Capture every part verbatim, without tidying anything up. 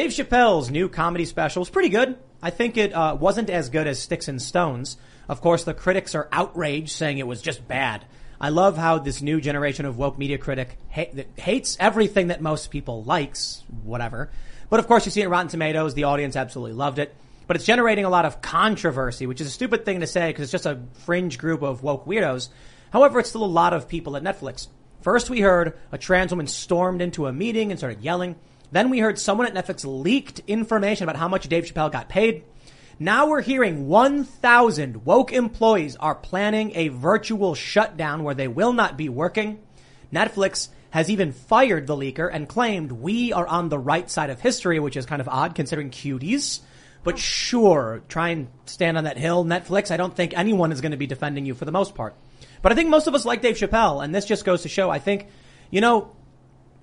Dave Chappelle's new comedy special is pretty good. I think it uh, wasn't as good as Sticks and Stones. Of course, the critics are outraged, saying it was just bad. I love how this new generation of woke media critic ha- that hates everything that most people likes, whatever. But of course, you see it in Rotten Tomatoes. The audience absolutely loved it. But it's generating a lot of controversy, which is a stupid thing to say because it's just a fringe group of woke weirdos. However, it's still a lot of people at Netflix. First, we heard a trans woman stormed into a meeting and started yelling. Then we heard someone at Netflix leaked information about how much Dave Chappelle got paid. Now we're hearing one thousand woke employees are planning a virtual shutdown where they will not be working. Netflix has even fired the leaker and claimed we are on the right side of history, which is kind of odd considering cuties. But sure, try and stand on that hill, Netflix. I don't think anyone is going to be defending you for the most part. But I think most of us like Dave Chappelle, and this just goes to show, I think, you know,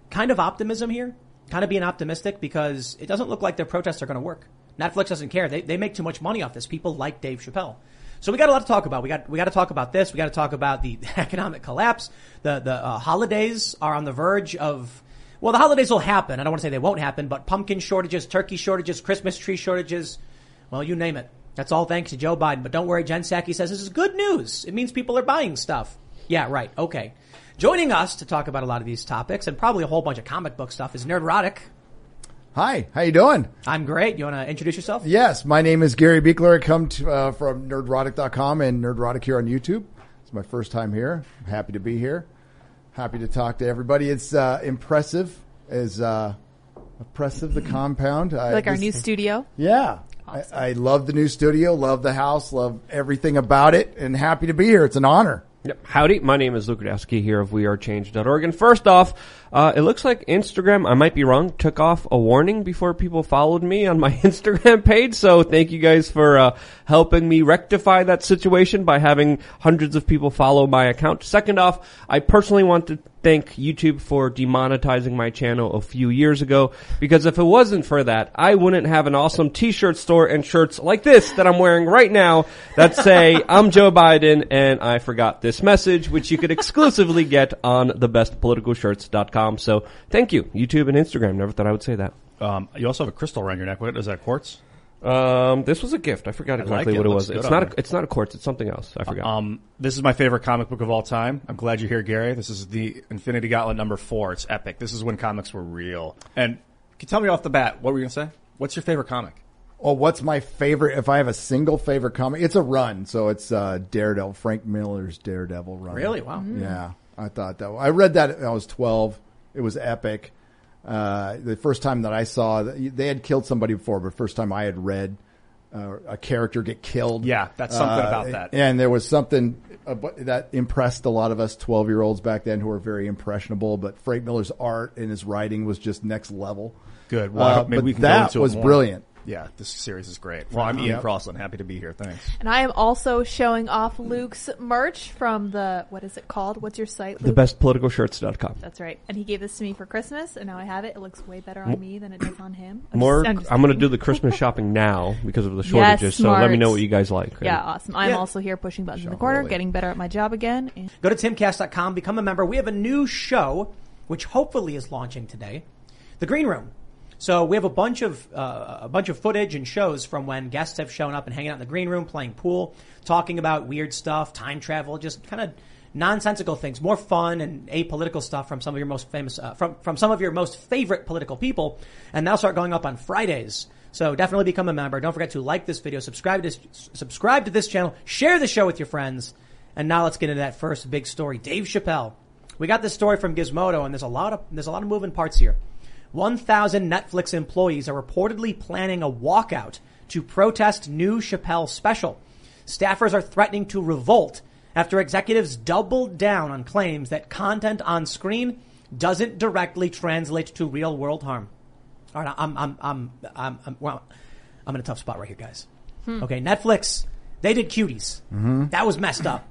kind of optimism here, kind of being optimistic, because it doesn't look like their protests are going to work. Netflix doesn't care. They they make too much money off this. People like Dave Chappelle. So we got a lot to talk about. We got we got to talk about this. We got to talk about the economic collapse. The the uh, holidays are on the verge of, well, the holidays will happen. I don't want to say they won't happen, but pumpkin shortages, turkey shortages, Christmas tree shortages, well, you name it. That's all thanks to Joe Biden. But don't worry, Jen Psaki says this is good news. It means people are buying stuff. Yeah, right. Okay. Joining us to talk about a lot of these topics and probably a whole bunch of comic book stuff is Nerdrotic. Hi, how you doing? I'm great. You want to introduce yourself? Yes, my name is Gary Biegler. I come to, uh, from Nerdrotic dot com and Nerdrotic here on YouTube. It's my first time here. I'm happy to be here. Happy to talk to everybody. It's uh, impressive. Is uh, impressive, the compound. I, like our this, new studio? Yeah. Awesome. I, I love the new studio, love the house, love everything about it, and happy to be here. It's an honor. Yep. Howdy, my name is Luke Radowski here of We Are Change dot org. And first off, uh, it looks like Instagram, I might be wrong, took off a warning before people followed me on my Instagram page. So thank you guys for uh, helping me rectify that situation by having hundreds of people follow my account. Second off, I personally want to thank YouTube for demonetizing my channel a few years ago, because if it wasn't for that, I wouldn't have an awesome t-shirt store and shirts like this that I'm wearing right now that say, I'm Joe Biden and I forgot this message, which you could exclusively get on the best political shirts dot com. So thank you, YouTube and Instagram. Never thought I would say that. Um, you also have a crystal around your neck. What is that, quartz? Um, this was a gift. I forgot exactly I like it. What it was. It's not a, it's not a quartz. It's something else. I forgot. Um, this is my favorite comic book of all time. I'm glad you're here, Gary. This is the Infinity Gauntlet number four. It's epic. This is when comics were real. And can you tell me off the bat, what were you going to say? What's your favorite comic? Oh, what's my favorite? If I have a single favorite comic, it's a run. So it's uh, Daredevil, Frank Miller's Daredevil run. Really? Wow. Mm. Yeah. I thought that. I read that when I was twelve. It was epic. Uh, the first time that I saw, they had killed somebody before, but first time I had read uh, a character get killed. Yeah, that's something uh, about that. And there was something that impressed a lot of us twelve-year-olds back then who were very impressionable, but Frank Miller's art and his writing was just next level. Good. Well, uh, maybe we can go into it more. That was brilliant. Yeah, this series is great. Well, I'm Ian yep. Crossland. Happy to be here. Thanks. And I am also showing off Luke's merch from the, what is it called? What's your site, Luke? the best political shirts dot com. That's right. And he gave this to me for Christmas, and now I have it. It looks way better on me than it does on him. I'm More, just, I'm, I'm going to do the Christmas shopping now because of the shortages, yes, so let me know what you guys like. Right? Yeah, awesome. I'm yeah. also here pushing buttons show in the corner, really. Getting better at my job again. And- Go to tim cast dot com, become a member. We have a new show, which hopefully is launching today, The Green Room. So we have a bunch of uh, a bunch of footage and shows from when guests have shown up and hanging out in the green room, playing pool, talking about weird stuff, time travel, just kind of nonsensical things, more fun and apolitical stuff from some of your most famous uh, from from some of your most favorite political people. And they'll start going up on Fridays. So definitely become a member. Don't forget to like this video, subscribe to this, subscribe to this channel, share the show with your friends. And now let's get into that first big story. Dave Chappelle. We got this story from Gizmodo, and there's a lot of there's a lot of moving parts here. one thousand Netflix employees are reportedly planning a walkout to protest new Chappelle special. Staffers are threatening to revolt after executives doubled down on claims that content on screen doesn't directly translate to real world harm. All right, I'm I'm I'm I'm I'm, well, I'm in a tough spot right here, guys. Hmm. Okay, Netflix, they did Cuties. Mm-hmm. That was messed up.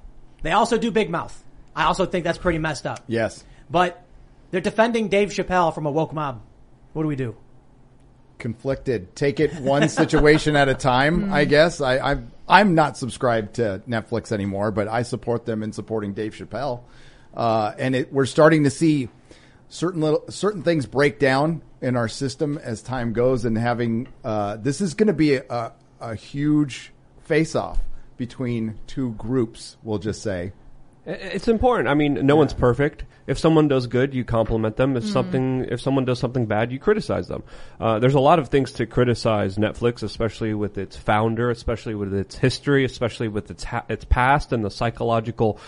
They also do Big Mouth. I also think that's pretty messed up. Yes, but they're defending Dave Chappelle from a woke mob. What do we do? Conflicted. Take it one situation at a time, I guess. I, I'm, I'm not subscribed to Netflix anymore, but I support them in supporting Dave Chappelle. Uh, and it, we're starting to see certain little certain things break down in our system as time goes, and having uh, this is going to be a, a, a huge face-off between two groups, we'll just say. It's important. I mean, no yeah. one's perfect. If someone does good, you compliment them. If mm. something, if someone does something bad, you criticize them. Uh, there's a lot of things to criticize Netflix, especially with its founder, especially with its history, especially with its ha- its past and the psychological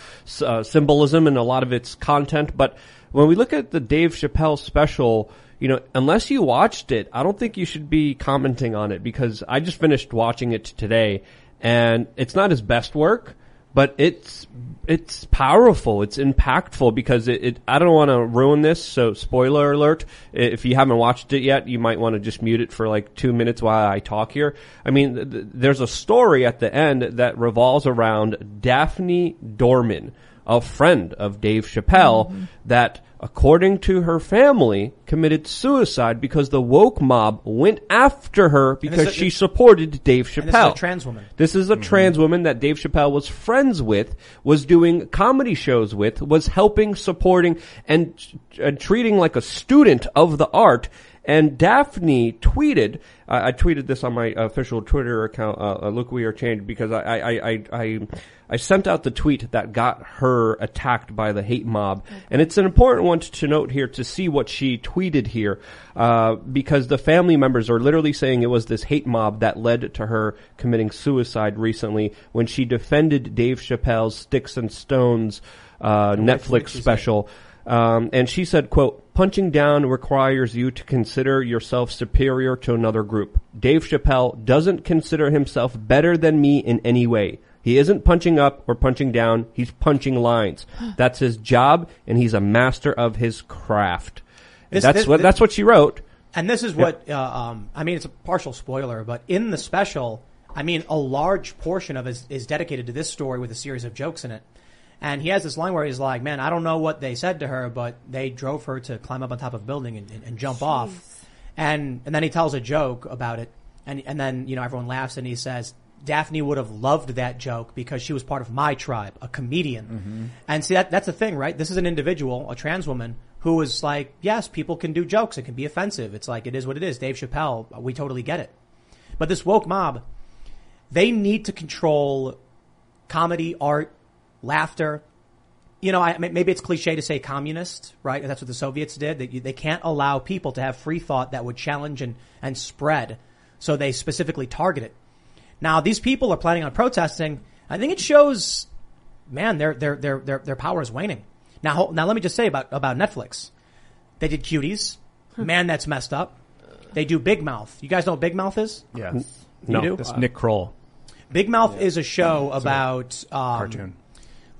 uh, symbolism and a lot of its content. But when we look at the Dave Chappelle special, you know, unless you watched it, I don't think you should be commenting on it, because I just finished watching it today, and it's not his best work. But it's it's powerful. It's impactful because it. it I don't want to ruin this. So spoiler alert: if you haven't watched it yet, you might want to just mute it for like two minutes while I talk here. I mean, th- there's a story at the end that revolves around Daphne Dorman, a friend of Dave Chappelle, mm-hmm. that, according to her family, committed suicide because the woke mob went after her because she supported Dave Chappelle. And this is a trans woman. This is a mm-hmm. trans woman that Dave Chappelle was friends with, was doing comedy shows with, was helping, supporting, and uh, treating like a student of the art. And Daphne tweeted, uh, I tweeted this on my official Twitter account, uh, look, we are changed, because I, I, I, I, I sent out the tweet that got her attacked by the hate mob. And it's an important one to note here, to see what she tweeted here, uh, because the family members are literally saying it was this hate mob that led to her committing suicide recently when she defended Dave Chappelle's Sticks and Stones, uh, Netflix special. Um, and she said, quote, "Punching down requires you to consider yourself superior to another group. Dave Chappelle doesn't consider himself better than me in any way. He isn't punching up or punching down. He's punching lines. That's his job, and he's a master of his craft." This, that's this, what this, that's what she wrote. And this is what yeah. uh, um, I mean. It's a partial spoiler, but in the special, I mean, a large portion of it is, is dedicated to this story with a series of jokes in it. And he has this line where he's like, man, I don't know what they said to her, but they drove her to climb up on top of a building and, and, and jump Jeez. off. And and then he tells a joke about it. And and then, you know, everyone laughs, and he says, Daphne would have loved that joke because she was part of my tribe, a comedian. Mm-hmm. And see, that that's the thing, right? This is an individual, a trans woman, who is like, yes, people can do jokes. It can be offensive. It's like, it is what it is. Dave Chappelle, we totally get it. But this woke mob, they need to control comedy, art, laughter. You know, I, maybe it's cliche to say communist, right? That's what the Soviets did. They, they can't allow people to have free thought that would challenge and, and spread. So they specifically target it. Now, these people are planning on protesting. I think it shows, man, their, their, their, their, their power is waning. Now, now let me just say about, about Netflix. They did Cuties. Man, that's messed up. They do Big Mouth. You guys know what Big Mouth is? Yeah. You no, do? That's uh, Nick Kroll. Big Mouth yeah. is a show it's about, a um, cartoon.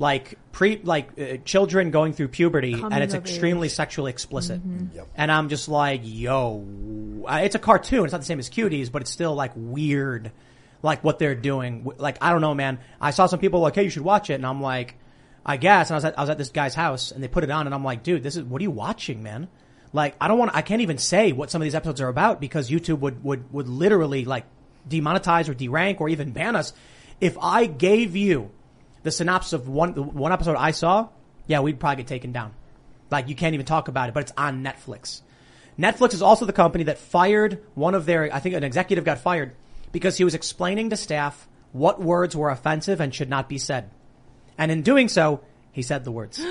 Like pre, like uh, children going through puberty, Coming and it's extremely age. sexually explicit. Mm-hmm. Yep. And I'm just like, yo, I, it's a cartoon. It's not the same as Cuties, but it's still like weird, like what they're doing. Like, I don't know, man. I saw some people like, hey, you should watch it, and I'm like, I guess. And I was at, I was at this guy's house, and they put it on, and I'm like, dude, this is what are you watching, man? Like, I don't want, I can't even say what some of these episodes are about because YouTube would would would literally like demonetize or derank or even ban us if I gave you the synopsis of one one episode I saw. Yeah, we'd probably get taken down. Like, you can't even talk about it, but it's on Netflix. Netflix is also the company that fired one of their, I think an executive got fired because he was explaining to staff what words were offensive and should not be said. And in doing so, he said the words.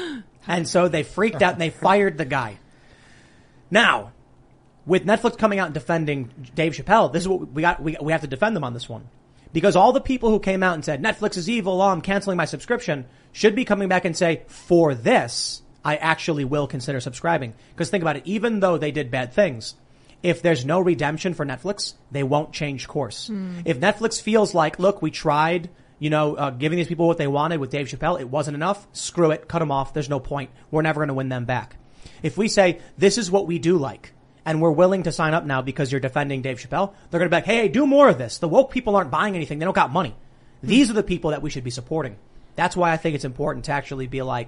And so they freaked out and they fired the guy. Now, with Netflix coming out and defending Dave Chappelle, this is what we got. We, we have to defend them on this one. Because all the people who came out and said, Netflix is evil, oh, I'm canceling my subscription, should be coming back and say, for this, I actually will consider subscribing. Because think about it, even though they did bad things, if there's no redemption for Netflix, they won't change course. Mm. If Netflix feels like, look, we tried, you know, uh, giving these people what they wanted with Dave Chappelle, it wasn't enough, screw it, cut them off, there's no point, we're never going to win them back. If we say, this is what we do like, and we're willing to sign up now because you're defending Dave Chappelle, they're going to be like, hey, do more of this. The woke people aren't buying anything. They don't got money. These are the people that we should be supporting. That's why I think it's important to actually be like,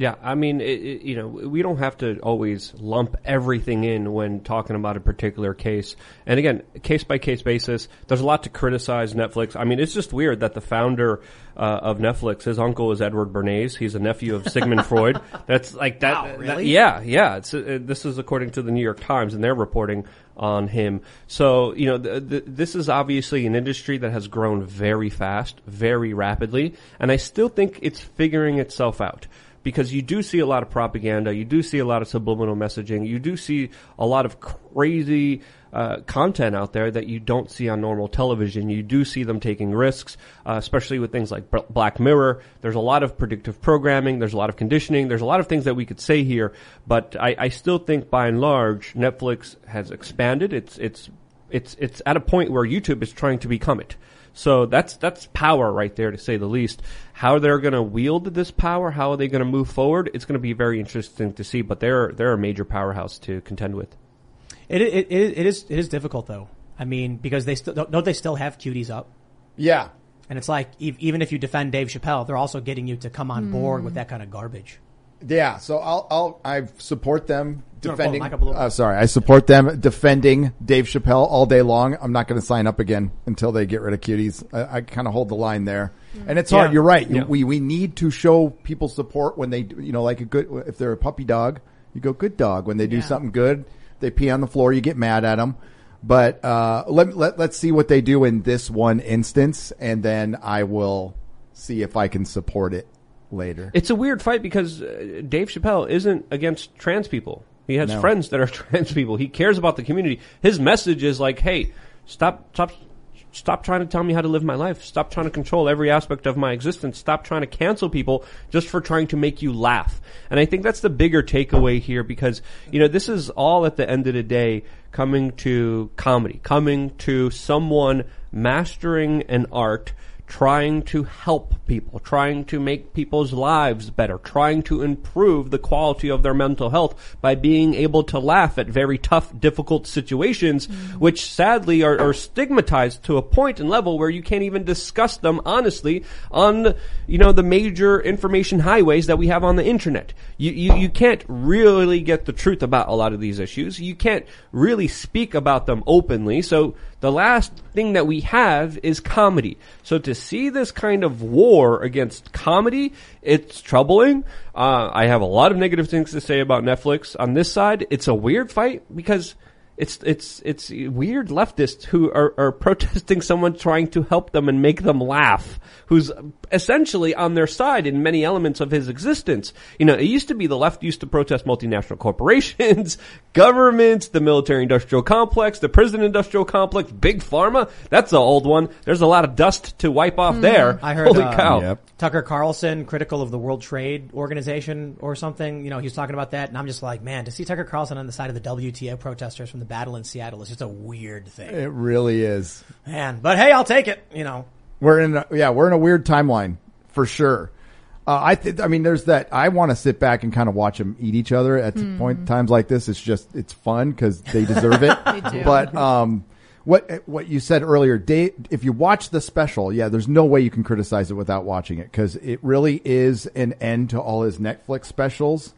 Yeah, I mean, it, it, you know, we don't have to always lump everything in when talking about a particular case. And again, case by case basis, there's a lot to criticize Netflix. I mean, it's just weird that the founder uh, of Netflix, his uncle is Edward Bernays. He's a nephew of Sigmund Freud. That's like that. Wow, really? that yeah, yeah. It's, uh, this is according to the New York Times and their reporting on him. So, you know, th- th- this is obviously an industry that has grown very fast, very rapidly, and I still think it's figuring itself out. Because you do see a lot of propaganda, you do see a lot of subliminal messaging, you do see a lot of crazy uh content out there that you don't see on normal television. You do see them taking risks, uh, especially with things like B- Black Mirror. There's a lot of predictive programming, there's a lot of conditioning, there's a lot of things that we could say here, but I, I still think by and large Netflix has expanded. It's it's it's it's at a point where YouTube is trying to become it. So that's that's power right there, to say the least. How they're going to wield this power, how are they going to move forward? It's going to be very interesting to see. But they're they're a major powerhouse to contend with. It it it is it is difficult though. I mean, because they still don't they still have cuties up. Yeah, and it's like even if you defend Dave Chappelle, they're also getting you to come on mm. board with that kind of garbage. Yeah, so I'll I'll I support them defending. Uh, sorry, I support them defending Dave Chappelle all day long. I'm not going to sign up again until they get rid of cuties. I, I kind of hold the line there, and it's yeah. hard. You're right. Yeah. We we need to show people support when they, you know, like a good, if they're a puppy dog, you go good dog. When they do yeah. something good, they pee on the floor. You get mad at them, but uh, let let let's see what they do in this one instance, and then I will see if I can support it later. It's a weird fight because uh, Dave Chappelle isn't against trans people. He has no. friends that are trans people. He cares about the community. His message is like, hey, stop, stop, stop trying to tell me how to live my life. Stop trying to control every aspect of my existence. Stop trying to cancel people just for trying to make you laugh. And I think that's the bigger takeaway here because, you know, this is all at the end of the day coming to comedy, coming to someone mastering an art, trying to help people, trying to make people's lives better, trying to improve the quality of their mental health by being able to laugh at very tough, difficult situations, mm-hmm. which sadly are, are stigmatized to a point and level where you can't even discuss them honestly on, you know, the major information highways that we have on the internet. You, you, you can't really get the truth about a lot of these issues. You can't really speak about them openly. So the last thing that we have is comedy. So to see this kind of war against comedy, it's troubling. Uh, I have a lot of negative things to say about Netflix. On this side, it's a weird fight because it's it's it's weird leftists who are, are protesting someone trying to help them and make them laugh, who's essentially on their side in many elements of his existence. You know, it used to be the left used to protest multinational corporations, governments, the military-industrial complex, the prison-industrial complex, big pharma. That's the old one. There's a lot of dust to wipe off mm. there. I heard Holy uh, cow. Yep. Tucker Carlson critical of the World Trade Organization or something. You know, he was talking about that, and I'm just like, man, to see Tucker Carlson on the side of the W T O protesters from the battle in Seattle is just a weird thing. It really is. Man, but hey, I'll take it, you know. We're in, a, yeah, we're in a weird timeline for sure. Uh, I th- I mean, there's that. I want to sit back and kind of watch them eat each other at mm. point times like this. It's just, it's fun because they deserve it. They do. But um, what what you said earlier, Dave, if you watch the special, yeah, there's no way you can criticize it without watching it because it really is an end to all his Netflix specials.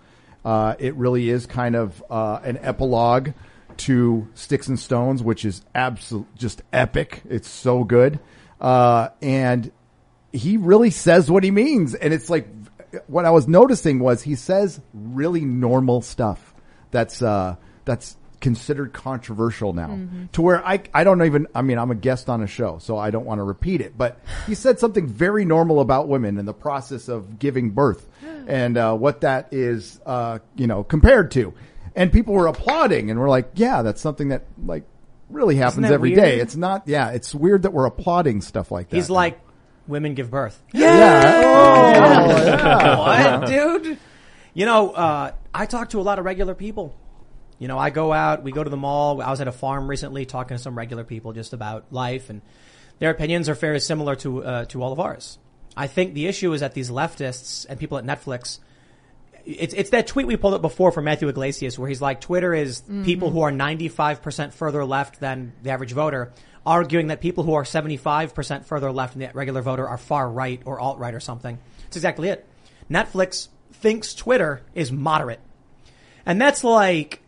Uh, it really is kind of uh, an epilogue to Sticks and Stones, which is absolute, just epic. It's so good. Uh, and he really says what he means. And it's like, what I was noticing was he says really normal stuff that's, uh, that's considered controversial now mm-hmm. to where I, I don't even, I mean, I'm a guest on a show, so I don't want to repeat it, but he said something very normal about women and the process of giving birth and, uh, what that is, uh, you know, compared to. And people were applauding and we're like, yeah, that's something that like, really happens every weird? day. It's not, yeah, it's weird that we're applauding stuff like that. He's like, women give birth. Yeah. yeah. Oh, oh, yeah. What, dude? You know, uh, I talk to a lot of regular people. You know, I go out, we go to the mall. I was at a farm recently talking to some regular people just about life, and their opinions are fairly similar to uh, to all of ours. I think the issue is that these leftists and people at Netflix, it's it's that tweet we pulled up before from Matthew Iglesias where he's like, Twitter is mm-hmm. people who are ninety-five percent further left than the average voter, arguing that people who are seventy-five percent further left than the regular voter are far right or alt-right or something. That's exactly it. Netflix thinks Twitter is moderate. And that's like,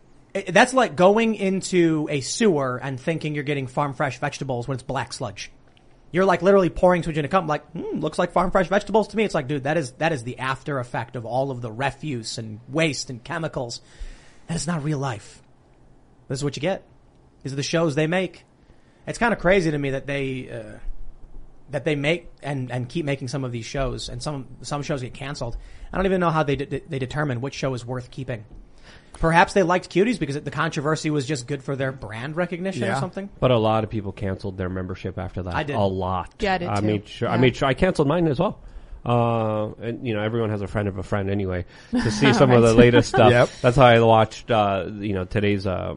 that's like going into a sewer and thinking you're getting farm fresh vegetables when it's black sludge. You're like literally pouring to a gin a cup, like, hmm, looks like farm fresh vegetables to me. It's like, dude, that is, that is the after effect of all of the refuse and waste and chemicals. That is not real life. This is what you get. These are the shows they make. It's kind of crazy to me that they, uh, that they make and, and keep making some of these shows, and some, some shows get canceled. I don't even know how they, de- they determine which show is worth keeping. Perhaps they liked Cuties because the controversy was just good for their brand recognition yeah. or something. But a lot of people canceled their membership after that. I did. A lot. Yeah, I did I too. Made sure, yeah. I made sure. I canceled mine as well. Uh, and, you know, everyone has a friend of a friend anyway to see some right. of the latest stuff. Yep. That's how I watched, uh, you know, today's uh, uh,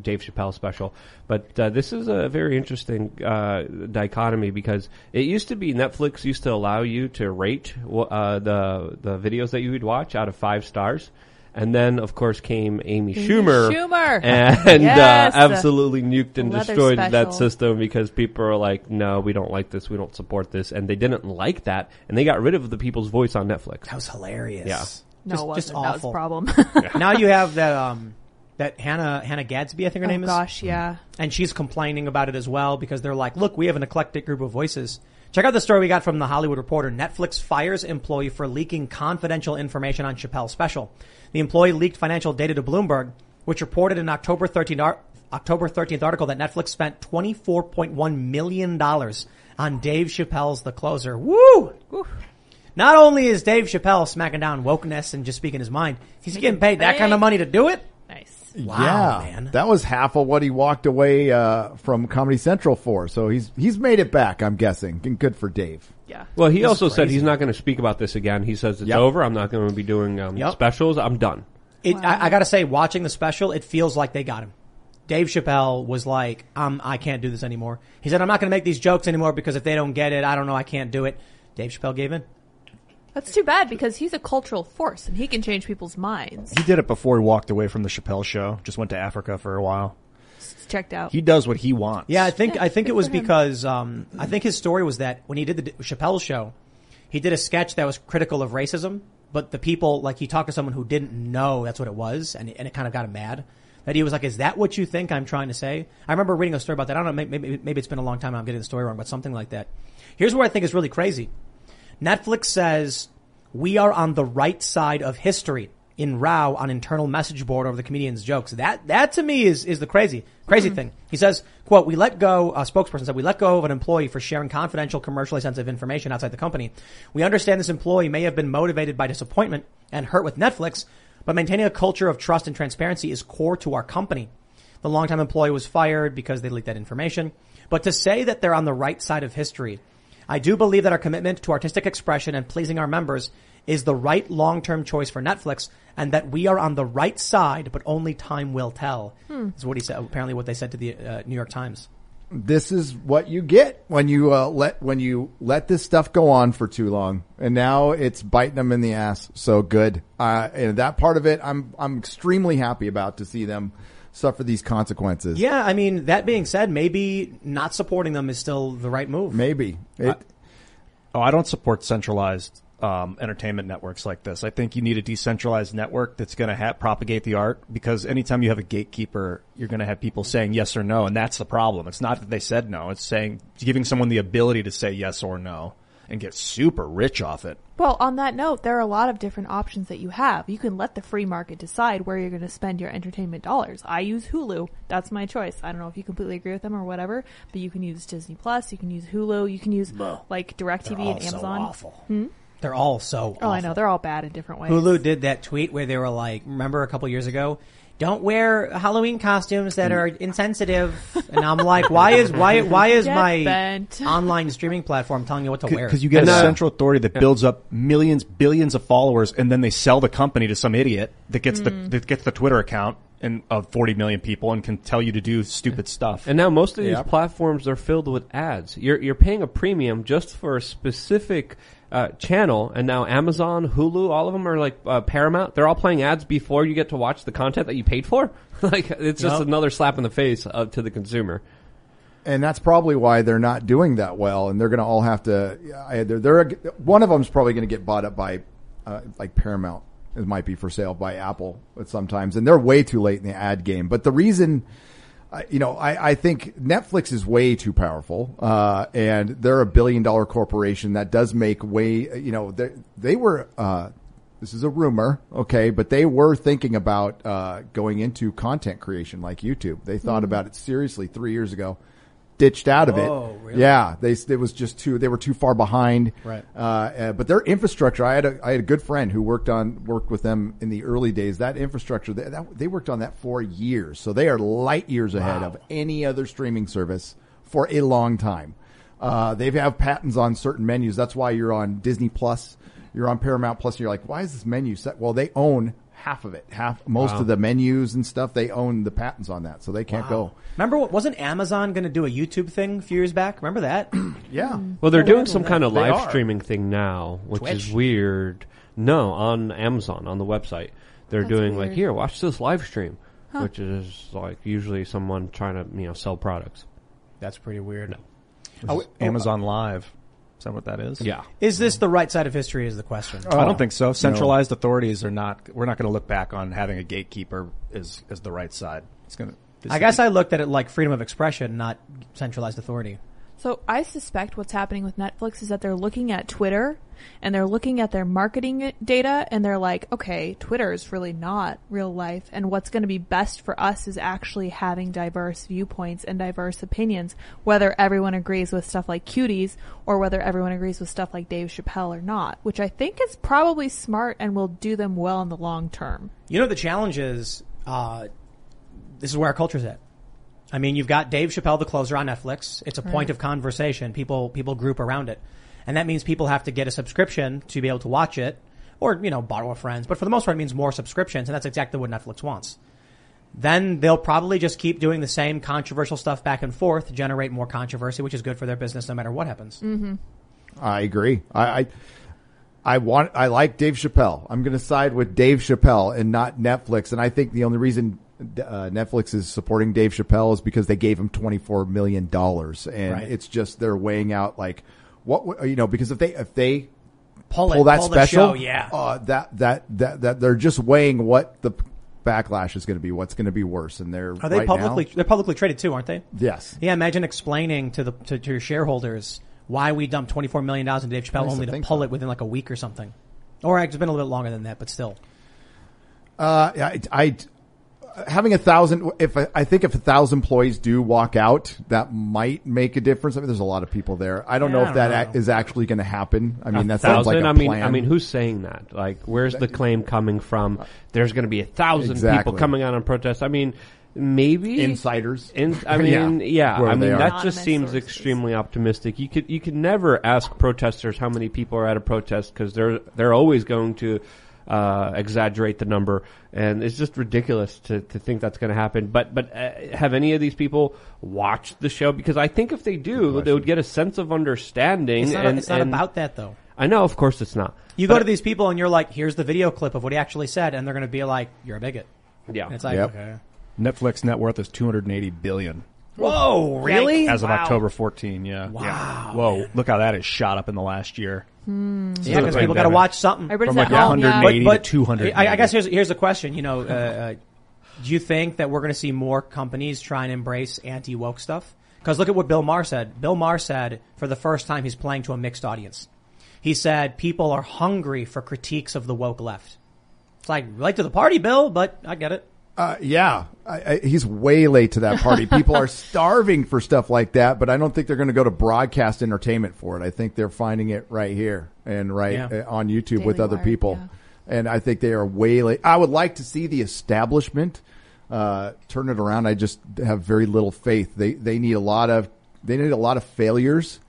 Dave Chappelle special. But uh, this is a very interesting uh, dichotomy, because it used to be Netflix used to allow you to rate uh, the the videos that you would watch out of five stars. And then, of course, came Amy Schumer, Schumer. and yes. uh, absolutely nuked and Leather destroyed special. That system, because people are like, no, we don't like this, we don't support this, and they didn't like that, and they got rid of the people's voice on Netflix. That was hilarious. Yeah. No, just, it wasn't. Just awful. That was a problem. yeah. Now you have that, um, that Hannah, Hannah Gadsby, I think her oh, name is. Oh, gosh, yeah. And she's complaining about it as well, because they're like, look, we have an eclectic group of voices. Check out the story we got from The Hollywood Reporter. Netflix fires employee for leaking confidential information on Chappelle's special. The employee leaked financial data to Bloomberg, which reported in October thirteenth, October thirteenth article that Netflix spent twenty-four point one million dollars on Dave Chappelle's The Closer. Woo! Woo! Not only is Dave Chappelle smacking down wokeness and just speaking his mind, he's getting paid that kind of money to do it? Nice. Wow, yeah, man. That was half of what he walked away uh from Comedy Central for. So he's he's made it back, I'm guessing. And good for Dave. Yeah. Well, he That's also crazy. Said he's not going to speak about this again. He says it's yep. over. I'm not going to be doing um, yep. specials. I'm done. It, wow. I, I got to say, watching the special, it feels like they got him. Dave Chappelle was like, um, I can't do this anymore. He said, I'm not going to make these jokes anymore, because if they don't get it, I don't know, I can't do it. Dave Chappelle gave in. That's too bad, because he's a cultural force and he can change people's minds. He did it before he walked away from the Chappelle show. Just went to Africa for a while. It's checked out. He does what he wants. Yeah, I think yeah, I think it was because um I think his story was that when he did the Chappelle show, he did a sketch that was critical of racism, but the people, like, he talked to someone who didn't know that's what it was, and and it kind of got him mad. That he was like, is that what you think I'm trying to say? I remember reading a story about that. I don't know, maybe maybe it's been a long time and I'm getting the story wrong, but something like that. Here's where I think it's really crazy. Netflix says, we are on the right side of history in row on internal message board over the comedian's jokes. That, that to me is, is the crazy, crazy mm-hmm. thing. He says, quote, we let go, a spokesperson said, we let go of an employee for sharing confidential, commercially sensitive information outside the company. We understand this employee may have been motivated by disappointment and hurt with Netflix, but maintaining a culture of trust and transparency is core to our company. The longtime employee was fired because they leaked that information. But to say that they're on the right side of history, I do believe that our commitment to artistic expression and pleasing our members is the right long-term choice for Netflix, and that we are on the right side, but only time will tell. Hmm. Is what he said. Apparently, what they said to the uh, New York Times. This is what you get when you uh, let when you let this stuff go on for too long, and now it's biting them in the ass. So good, uh, and that part of it, I'm I'm extremely happy about, to see them suffer these consequences. Yeah, I mean, that being said, maybe not supporting them is still the right move. Maybe. It, I, oh, I don't support centralized um, entertainment networks like this. I think you need a decentralized network that's going to ha- propagate the art, because anytime you have a gatekeeper, you're going to have people saying yes or no, and that's the problem. It's not that they said no. It's saying giving someone the ability to say yes or no and get super rich off it. Well, on that note, there are a lot of different options that you have. You can let the free market decide where you're going to spend your entertainment dollars. I use Hulu. That's my choice. I don't know if you completely agree with them or whatever, but you can use Disney Plus, you can use Hulu, you can use Bro, like DirecTV and Amazon. They're all so awful. Hmm? They're all so awful. Oh, I know. They're all bad in different ways. Hulu did that tweet where they were like, remember a couple years ago, don't wear Halloween costumes that are insensitive. And I'm like, why is why why is Get my bent. online streaming platform telling you what to wear? Because you get and, a uh, central authority that yeah. builds up millions, billions of followers, and then they sell the company to some idiot that gets mm. the that gets the Twitter account and of forty million people and can tell you to do stupid stuff. And now most of these yeah. platforms are filled with ads. You're you're paying a premium just for a specific uh channel, and now Amazon, Hulu, all of them are like uh, Paramount. They're all playing ads before you get to watch the content that you paid for. Like it's just yep. another slap in the face uh, to the consumer. And that's probably why they're not doing that well, and they're going to all have to uh, they're, they're one of them's probably going to get bought up by uh, like Paramount. It might be for sale by Apple sometimes, and they're way too late in the ad game. But the reason, uh, you know, I, I think Netflix is way too powerful, uh, and they're a billion-dollar corporation that does make way, you know, they, they were, uh, this is a rumor, okay, but they were thinking about uh, going into content creation like YouTube. They thought mm-hmm. about it seriously three years ago. Ditched out of oh, it. Really? Yeah. They, it was just too, they were too far behind. Right. Uh, uh, but their infrastructure, I had a, I had a good friend who worked on, worked with them in the early days. That infrastructure, they, that, they worked on that for years. So they are light years ahead wow. of any other streaming service for a long time. Uh, they have patents on certain menus. That's why you're on Disney Plus, you're on Paramount Plus. And you're like, why is this menu set? Well, they own half of it, half, most wow. of the menus and stuff, they own the patents on that, so they can't wow. go. Remember, what, wasn't Amazon going to do a YouTube thing a few years back? Remember that? yeah. Well, they're oh, doing some kind of live are. streaming thing now, which Twitch. is weird. No, on Amazon, on the website. They're That's doing weird. like, here, watch this live stream, huh. which is like usually someone trying to, you know, sell products. That's pretty weird. No. Oh, wait, Amazon oh, Live. Is that what that is? Yeah. Is this the right side of history is the question. Oh, I don't think so. Centralized no. authorities are not, we're not going to look back on having a gatekeeper as, as the right side. It's going to, I guess I looked at it like freedom of expression, not centralized authority. So I suspect what's happening with Netflix is that they're looking at Twitter and they're looking at their marketing data and they're like, okay, Twitter is really not real life. And what's going to be best for us is actually having diverse viewpoints and diverse opinions, whether everyone agrees with stuff like Cuties or whether everyone agrees with stuff like Dave Chappelle or not, which I think is probably smart and will do them well in the long term. You know, the challenge is, uh, this is where our culture's at. I mean, you've got Dave Chappelle, The Closer on Netflix. It's a right. point of conversation. People, people group around it. And that means people have to get a subscription to be able to watch it or, you know, borrow a friend's. But for the most part, it means more subscriptions. And that's exactly what Netflix wants. Then they'll probably just keep doing the same controversial stuff back and forth, generate more controversy, which is good for their business no matter what happens. Mm-hmm. I agree. I, I, I want, I like Dave Chappelle. I'm going to side with Dave Chappelle and not Netflix. And I think the only reason Uh, Netflix is supporting Dave Chappelle is because they gave him twenty-four million dollars, and right. it's just they're weighing out like what, you know, because if they if they pull, pull it, that pull special, the show, yeah, uh, that, that that that they're just weighing what the backlash is going to be, what's going to be worse, and they're are they right publicly now, they're publicly traded too, aren't they? Yes. Yeah. Imagine explaining to the to, to your shareholders why we dumped twenty-four million dollars into Dave Chappelle only to pull so. it within like a week or something, or it's been a little bit longer than that, but still. Uh, I. I Having a thousand, if I, I think if a thousand employees do walk out, that might make a difference. I mean, there's a lot of people there. I don't yeah, know I if don't that know. is actually going to happen. I mean, a that sounds like a I mean, plan. I mean, who's saying that? Like, where's the claim coming from? There's going to be a thousand exactly. people coming out on protest. I mean, maybe insiders. In, I mean, yeah. yeah. I mean, that just seems sources. extremely optimistic. You could you could never ask protesters how many people are at a protest because they're they're always going to. Uh, exaggerate the number, and it's just ridiculous to, to think that's going to happen. But but uh, have any of these people watched the show? Because I think if they do, they would get a sense of understanding. It's not, and, a, it's not and about that, though. I know, of course, it's not. You but go to these people, and you're like, "Here's the video clip of what he actually said," and they're going to be like, "You're a bigot." Yeah, and it's like yep. okay. Netflix net worth is two hundred eighty billion dollars. Whoa, really? As of wow. October fourteenth, yeah. Wow. Yeah. Whoa, look how that has shot up in the last year. Hmm. Yeah, because people got to watch something. Everybody's from like home, one hundred eighty yeah. but, but to two hundred. I, I guess here's here's the question. You know, uh, uh, do you think that we're going to see more companies try and embrace anti-woke stuff? Because look at what Bill Maher said. Bill Maher said for the first time he's playing to a mixed audience. He said people are hungry for critiques of the woke left. It's like late to the party, Bill, but I get it. Uh, yeah, I, I, he's way late to that party. People are starving for stuff like that, but I don't think they're going to go to broadcast entertainment for it. I think they're finding it right here and right yeah. on YouTube Daily with other Wire, people. Yeah. And I think they are way late. I would like to see the establishment uh, turn it around. I just have very little faith. They they need a lot of they need a lot of failures,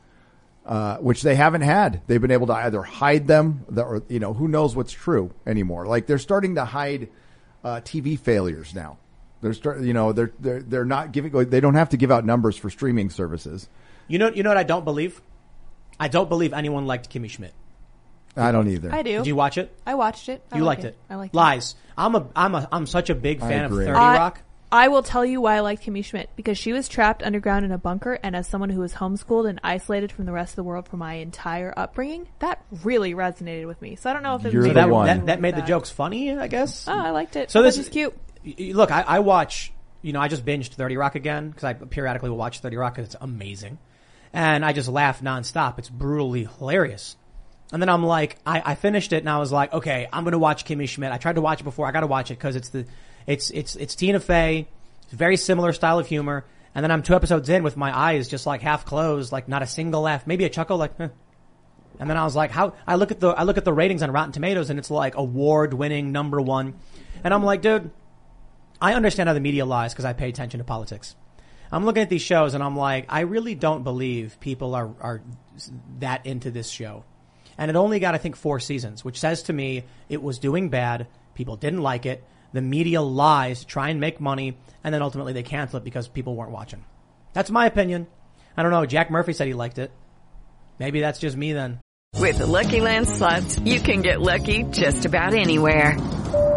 uh, which they haven't had. They've been able to either hide them, or you know, who knows what's true anymore. Like they're starting to hide uh, T V failures now. They're start, you know they're they're they're not giving. They don't have to give out numbers for streaming services. You know you know what I don't believe? I don't believe anyone liked Kimmy Schmidt. I don't either. I do. Did you watch it? I watched it. I you like liked it. it. I liked it. Lies. I'm a I'm a I'm such a big fan of thirty Rock. I, I will tell you why I liked Kimmy Schmidt, because she was trapped underground in a bunker, and as someone who was homeschooled and isolated from the rest of the world for my entire upbringing, that really resonated with me. So I don't know if it You're was the that, one. that that made the jokes funny, I guess. Oh, I liked it. So this is cute. Look, I, I watch, you know, I just binged thirty Rock again because I periodically will watch thirty Rock because it's amazing. And I just laugh nonstop. It's brutally hilarious. And then I'm like, I, I finished it and I was like, okay, I'm going to watch Kimmy Schmidt. I tried to watch it before. I got to watch it because it's the, it's, it's, it's Tina Fey. It's a very similar style of humor. And then I'm two episodes in with my eyes just like half closed, like not a single laugh, maybe a chuckle, like, eh. And then I was like, how, I look at the, I look at the ratings on Rotten Tomatoes and it's like award winning number one. And I'm like, dude, I understand how the media lies because I pay attention to politics. I'm looking at these shows and I'm like, I really don't believe people are, are that into this show. And it only got, I think, four seasons, which says to me it was doing bad. People didn't like it. The media lies to try and make money. And then ultimately they cancel it because people weren't watching. That's my opinion. I don't know. Jack Murphy said he liked it. Maybe that's just me then. With the Lucky Land Slots, you can get lucky just about anywhere.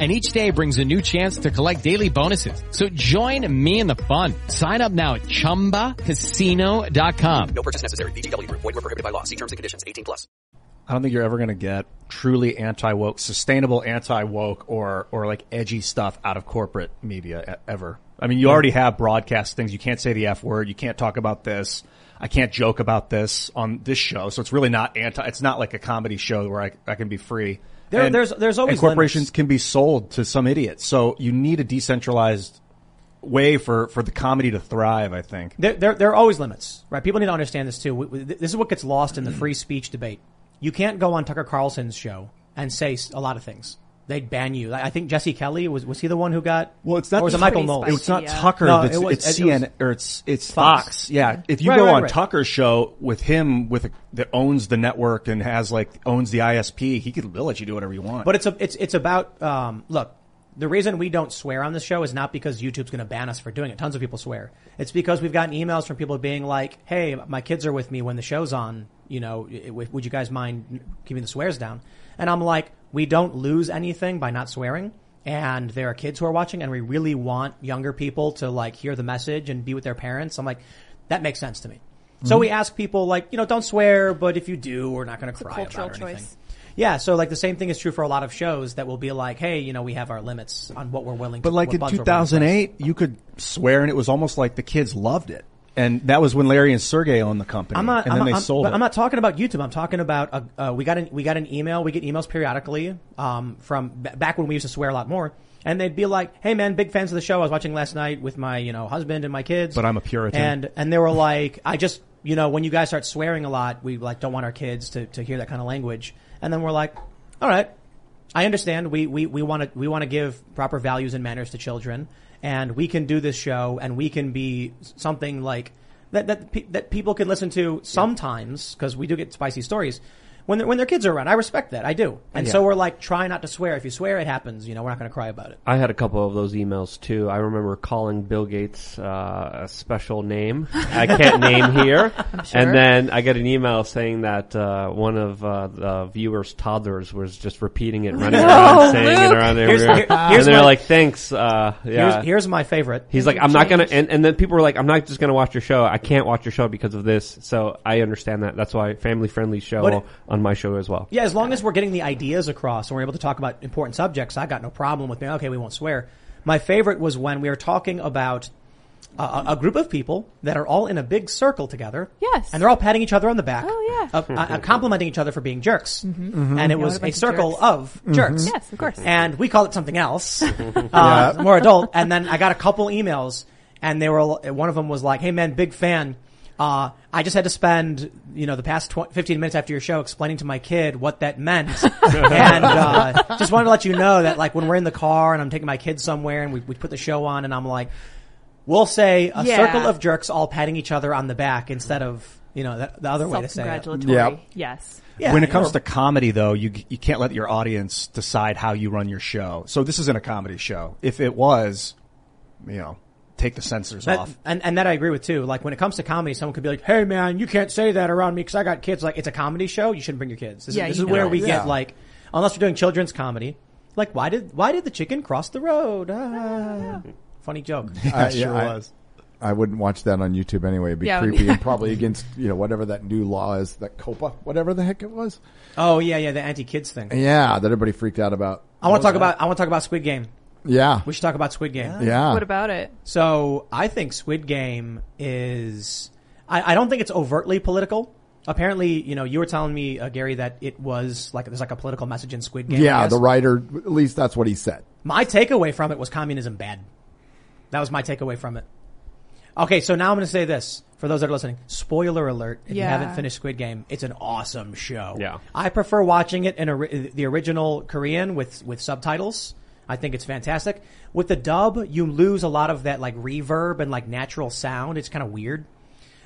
And each day brings a new chance to collect daily bonuses. So join me in the fun. Sign up now at Chumba Casino dot com. No purchase necessary. V G W Group. Void where prohibited by law. See terms and conditions. eighteen plus. I don't think you're ever going to get truly anti-woke, sustainable anti-woke or, or like edgy stuff out of corporate media ever. I mean, you already have broadcast things. You can't say the F word. You can't talk about this. I can't joke about this on this show. So it's really not anti, it's not like a comedy show where I, I can be free. There, and, there's, there's always and corporations limits. Can be sold to some idiot. So you need a decentralized way for, for the comedy to thrive, I think. There, there, there are always limits, right? People need to understand this too. We, we, this is what gets lost in the free speech debate. You can't go on Tucker Carlson's show and say a lot of things. They'd ban you. I think Jesse Kelly was was he the one who got? Well, it's not. Or was it Michael Knowles? It's not yeah. Tucker. No, it's, it was, it's it, C N N it or it's it's Fox. Fox. Yeah. yeah. If you right, go right, on right. Tucker's show with him with a, that owns the network and has like owns the I S P, he could they'll let you do whatever you want. But it's a, it's it's about um look. The reason we don't swear on this show is not because YouTube's going to ban us for doing it. Tons of people swear. It's because we've gotten emails from people being like, "Hey, my kids are with me when the show's on. You know, would you guys mind keeping the swears down?" And I'm like, we don't lose anything by not swearing. And there are kids who are watching, and we really want younger people to like hear the message and be with their parents. I'm like, that makes sense to me. Mm-hmm. So we ask people like, you know, don't swear, but if you do, we're not going to cry about it or anything. Yeah, so like the same thing is true for a lot of shows that will be like, hey, you know, we have our limits on what we're willing to do. But like in two thousand eight, you could swear, and it was almost like the kids loved it. And that was when Larry and Sergey owned the company, I'm not, and then I'm, they I'm, sold but it. I'm not talking about YouTube. I'm talking about a, uh, we got an we got an email. We get emails periodically um, from b- back when we used to swear a lot more. And they'd be like, "Hey man, big fans of the show. I was watching last night with my you know husband and my kids." But I'm a Puritan. And and they were like, "I just you know when you guys start swearing a lot, we like don't want our kids to to hear that kind of language." And then we're like, "All right, I understand. We we we want to we want to give proper values and manners to children." And we can do this show, and we can be something like that that, pe- that people can listen to sometimes because we do get spicy stories. when when their kids are around. I respect that. I do. And yeah. so we're like, try not to swear. If you swear, it happens. You know, we're not going to cry about it. I had a couple of those emails too. I remember calling Bill Gates uh, a special name I can't name here. Sure. And then I get an email saying that uh, one of uh, the viewers' toddlers was just repeating it, running no, around, saying Luke. It around their ear. Here, and they're my, like, thanks. Uh, yeah. here's, here's my favorite. He's like, I'm not going to. And, and then people were like, I'm not just going to watch your show. I can't watch your show because of this. So I understand that. That's why family-friendly show it, on my show as well. Yeah, as long as we're getting the ideas across and we're able to talk about important subjects, I got no problem with, okay, we won't swear. My favorite was when we were talking about a, a group of people that are all in a big circle together. Yes. And they're all patting each other on the back. Oh, yeah. Uh, uh, complimenting each other for being jerks. Mm-hmm. Mm-hmm. And it was a circle jerks. Of mm-hmm. jerks. Yes, of course. And we called it something else, uh, yeah. more adult. And then I got a couple emails, and they were one of them was like, hey, man, big fan. Uh, I just had to spend, you know, the past tw- fifteen minutes after your show explaining to my kid what that meant. And, uh, just wanted to let you know that, like, when we're in the car and I'm taking my kids somewhere and we, we put the show on and I'm like, we'll say a yeah. circle of jerks all patting each other on the back instead of, you know, that, the other way to say it. Self-congratulatory. Yep. Yes. Yeah, when it comes know. to comedy, though, you you can't let your audience decide how you run your show. So this isn't a comedy show. If it was, you know. Take the censors that, off. And, and that I agree with too. Like when it comes to comedy, someone could be like, hey man, you can't say that around me because I got kids. Like it's a comedy show. You shouldn't bring your kids. This yeah, is, this is where we yeah. get like, unless we're doing children's comedy, like why did, why did the chicken cross the road? Ah. Funny joke. I, it sure yeah, was. I, I wouldn't watch that on YouTube anyway. It'd be yeah. creepy and probably against, you know, whatever that new law is, that COPA, whatever the heck it was. Oh yeah. Yeah. The anti-kids thing. Yeah. That everybody freaked out about. I want to talk that? about, I want to talk about Squid Game. Yeah. We should talk about Squid Game. Yeah. yeah. What about it? So I think Squid Game is, I, I don't think it's overtly political. Apparently, you know, you were telling me, uh, Gary, that it was like, there's like a political message in Squid Game. Yeah, the writer, at least that's what he said. My takeaway from it was communism bad. That was my takeaway from it. Okay, so now I'm going to say this for those that are listening. Spoiler alert, if yeah. you haven't finished Squid Game, it's an awesome show. Yeah. I prefer watching it in a, the original Korean with, with subtitles. I think it's fantastic. With the dub, you lose a lot of that like reverb and like natural sound. It's kind of weird.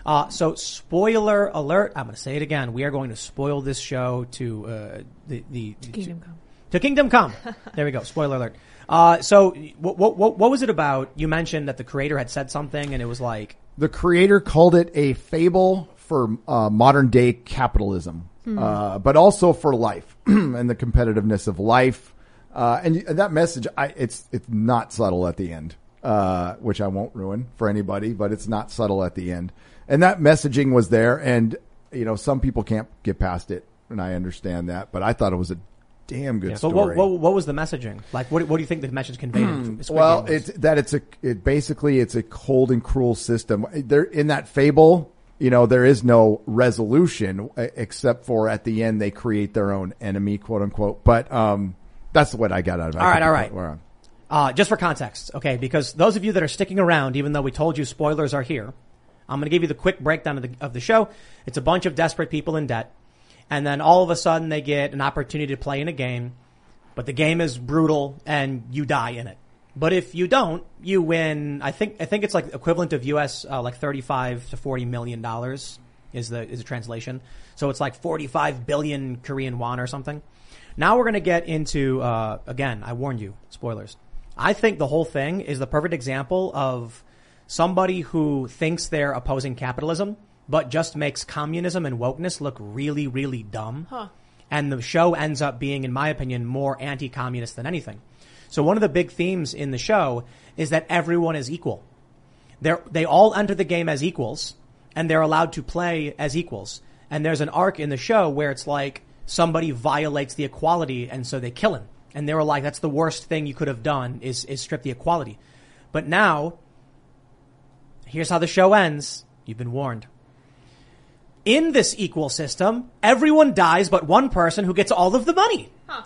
Uh, so spoiler alert. I'm going to say it again. We are going to spoil this show to, uh, the, the, to Kingdom to, Come. To Kingdom Come. There we go. Spoiler alert. Uh, so what, what, what, what was it about? You mentioned that the creator had said something and it was like. The creator called it a fable for, uh, modern day capitalism. Mm. Uh, but also for life and the competitiveness of life. Uh, and, and that message, I, it's, it's not subtle at the end, uh, which I won't ruin for anybody, but it's not subtle at the end. And that messaging was there. And, you know, some people can't get past it. And I understand that, but I thought it was a damn good yeah. story. But what, what, what was the messaging? Like, what, what do you think the message conveyed? in well, it's that it's a, it basically, it's a cold and cruel system there in that fable. You know, there is no resolution except for at the end, they create their own enemy, quote unquote. But, um, that's what I got out of it. All right, all right. We're on. Uh, just for context, okay, because those of you that are sticking around, even though we told you spoilers are here, I'm going to give you the quick breakdown of the, of the show. It's a bunch of desperate people in debt, and then all of a sudden they get an opportunity to play in a game, but the game is brutal and you die in it. But if you don't, you win. I think I think it's like equivalent of U S uh, like thirty-five to forty million dollars is the is the translation. So it's like forty-five billion Korean won or something. Now we're going to get into, uh, again, I warned you, spoilers. I think the whole thing is the perfect example of somebody who thinks they're opposing capitalism, but just makes communism and wokeness look really, really dumb. Huh. And the show ends up being, in my opinion, more anti-communist than anything. So one of the big themes in the show is that everyone is equal. They're, they all enter the game as equals, and they're allowed to play as equals. And there's an arc in the show where it's like, somebody violates the equality and so they kill him. And they were like, that's the worst thing you could have done is, is strip the equality. But now, here's how the show ends. You've been warned. In this equal system, everyone dies but one person who gets all of the money. Huh.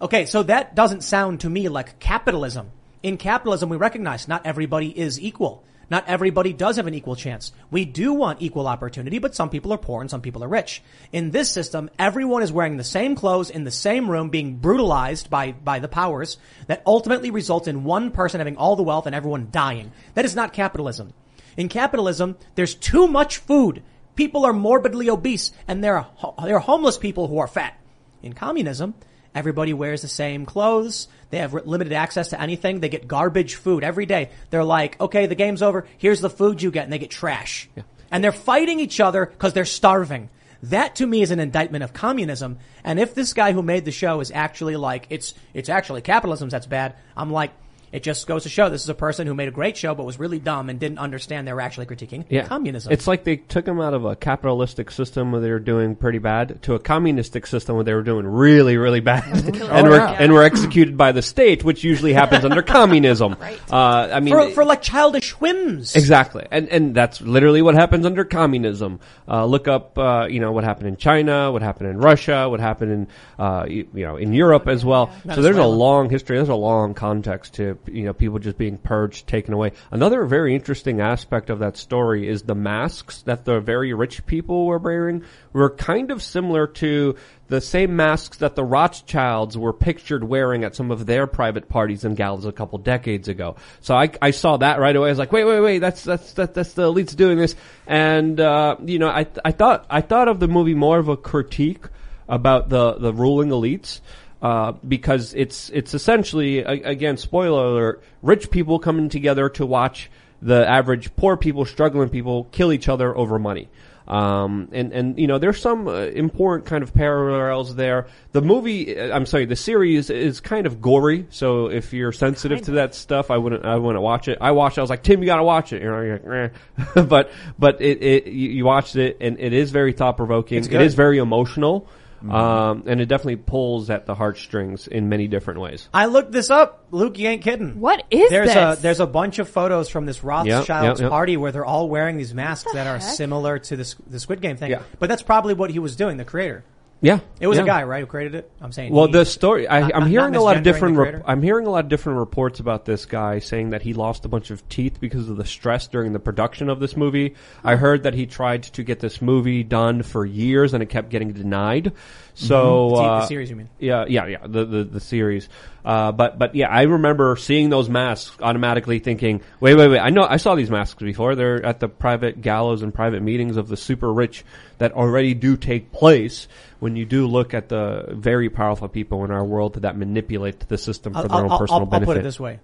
Okay, so that doesn't sound to me like capitalism. In capitalism, we recognize not everybody is equal. Not everybody does have an equal chance. We do want equal opportunity, but some people are poor and some people are rich. In this system, everyone is wearing the same clothes in the same room, being brutalized by, by the powers that ultimately results in one person having all the wealth and everyone dying. That is not capitalism. In capitalism, there's too much food. People are morbidly obese, and there are ho- there are homeless people who are fat. In communism, everybody wears the same clothes. They have re- limited access to anything. They get garbage food every day. They're like, okay, the game's over. Here's the food you get, and they get trash. Yeah. And they're fighting each other because they're starving. That, to me, is an indictment of communism. And if this guy who made the show is actually like, it's it's actually capitalism that's bad, I'm like, it just goes to show this is a person who made a great show but was really dumb and didn't understand they were actually critiquing yeah. communism. It's like they took him out of a capitalistic system where they were doing pretty bad to a communistic system where they were doing really, really bad mm-hmm. and oh, were yeah. and were executed by the state, which usually happens under communism. Right. Uh, I mean, for, for like childish whims. Exactly, and and that's literally what happens under communism. Uh, look up, uh, you know, what happened in China, what happened in Russia, what happened in uh, you, you know in Europe as well. Yeah. So Venezuela. There's a long history. There's a long context to. You know, people just being purged, taken away. Another very interesting aspect of that story is the masks that the very rich people were wearing were kind of similar to the same masks that the Rothschilds were pictured wearing at some of their private parties and galas a couple decades ago. So I, I saw that right away. I was like, wait, wait, wait, that's, that's, that, that's the elites doing this. And, uh, you know, I, I thought, I thought of the movie more of a critique about the, the ruling elites. Uh, because it's, it's essentially, again, spoiler alert, rich people coming together to watch the average poor people, struggling people kill each other over money. Um, and, and, you know, there's some uh, important kind of parallels there. The movie, I'm sorry, the series is kind of gory. So if you're sensitive kind to of. that stuff, I wouldn't, I wouldn't watch it. I watched, I was like, Tim, you gotta watch it. You know, you're like, eh. but, but it, it, you watched it and it is very thought provoking. It is very emotional. Mm-hmm. Um, and it definitely pulls at the heartstrings in many different ways. I looked this up. Luke, you ain't kidding. What is there's this? There's a, there's a bunch of photos from this Rothschild's yep, yep, yep. party where they're all wearing these masks the that heck? are similar to the, the Squid Game thing. Yeah. But that's probably what he was doing, the creator. Yeah. It was yeah. a guy, right, who created it? I'm saying Well, he, the story, I, not, I'm hearing a lot of different, re- I'm hearing a lot of different reports about this guy saying that he lost a bunch of teeth because of the stress during the production of this movie. I heard that he tried to get this movie done for years and it kept getting denied. So, mm-hmm. the, uh, the series, you mean? Yeah, yeah, yeah, the, the, the series. Uh, but, but yeah, I remember seeing those masks automatically thinking, wait, wait, wait, I know, I saw these masks before. They're at the private galas and private meetings of the super rich that already do take place when you do look at the very powerful people in our world that manipulate the system for I'll, their I'll, own personal I'll, benefit. I'll put it this way.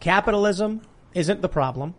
Capitalism isn't the problem.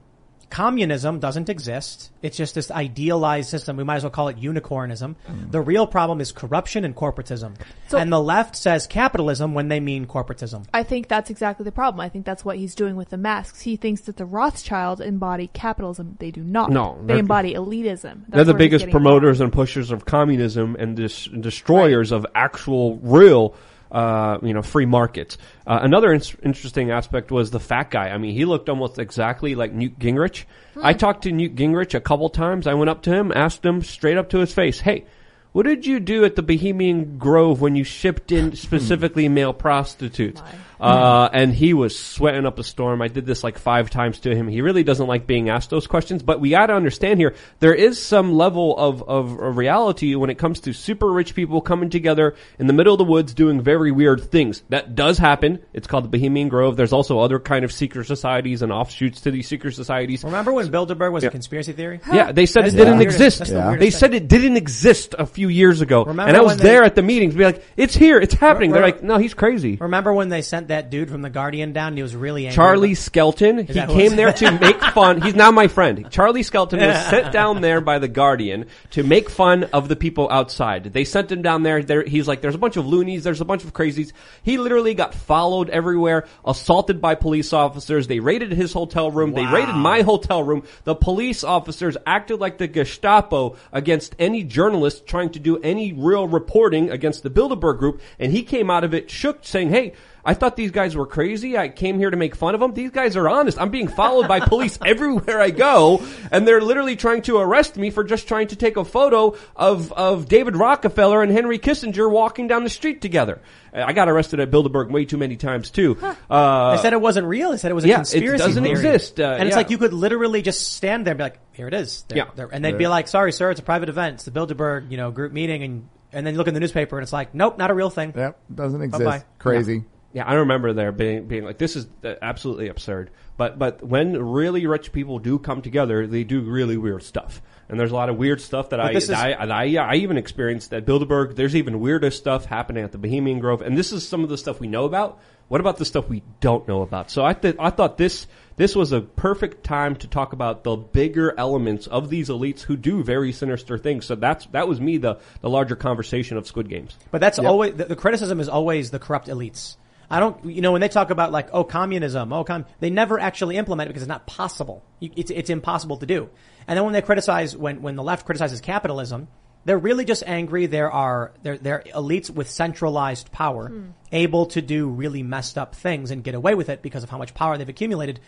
Communism doesn't exist. It's just this idealized system. We might as well call it unicornism. Mm. The real problem is corruption and corporatism. So, and the left says capitalism when they mean corporatism. I think that's exactly the problem. I think that's what he's doing with the masks. He thinks that the Rothschilds embody capitalism. They do not. No, they embody elitism. That's they're the biggest promoters and pushers of communism and dis- destroyers right. of actual real Uh, you know, free markets. Uh, another in- interesting aspect was the fat guy. I mean, he looked almost exactly like Newt Gingrich. Hmm. I talked to Newt Gingrich a couple times. I went up to him, asked him straight up to his face, hey, what did you do at the Bohemian Grove when you shipped in specifically male prostitutes? Uh, and he was sweating up a storm. I did this like five times to him. He really doesn't like being asked those questions, but we gotta understand here, there is some level of, of, of reality when it comes to super rich people coming together in the middle of the woods doing very weird things. That does happen. It's called the Bohemian Grove. There's also other kind of secret societies and offshoots to these secret societies. Remember when Bilderberg was yeah. a conspiracy theory? Yeah, they said That's it the didn't weirdest. exist. That's yeah. the they thing. said it didn't exist a few years ago, remember and I was there they, at the meetings. Be like, it's here, it's happening. Re- re- They're like, no, he's crazy. Remember when they sent that dude from the Guardian down? And he was really angry. Charlie Skelton. Is he came there to make fun. He's now my friend. Charlie Skelton was sent down there by the Guardian to make fun of the people outside. They sent him down there. there. He's like, there's a bunch of loonies. There's a bunch of crazies. He literally got followed everywhere, assaulted by police officers. They raided his hotel room. Wow. They raided my hotel room. The police officers acted like the Gestapo against any journalist trying to do any real reporting against the Bilderberg group, and he came out of it shook, saying, hey, I thought these guys were crazy. I came here to make fun of them. These guys are honest. I'm being followed by police everywhere I go, and they're literally trying to arrest me for just trying to take a photo of of David Rockefeller and Henry Kissinger walking down the street together. I got arrested at Bilderberg way too many times, too. Huh. Uh, they said it wasn't real. They said it was a yeah, conspiracy it doesn't theory. exist. Uh, and it's yeah. like you could literally just stand there and be like, here it is. They're, yeah. they're, and they'd yeah. be like, sorry, sir, it's a private event. It's the Bilderberg, you know, group meeting, and, and then you look in the newspaper, and it's like, nope, not a real thing. Yep, doesn't exist. Bye-bye. Crazy. Yeah. Yeah, I remember there being being like, this is absolutely absurd. But but when really rich people do come together, they do really weird stuff. And there's a lot of weird stuff that I, is... I I I even experienced at Bilderberg. There's even weirder stuff happening at the Bohemian Grove. And this is some of the stuff we know about. What about the stuff we don't know about? So I th- I thought this this was a perfect time to talk about the bigger elements of these elites who do very sinister things. So that's that was me the the larger conversation of Squid Games. But that's yep. always the, the criticism is always the corrupt elites. I don't, you know, when they talk about like, oh, communism, oh, com, they never actually implement it because it's not possible. It's, it's impossible to do. And then when they criticize, when, when the left criticizes capitalism, they're really just angry. There are, they're, they're elites with centralized power, hmm. able to do really messed up things and get away with it because of how much power they've accumulated.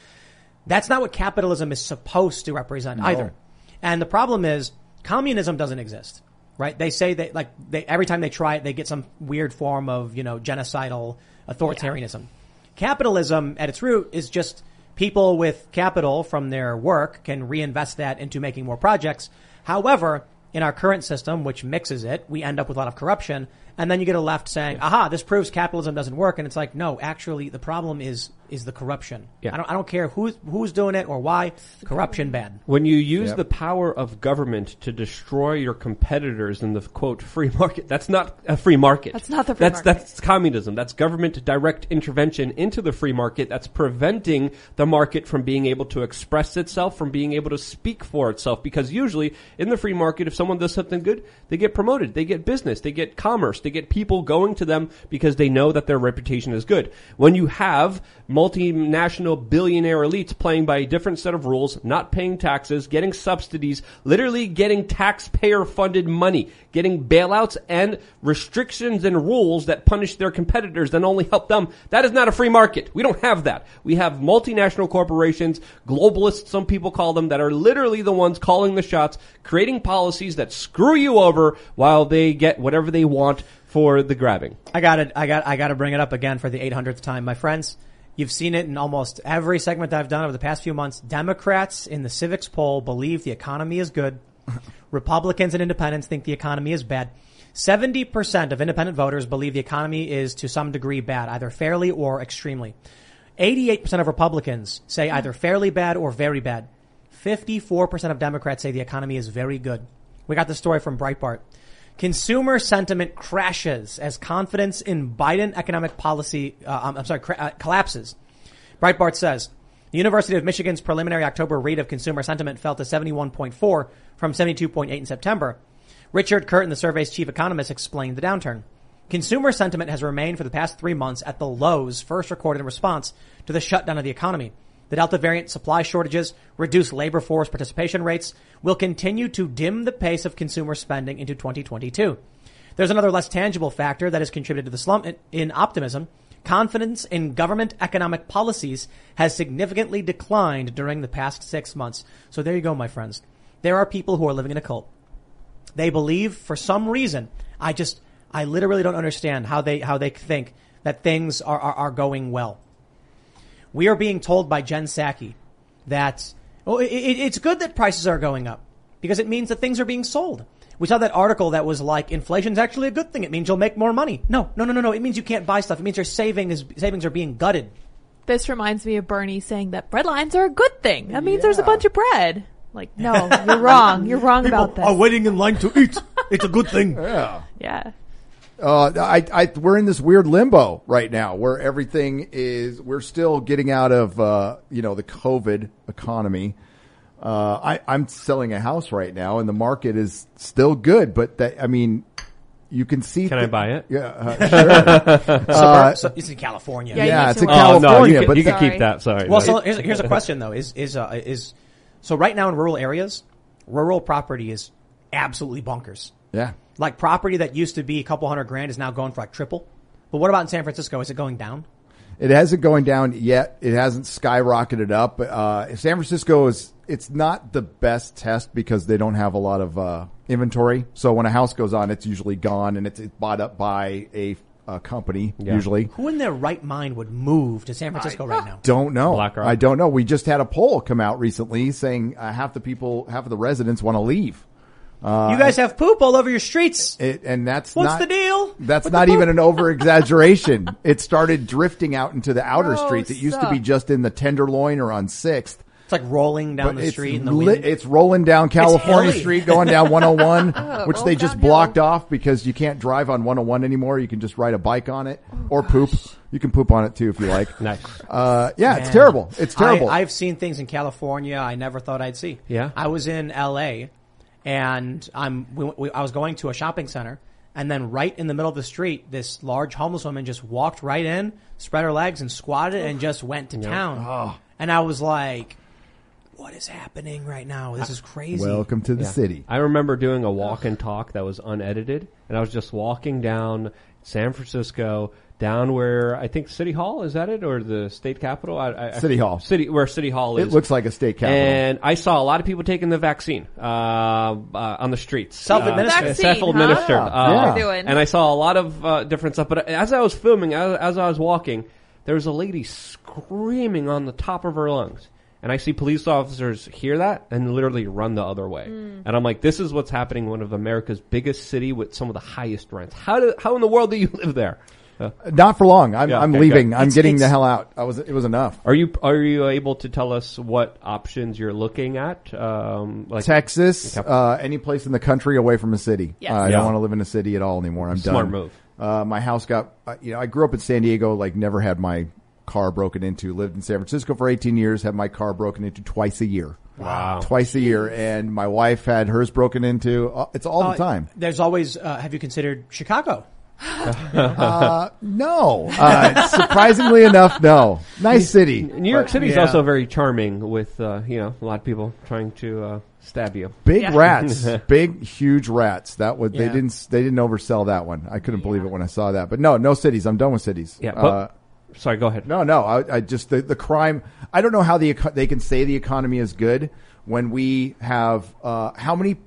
That's not what capitalism is supposed to represent no. either. And the problem is communism doesn't exist, right? They say that like they, every time they try it, they get some weird form of, you know, genocidal authoritarianism. Yeah. Capitalism at its root is just people with capital from their work can reinvest that into making more projects. However, in our current system, which mixes it, we end up with a lot of corruption. And then you get a left saying, yeah. aha, this proves capitalism doesn't work. And it's like, no, actually, the problem is is the corruption. Yeah. I don't I don't care who's, who's doing it or why. Corruption bad. When you use yep. the power of government to destroy your competitors in the, quote, free market, that's not a free market. That's not the free that's, market. That's communism. That's government direct intervention into the free market. That's preventing the market from being able to express itself, from being able to speak for itself. Because usually in the free market, if someone does something good, they get promoted. They get business. They get commerce. They get people going to them because they know that their reputation is good. When you have multinational billionaire elites playing by a different set of rules, not paying taxes, getting subsidies, literally getting taxpayer-funded money, getting bailouts and restrictions and rules that punish their competitors and only help them, that is not a free market. We don't have that. We have multinational corporations, globalists, some people call them, that are literally the ones calling the shots, creating policies that screw you over while they get whatever they want for the grabbing. I got it. I got. I got to bring it up again for the eight hundredth time, my friends. You've seen it in almost every segment I've done over the past few months. Democrats in the civics poll believe the economy is good. Republicans and independents think the economy is bad. Seventy percent of independent voters believe the economy is to some degree bad, either fairly or extremely. Eighty-eight percent of Republicans say either fairly bad or very bad. Fifty-four percent of Democrats say the economy is very good. We got the story from Breitbart. Consumer sentiment crashes as confidence in Biden economic policy, uh, I'm sorry, cra- uh, collapses. Breitbart says, the University of Michigan's preliminary October rate of consumer sentiment fell to seventy-one point four from seventy-two point eight in September. Richard Curtin, the survey's chief economist, explained the downturn. Consumer sentiment has remained for the past three months at the lows first recorded in response to the shutdown of the economy. The Delta variant, supply shortages, reduced labor force participation rates will continue to dim the pace of consumer spending into twenty twenty-two. There's another less tangible factor that has contributed to the slump in optimism. Confidence in government economic policies has significantly declined during the past six months. So there you go, my friends. There are people who are living in a cult. They believe for some reason. I just, I literally don't understand how they, how they think that things are, are, are going well. We are being told by Jen Psaki that well, it, it, it's good that prices are going up because it means that things are being sold. We saw that article that was like, inflation's actually a good thing. It means you'll make more money. No, no, no, no, no. It means you can't buy stuff. It means your savings, savings are being gutted. This reminds me of Bernie saying that bread lines are a good thing. That means yeah. there's a bunch of bread. Like, no, you're wrong. You're wrong People about this. Are waiting in line to eat. It's a good thing. Yeah. Yeah. Uh, I, I, we're in this weird limbo right now where everything is, we're still getting out of, uh, you know, the COVID economy. Uh, I, I'm selling a house right now and the market is still good, but that, I mean, you can see. Can th- I buy it? Yeah, uh, sure. uh, so, so it's in California. Yeah, yeah it's in California. Oh, no, you can, but you can keep that. Sorry. Well, no. so here's, here's a question though. Is, is, uh, is, so right now in rural areas, rural property is absolutely bonkers. Yeah. Like property that used to be a couple hundred grand is now going for like triple. But what about in San Francisco? Is it going down? It hasn't going down yet. It hasn't skyrocketed up. Uh, San Francisco is, it's not the best test because they don't have a lot of, uh, inventory. So when a house goes on, it's usually gone and it's, it's bought up by a, a company yeah. usually. Who in their right mind would move to San Francisco I, right now? Don't know. BlackRock. I don't know. We just had a poll come out recently saying uh, half the people, half of the residents want to leave. Uh, you guys have poop all over your streets. It, and that's What's not, the deal? That's not even an over exaggeration. It started drifting out into the outer Gross street that used up. to be just in the Tenderloin or on sixth. It's like rolling down but the street in the wind. Li- it's rolling down California Street, going down one oh one, uh, which they just blocked hill. off because you can't drive on one oh one anymore. You can just ride a bike on it oh, or poop. Gosh. You can poop on it, too, if you like. Nice. Uh, yeah, Man. it's terrible. It's terrible. I, I've seen things in California I never thought I'd see. Yeah. I was in L A, and I'm, we, we, I was going to a shopping center. And then right in the middle of the street, this large homeless woman just walked right in, spread her legs, and squatted and just went to yeah. town. Oh. And I was like... What is happening right now? This is crazy. Welcome to the yeah. city. I remember doing a walk and talk that was unedited, and I was just walking down San Francisco, down where I think City Hall, is that it? Or the state capitol? I, I, City I, Hall. City, where City Hall is. It looks like a state capitol. And I saw a lot of people taking the vaccine uh, uh on the streets. Self-administered. Uh, Self-administered. Huh? Uh, yeah. What are you doing? And I saw a lot of uh, different stuff. But as I was filming, as, as I was walking, there was a lady screaming on the top of her lungs. And I see police officers hear that and literally run the other way. Mm. And I'm like, this is what's happening in one of America's biggest city with some of the highest rents. How do, how in the world do you live there? Uh, Not for long. I'm, yeah, I'm okay, leaving. Okay. I'm it's, getting it's, the hell out. I was, it was enough. Are you, are you able to tell us what options you're looking at? Um, like Texas, uh, any place in the country away from a city. Yes. Uh, I yeah. don't want to live in a city at all anymore. I'm Smart done. Smart move. Uh, my house got, you know, I grew up in San Diego, like never had my car broken into, lived in San Francisco for eighteen years, had my car broken into twice a year. Wow. Twice a year. And my wife had hers broken into. Uh, it's all uh, the time. There's always, uh, have you considered Chicago? uh, no. Uh, surprisingly enough, no. Nice city. New York City is yeah. also very charming with, uh, you know, a lot of people trying to, uh, stab you. Big yeah. rats. Big, huge rats. That was, yeah. they didn't, they didn't oversell that one. I couldn't yeah. believe it when I saw that. But no, no cities. I'm done with cities. Yeah. But- uh, Sorry, go ahead. No, no. I, I just the, the crime. I don't know how the they can say the economy is good when we have uh, how many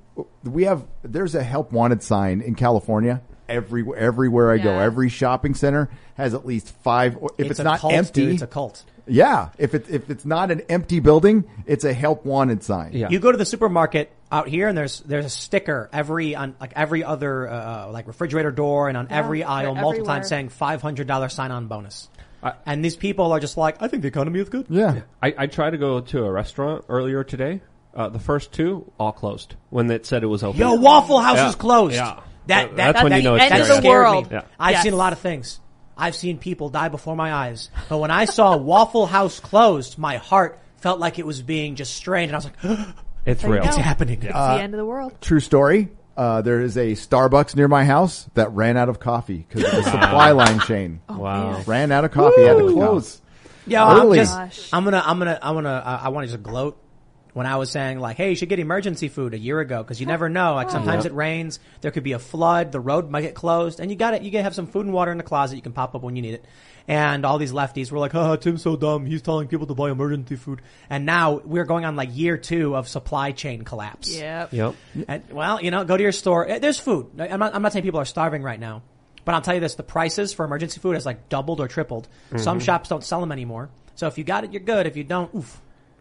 we have. There's a help wanted sign in California. Every everywhere I yeah. go, every shopping center has at least five. If it's, it's not cult, empty, dude, it's a cult. Yeah, if it's if it's not an empty building, it's a help wanted sign. Yeah. You go to the supermarket out here, and there's there's a sticker every on like every other uh, like refrigerator door and on yeah, every aisle multiple times saying five hundred dollars sign on bonus. I, and these people are just like, I think the economy is good. Yeah. I, I tried to go to a restaurant earlier today. Uh, the first two, all closed. When it said it was open. Yo, Waffle House yeah. is closed. Yeah. That, that, that's that, when that, you know it's that scared world. me. Yeah. I've yes. seen a lot of things. I've seen people die before my eyes. But when I saw Waffle House closed, my heart felt like it was being just strained. And I was like, it's real. It's happening. It's uh, the end of the world. True story. Uh, there is a Starbucks near my house that ran out of coffee because the supply line chain oh, wow. ran out of coffee, Woo! had to close. Yeah, I'm just, I'm gonna, I'm gonna, I'm gonna, uh, I want to just gloat when I was saying like, hey, you should get emergency food a year ago because you never know. Like sometimes yeah. it rains, there could be a flood, the road might get closed, and you got it. You gotta have some food and water in the closet. You can pop up when you need it. And all these lefties were like, haha, Tim's so dumb. He's telling people to buy emergency food. And now we're going on like year two of supply chain collapse. Yep. Yep. And, well, you know, go to your store. There's food. I'm not, I'm not saying people are starving right now. But I'll tell you this. The prices for emergency food has like doubled or tripled. Mm-hmm. Some shops don't sell them anymore. So if you got it, you're good. If you don't, oof.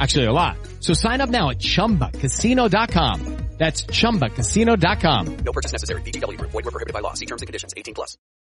Actually, a lot. So sign up now at chumba casino dot com. That's chumba casino dot com. No purchase necessary. V G W Group. Void where prohibited by law. See terms and conditions. eighteen plus.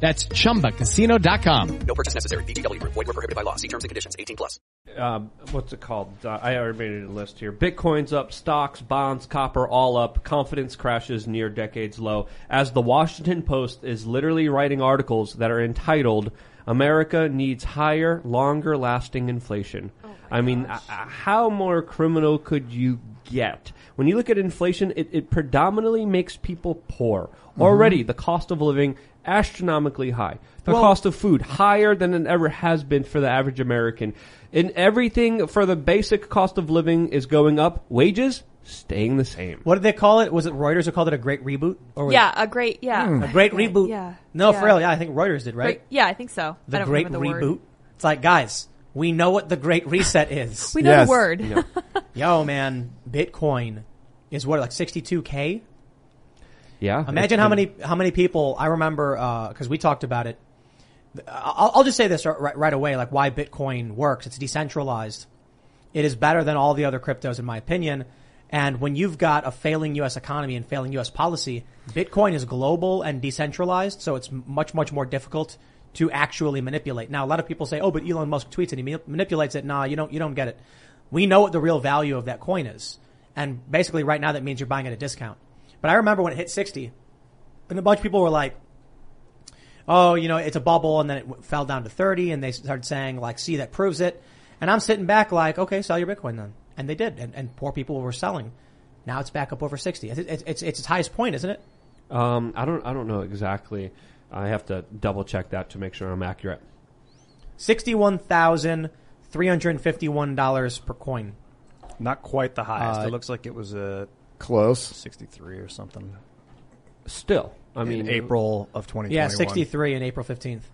That's chumba casino dot com. No purchase necessary. V G W Group. Void where prohibited by law. See terms and conditions. eighteen plus. Um, what's it called? Uh, I already made a list here. Bitcoin's up. Stocks, bonds, copper, all up. Confidence crashes near decades low. As the Washington Post is literally writing articles that are entitled, America needs higher, longer-lasting inflation. Oh I mean, uh, how more criminal could you get. When you look at inflation, it, it predominantly makes people poor. Mm-hmm. Already, the cost of living, astronomically high. The well, cost of food, higher than it ever has been for the average American. And everything for the basic cost of living is going up. Wages, staying the same. What did they call it? Was it Reuters who called it a great reboot? Or yeah, it? a great, yeah. Mm. A great reboot. Yeah. No, yeah. for real, yeah, I think Reuters did, right? Great, yeah, I think so. The I don't great remember the reboot. Word. It's like, guys, we know what the Great Reset is. We know yes. the word. No. Yo, man, Bitcoin is what, like sixty-two K? Yeah. Imagine how many how many people, I remember, because uh, we talked about it. I'll, I'll just say this right, right away, like why Bitcoin works. It's decentralized. It is better than all the other cryptos, in my opinion. And when you've got a failing U S economy and failing U S policy, Bitcoin is global and decentralized, so it's much, much more difficult to actually manipulate. Now, a lot of people say, oh, but Elon Musk tweets and he manipulates it. Nah, you don't, you don't get it. We know what the real value of that coin is. And basically right now that means you're buying at a discount. But I remember when it hit sixty, and a bunch of people were like, oh, you know, it's a bubble, and then it fell down to thirty, and they started saying, like, see, that proves it. And I'm sitting back like, okay, sell your Bitcoin then. And they did, and, and poor people were selling. Now it's back up over sixty. It's it's it's, it's its highest point, isn't it? Um, I don't I don't know exactly. I have to double-check that to make sure I'm accurate. sixty-one thousand three hundred fifty-one dollars per coin. Not quite the highest. Uh, it looks like it was a... Close. sixty-three or something. Still. I mean, in April of twenty twenty-one. Yeah, sixty-three and April fifteenth.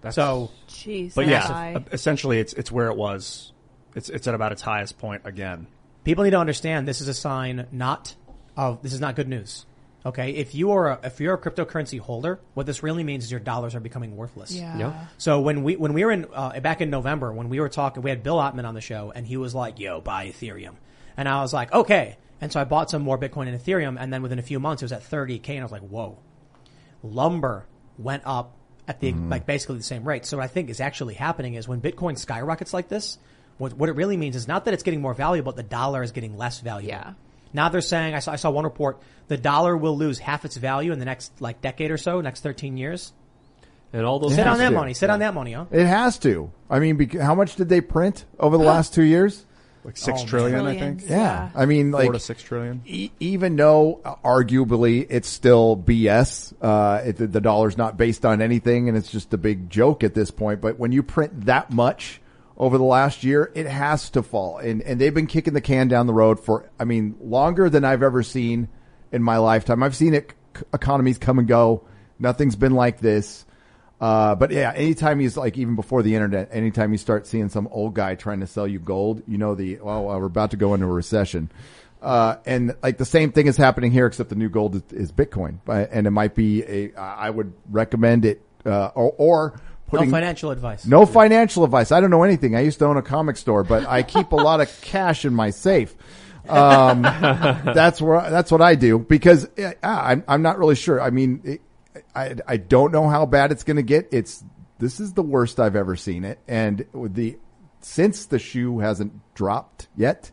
That's so. Jeez. But yeah, high. Essentially it's it's where it was. It's it's at about its highest point again. People need to understand this is a sign not of this is not good news. Okay? If you are a, if you're a cryptocurrency holder, what this really means is your dollars are becoming worthless. Yeah. yeah. So when we when we were in uh, back in November when we were talking, we had Bill Ottman on the show and he was like, "Yo, buy Ethereum." And I was like, "Okay." And so I bought some more Bitcoin and Ethereum, and then within a few months, it was at thirty K, and I was like, whoa. Lumber went up at the mm. like basically the same rate. So what I think is actually happening is when Bitcoin skyrockets like this, what, what it really means is not that it's getting more valuable, the dollar is getting less valuable. Yeah. Now they're saying, I saw, I saw one report, the dollar will lose half its value in the next like decade or so, next thirteen years. And all those Sit on that to. money. Sit yeah. on that money, huh? It has to. I mean, bec- how much did they print over the huh? last two years? Like six oh, trillion, I think. Yeah. yeah. I mean, like. Four to six trillion. E- even though uh, arguably it's still B S, uh, it, the dollar's not based on anything and it's just a big joke at this point. But when you print that much over the last year, it has to fall. And, and they've been kicking the can down the road for, I mean, longer than I've ever seen in my lifetime. I've seen it, c- economies come and go. Nothing's been like this. Uh, but yeah, anytime he's like, even before the internet, anytime you start seeing some old guy trying to sell you gold, you know, the, oh, well, we're about to go into a recession. Uh, and like the same thing is happening here, except the new gold is, is Bitcoin. And it might be a, I would recommend it, uh, or, or putting. No financial advice. No financial advice. I don't know anything. I used to own a comic store, but I keep a lot of cash in my safe. Um, that's where, that's what I do because uh, I'm, I'm not really sure. I mean, it, I, I don't know how bad it's going to get. It's this is the worst I've ever seen it, and the since the shoe hasn't dropped yet,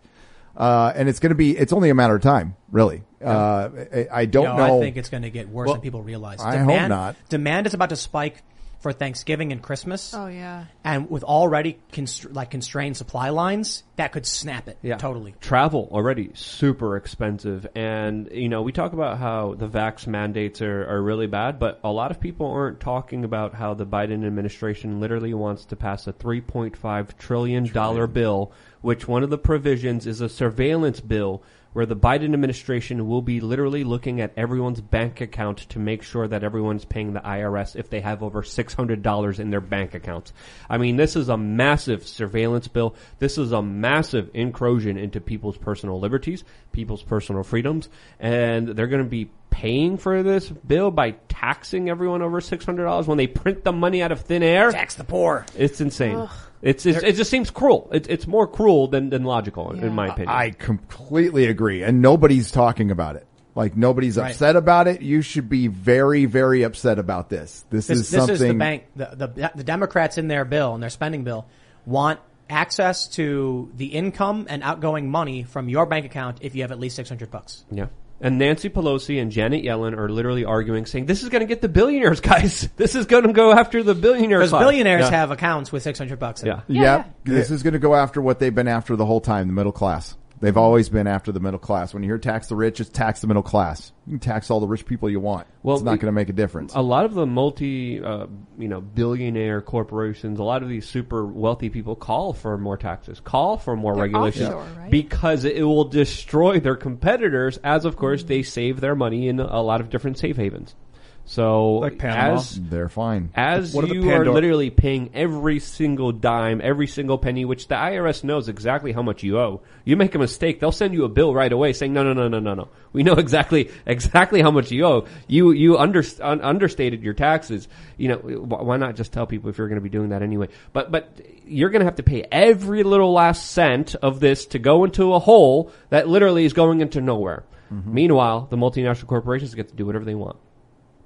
uh, and it's going to be. It's only a matter of time, really. Uh, I, I don't you know, know. I think it's going to get worse well, than people realize. Demand, I hope not. Demand is about to spike for Thanksgiving and Christmas. Oh yeah, and with already constra- like constrained supply lines, that could snap it. Yeah. Totally. Travel already super expensive, and you know we talk about how the vax mandates are, are really bad, but a lot of people aren't talking about how the Biden administration literally wants to pass a three point five trillion dollars Trillion. bill, which one of the provisions is a surveillance bill, where the Biden administration will be literally looking at everyone's bank account to make sure that everyone's paying the I R S if they have over six hundred dollars in their bank accounts. I mean, this is a massive surveillance bill. This is a massive incursion into people's personal liberties, people's personal freedoms, and they're going to be paying for this bill by taxing everyone over six hundred dollars when they print the money out of thin air. Tax the poor. It's insane. Ugh. It's, it's it just seems cruel. It's it's more cruel than, than logical, yeah. in my opinion. I completely agree, and nobody's talking about it. Like nobody's right. upset about it. You should be very, very upset about this. This, this is this something. This is the bank. The, the the Democrats in their bill and their spending bill want access to the income and outgoing money from your bank account if you have at least six hundred bucks. Yeah. And Nancy Pelosi and Janet Yellen are literally arguing, saying, this is going to get the billionaires, guys. This is going to go after the billionaires. Because billionaires yeah. have accounts with six hundred bucks in yeah. it. Yeah. Yeah. yeah. This is going to go after what they've been after the whole time, the middle class. They've always been after the middle class. When you hear tax the rich, it's tax the middle class. You can tax all the rich people you want. Well, it's not going to make a difference. A lot of the multi, uh, you know, billionaire corporations, a lot of these super wealthy people call for more taxes, call for more regulation, right? Because it will destroy their competitors as, of course, they save their money in a lot of different safe havens. So like Panama, as, they're fine. As what you are, are literally paying every single dime, every single penny, which the I R S knows exactly how much you owe. You make a mistake, they'll send you a bill right away saying, no, no, no, no, no, no. We know exactly, exactly how much you owe. You, you under, un, understated your taxes. You know, why not just tell people if you're going to be doing that anyway? But, but you're going to have to pay every little last cent of this to go into a hole that literally is going into nowhere. Mm-hmm. Meanwhile, the multinational corporations get to do whatever they want.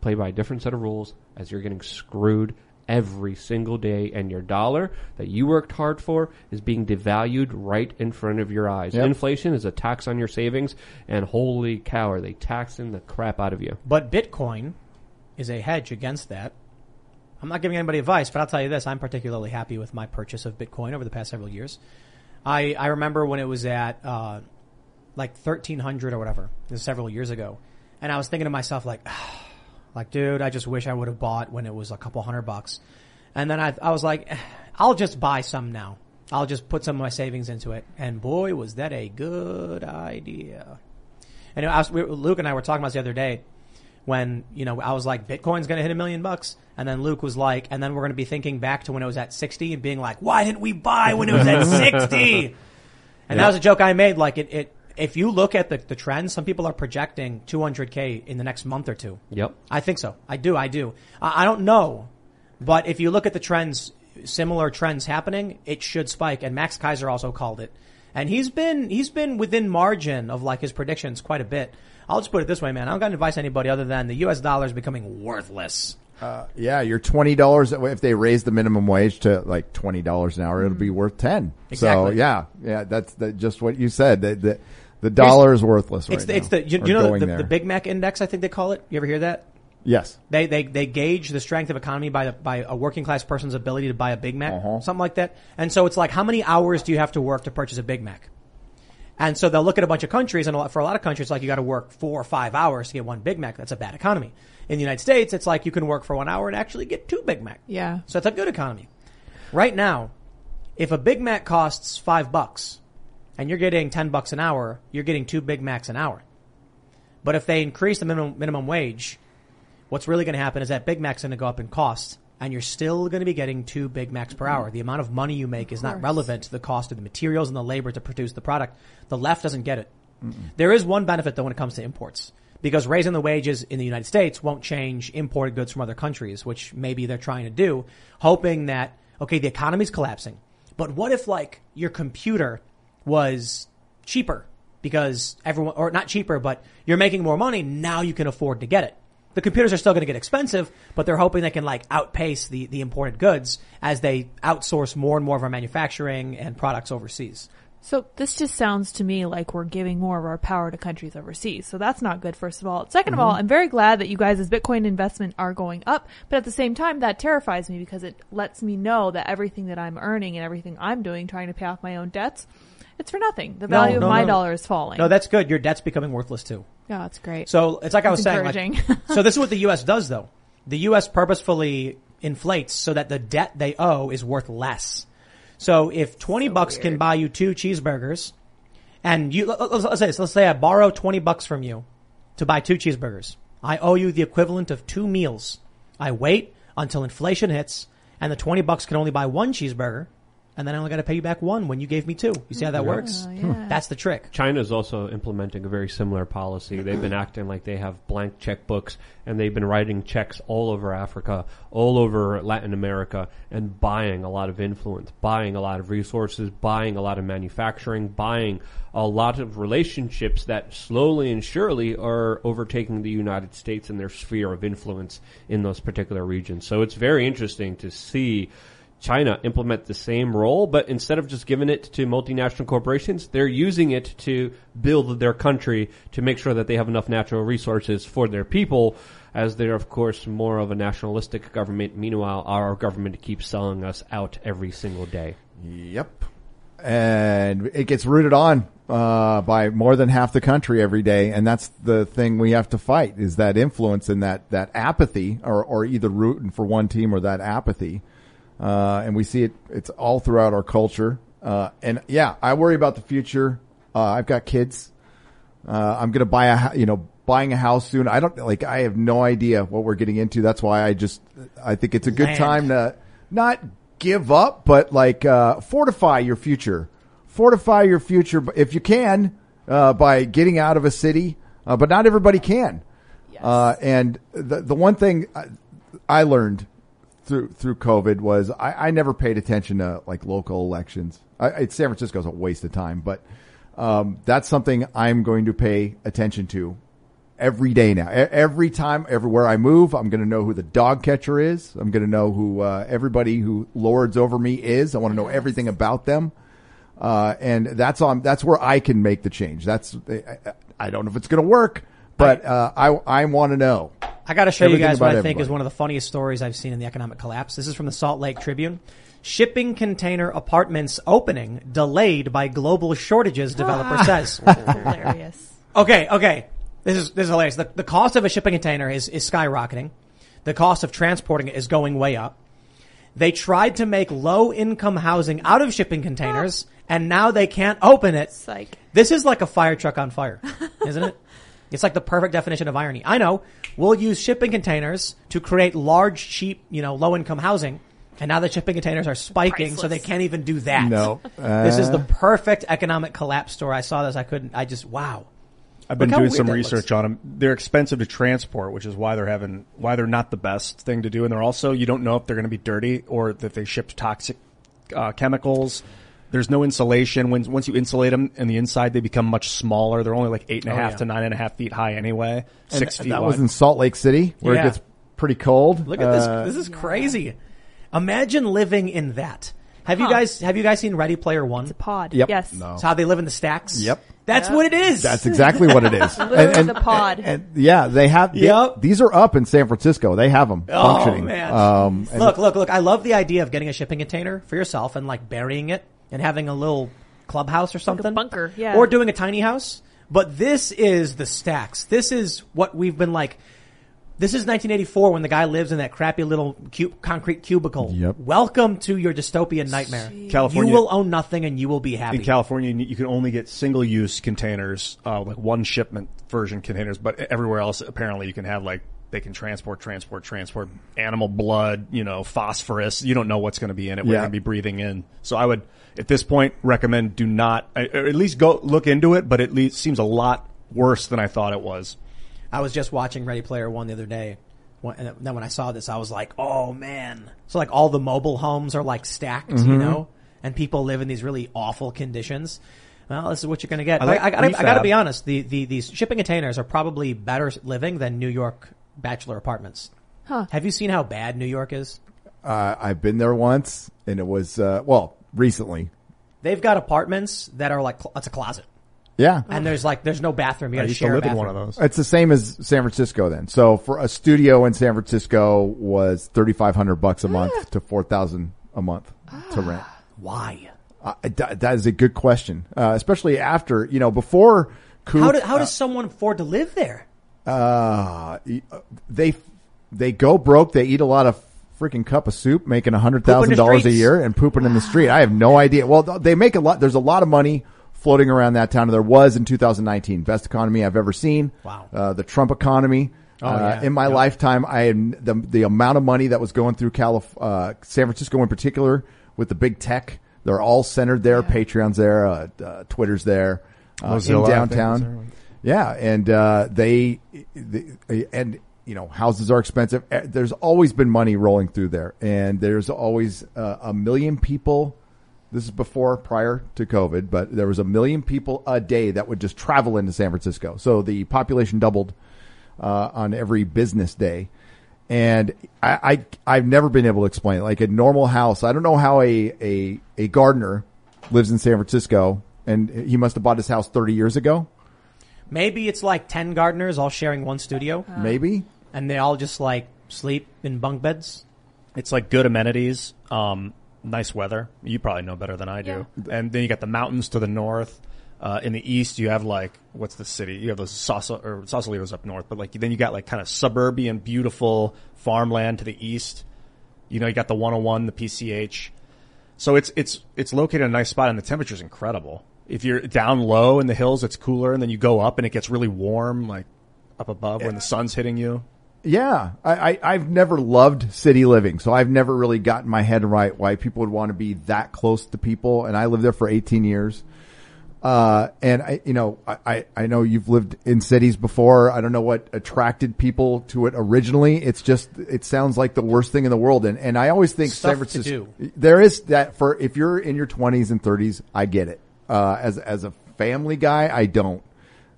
Play by a different set of rules as you're getting screwed every single day, and your dollar that you worked hard for is being devalued right in front of your eyes. Yep. Inflation is a tax on your savings, and holy cow, are they taxing the crap out of you. But Bitcoin is a hedge against that. I'm not giving anybody advice, but I'll tell you this. I'm particularly happy with my purchase of Bitcoin over the past several years. I, I remember when it was at uh, like thirteen hundred or whatever, this was several years ago, and I was thinking to myself like, ah, Like, dude, I just wish I would have bought when it was a couple hundred bucks. And then I I was like, I'll just buy some now. I'll just put some of my savings into it. And boy, was that a good idea. And I was, we, Luke and I were talking about this the other day when, you know, I was like, Bitcoin's going to hit a million bucks. And then Luke was like, and then we're going to be thinking back to when it was at sixty and being like, why didn't we buy when it was at sixty? And yeah. That was a joke I made. Like, it, it if you look at the, the trend, some people are projecting two hundred K in the next month or two. Yep. I think so. I do. I do. I, I don't know. But if you look at the trends, similar trends happening, it should spike. And Max Kaiser also called it. And he's been, he's been within margin of like his predictions quite a bit. I'll just put it this way, man. I don't got to advise anybody other than the U S dollar is becoming worthless. Uh, yeah, your twenty dollars, if they raise the minimum wage to like twenty dollars an hour, it'll be worth ten. Exactly. So yeah, yeah, that's the, just what you said. The, the, The dollar it's, is worthless right it's the, now. It's the, you, you know the, the Big Mac Index, I think they call it? You ever hear that? Yes. They they they gauge the strength of economy by the, by a working class person's ability to buy a Big Mac, uh-huh. something like that. And so it's like, how many hours do you have to work to purchase a Big Mac? And so they'll look at a bunch of countries, and a lot, for a lot of countries, like you got to work four or five hours to get one Big Mac. That's a bad economy. In the United States, it's like you can work for one hour and actually get two Big Mac. Yeah. So it's a good economy. Right now, if a Big Mac costs five bucks, and you're getting ten bucks an hour, you're getting two Big Macs an hour. But if they increase the minimum, minimum wage, what's really going to happen is that Big Mac's going to go up in cost, and you're still going to be getting two Big Macs per hour. The amount of money you make is not relevant to the cost of the materials and the labor to produce the product. The left doesn't get it. Mm-mm. There is one benefit, though, when it comes to imports, because raising the wages in the United States won't change imported goods from other countries, which maybe they're trying to do, hoping that, okay, the economy's collapsing. But what if, like, your computer was cheaper because everyone, or not cheaper, but you're making more money. Now you can afford to get it. The computers are still going to get expensive, but they're hoping they can like outpace the, the imported goods as they outsource more and more of our manufacturing and products overseas. So this just sounds to me like we're giving more of our power to countries overseas. So that's not good, first of all. Second mm-hmm. of all, I'm very glad that you guys' Bitcoin investment are going up. But at the same time, that terrifies me because it lets me know that everything that I'm earning and everything I'm doing, trying to pay off my own debts, it's for nothing. The value no, no, of my no. dollar is falling. No, that's good. Your debt's becoming worthless too. Yeah, that's great. So it's like that's I was saying. Like, so this is what the U S does though. The U S purposefully inflates so that the debt they owe is worth less. So if twenty so bucks weird. can buy you two cheeseburgers and you, let's say this, let's say I borrow twenty bucks from you to buy two cheeseburgers. I owe you the equivalent of two meals. I wait until inflation hits and the twenty bucks can only buy one cheeseburger. And then I only got to pay you back one when you gave me two. You see how that yeah. works? Yeah. That's the trick. China's also implementing a very similar policy. They've been acting like they have blank checkbooks, and they've been writing checks all over Africa, all over Latin America, and buying a lot of influence, buying a lot of resources, buying a lot of manufacturing, buying a lot of relationships that slowly and surely are overtaking the United States and their sphere of influence in those particular regions. So it's very interesting to see China implement the same role, but instead of just giving it to multinational corporations, they're using it to build their country to make sure that they have enough natural resources for their people, as they're, of course, more of a nationalistic government. Meanwhile, our government keeps selling us out every single day. Yep. And it gets rooted on uh, by more than half the country every day. And that's the thing we have to fight, is that influence and that, that apathy, or, or either rooting for one team or that apathy. Uh, and we see it, it's all throughout our culture. Uh, and yeah, I worry about the future. Uh, I've got kids. Uh, I'm going to buy a, you know, buying a house soon. I don't like, I have no idea what we're getting into. That's why I just, I think it's a good Land. time to not give up, but like, uh, fortify your future, fortify your future. If you can, uh, by getting out of a city, uh, but not everybody can. Yes. Uh, and the, the one thing I, I learned through, through COVID was I, I never paid attention to like local elections. I, I San Francisco's a waste of time, but, um, that's something I'm going to pay attention to every day now. Every time, everywhere I move, I'm going to know who the dog catcher is. I'm going to know who uh, everybody who lords over me is. I want to know everything about them. Uh, and that's on. That's where I can make the change. That's I, I don't know if it's going to work, but uh, I I want to know. I got to show you guys what I think everybody. is one of the funniest stories I've seen in the economic collapse. This is from the Salt Lake Tribune. Shipping container apartments opening delayed by global shortages, developer ah. says. Hilarious. Okay, okay. This is, this is hilarious. The, the cost of a shipping container is, is skyrocketing. The cost of transporting it is going way up. They tried to make low-income housing out of shipping containers, oh. and now they can't open it. Psych. This is like a fire truck on fire, isn't it? It's like the perfect definition of irony. I know. We'll use shipping containers to create large, cheap, you know, low-income housing, and now the shipping containers are spiking, Priceless. so they can't even do that. No. Uh... This is the perfect economic collapse story. I saw this. I couldn't. I just, wow. I've been doing some research on them. They're expensive to transport, which is why they're having, why they're not the best thing to do. And they're also, you don't know if they're going to be dirty or that they ship toxic uh, chemicals. There's no insulation. When, once you insulate them in the inside, they become much smaller. They're only like eight and a half to nine and a half feet high anyway. Six feet wide. That was in Salt Lake City where it gets pretty cold. Look at this. This is crazy. Imagine living in that. Have you huh. guys have you guys seen Ready Player One? It's a pod. Yep. Yes. No. It's how they live in the stacks. Yep. That's yep. what it is. That's exactly what it is. and, and, the pod. And, and, yeah, they have. They, yep. These are up in San Francisco. They have them oh, functioning. Man. Um, look, look, look. I love the idea of getting a shipping container for yourself and like burying it and having a little clubhouse or something. Like a bunker. Yeah. Or doing a tiny house. But this is the stacks. This is what we've been like. This is nineteen eighty-four when the guy lives in that crappy little cube, concrete cubicle. Yep. Welcome to your dystopian nightmare. Jeez. California, you will own nothing and you will be happy. In California, you can only get single-use containers, uh, like one shipment version containers. But everywhere else, apparently, you can have like they can transport, transport, transport animal blood, you know, phosphorus. You don't know what's going to be in it. We're yeah. going to be breathing in. So I would, at this point, recommend do not, or at least go look into it. But at least seems a lot worse than I thought it was. I was just watching Ready Player One the other day, and then when I saw this, I was like, oh, man. So, like, all the mobile homes are, like, stacked, mm-hmm. you know, and people live in these really awful conditions. Well, this is what you're going to get. I, like I, I, I got to be honest. The, the these shipping containers are probably better living than New York bachelor apartments. Huh. Have you seen how bad New York is? Uh, I've been there once, and it was, uh, well, recently. They've got apartments that are, like, it's a closet. Yeah. And there's like, there's no bathroom. You gotta I used share to live a bathroom. In one of those. It's the same as San Francisco then. So for a studio in San Francisco was thirty-five hundred bucks a ah. month to four thousand a month ah. to rent. Why? Uh, that, that is a good question. Uh, especially after, you know, before Coop, How, do, how uh, does someone afford to live there? Uh, they, they go broke. They eat a lot of freaking cup of soup, making one hundred thousand dollars a year and pooping in the street. I have no idea. Well, they make a lot, there's a lot of money floating around that town. There was in two thousand nineteen, best economy I've ever seen. Wow. Uh, the Trump economy. Oh, uh, yeah. In my yeah. lifetime, I had the, the amount of money that was going through Calif- uh, San Francisco in particular with the big tech. They're all centered there. Yeah. Patreon's there. Uh, uh, Twitter's there. Uh, in downtown. Yeah. And, uh, they, they, and, you know, houses are expensive. There's always been money rolling through there. And there's always uh, a million people. This is before, prior to COVID, but there was a million people a day that would just travel into San Francisco. So the population doubled uh on every business day. And I, I I've never been able to explain it. Like a normal house, I don't know how a a a gardener lives in San Francisco, and he must have bought his house thirty years ago. Maybe it's like ten gardeners all sharing one studio. Uh, Maybe. And they all just like sleep in bunk beds. It's like good amenities. Um Nice weather. You probably know better than I do. Yeah. And then you got the mountains to the north. Uh, in the east, you have like, what's the city? You have those Sausa, or Sausalito's up north, but like, then you got like kind of suburban, beautiful farmland to the east. You know, you got the one oh one, the P C H. So it's, it's, it's located in a nice spot and the temperature's incredible. If you're down low in the hills, it's cooler. And then you go up and it gets really warm, like up above yeah. when the sun's hitting you. Yeah. I, I, I've never loved city living. So I've never really gotten my head right why people would want to be that close to people. And I lived there for eighteen years. Uh, and I, you know, I, I know you've lived in cities before. I don't know what attracted people to it originally. It's just, it sounds like the worst thing in the world. And, and I always think San Francisco, there is that for, if you're in your twenties and thirties, I get it. Uh, as, as a family guy, I don't,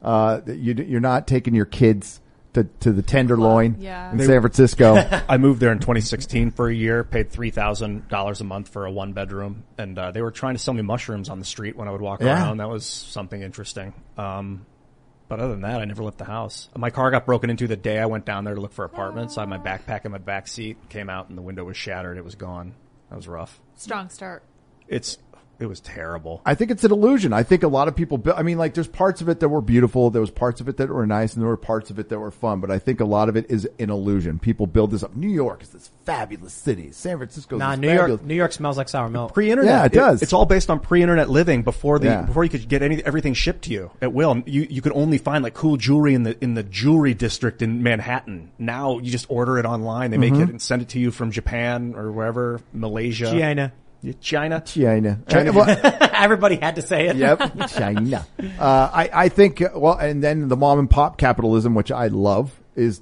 uh, you, you're not taking your kids to, to the Tenderloin well, yeah. in they, San Francisco. I moved there in twenty sixteen for a year, paid three thousand dollars a month for a one bedroom. And, uh, they were trying to sell me mushrooms on the street when I would walk yeah. around. That was something interesting. Um, but other than that, I never left the house. My car got broken into the day I went down there to look for apartments. I had my backpack in my back seat, came out and the window was shattered. It was gone. That was rough. Strong start. It's, It was terrible. I think it's an illusion. I think a lot of people, I mean, like there's parts of it that were beautiful. There was parts of it that were nice and there were parts of it that were fun. But I think a lot of it is an illusion. People build this up. New York is this fabulous city. San Francisco is nah, New fabulous. York, New York smells like sour milk. Pre-internet. Yeah, it does. It, it's all based on pre-internet living before the, yeah. before you could get any, everything shipped to you at will. You, you could only find like cool jewelry in the, in the jewelry district in Manhattan. Now you just order it online. They mm-hmm. make it and send it to you from Japan or wherever, Malaysia. China. China, China, China. Well, everybody had to say it. Yep, China. Uh, I, I think. Well, and then the mom and pop capitalism, which I love, is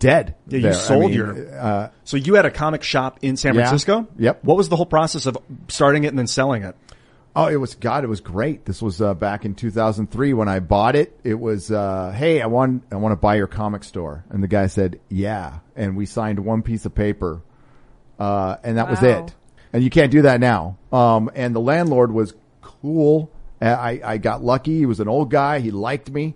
dead. Yeah, you there. sold I mean, your. Uh, so you had a comic shop in San yeah, Francisco. Yep. What was the whole process of starting it and then selling it? Oh, it was God. It was great. This was uh, back in two thousand three when I bought it. It was, uh, hey, I want, I want to buy your comic store, and the guy said, yeah, and we signed one piece of paper, uh, and that wow. was it. And you can't do that now. Um, and the landlord was cool. I, I got lucky. He was an old guy. He liked me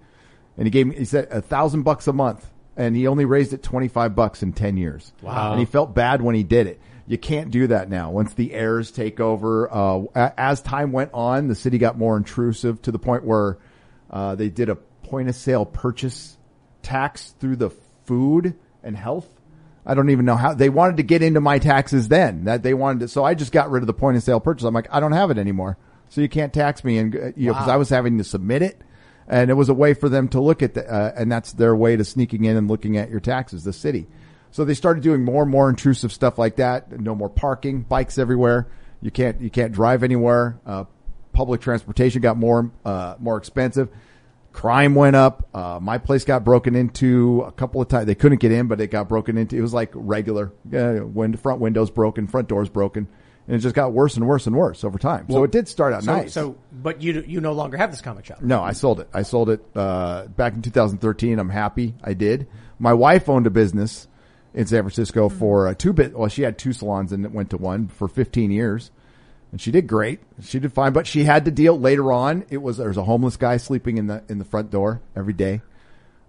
and he gave me, he said a thousand bucks a month and he only raised it twenty-five bucks in ten years. Wow. And he felt bad when he did it. You can't do that now. Once the heirs take over, uh, as time went on, the city got more intrusive to the point where, uh, they did a point of sale purchase tax through the food and health. I don't even know how they wanted to get into my taxes then that they wanted to. So I just got rid of the point of sale purchase. I'm like, I don't have it anymore. So you can't tax me. And you wow. know, cause I was having to submit it and it was a way for them to look at the, uh, and that's their way to sneaking in and looking at your taxes, the city. So they started doing more and more intrusive stuff like that. No more parking, bikes everywhere. You can't, you can't drive anywhere. Uh, public transportation got more, uh, more expensive. Crime went up. Uh, my place got broken into a couple of times. They couldn't get in, but it got broken into. It was like regular. Uh, when the front windows broken, front doors broken, and it just got worse and worse and worse over time. Well, so it did start out so, nice. So, but you you no longer have this comic shop. No, I sold it. I sold it uh back in two thousand thirteen. I'm happy I did. My wife owned a business in San Francisco mm-hmm. for a two bit. Well, she had two salons and it went to one for fifteen years. And she did great. She did fine, but she had to deal later on. It was, there was a homeless guy sleeping in the, in the front door every day.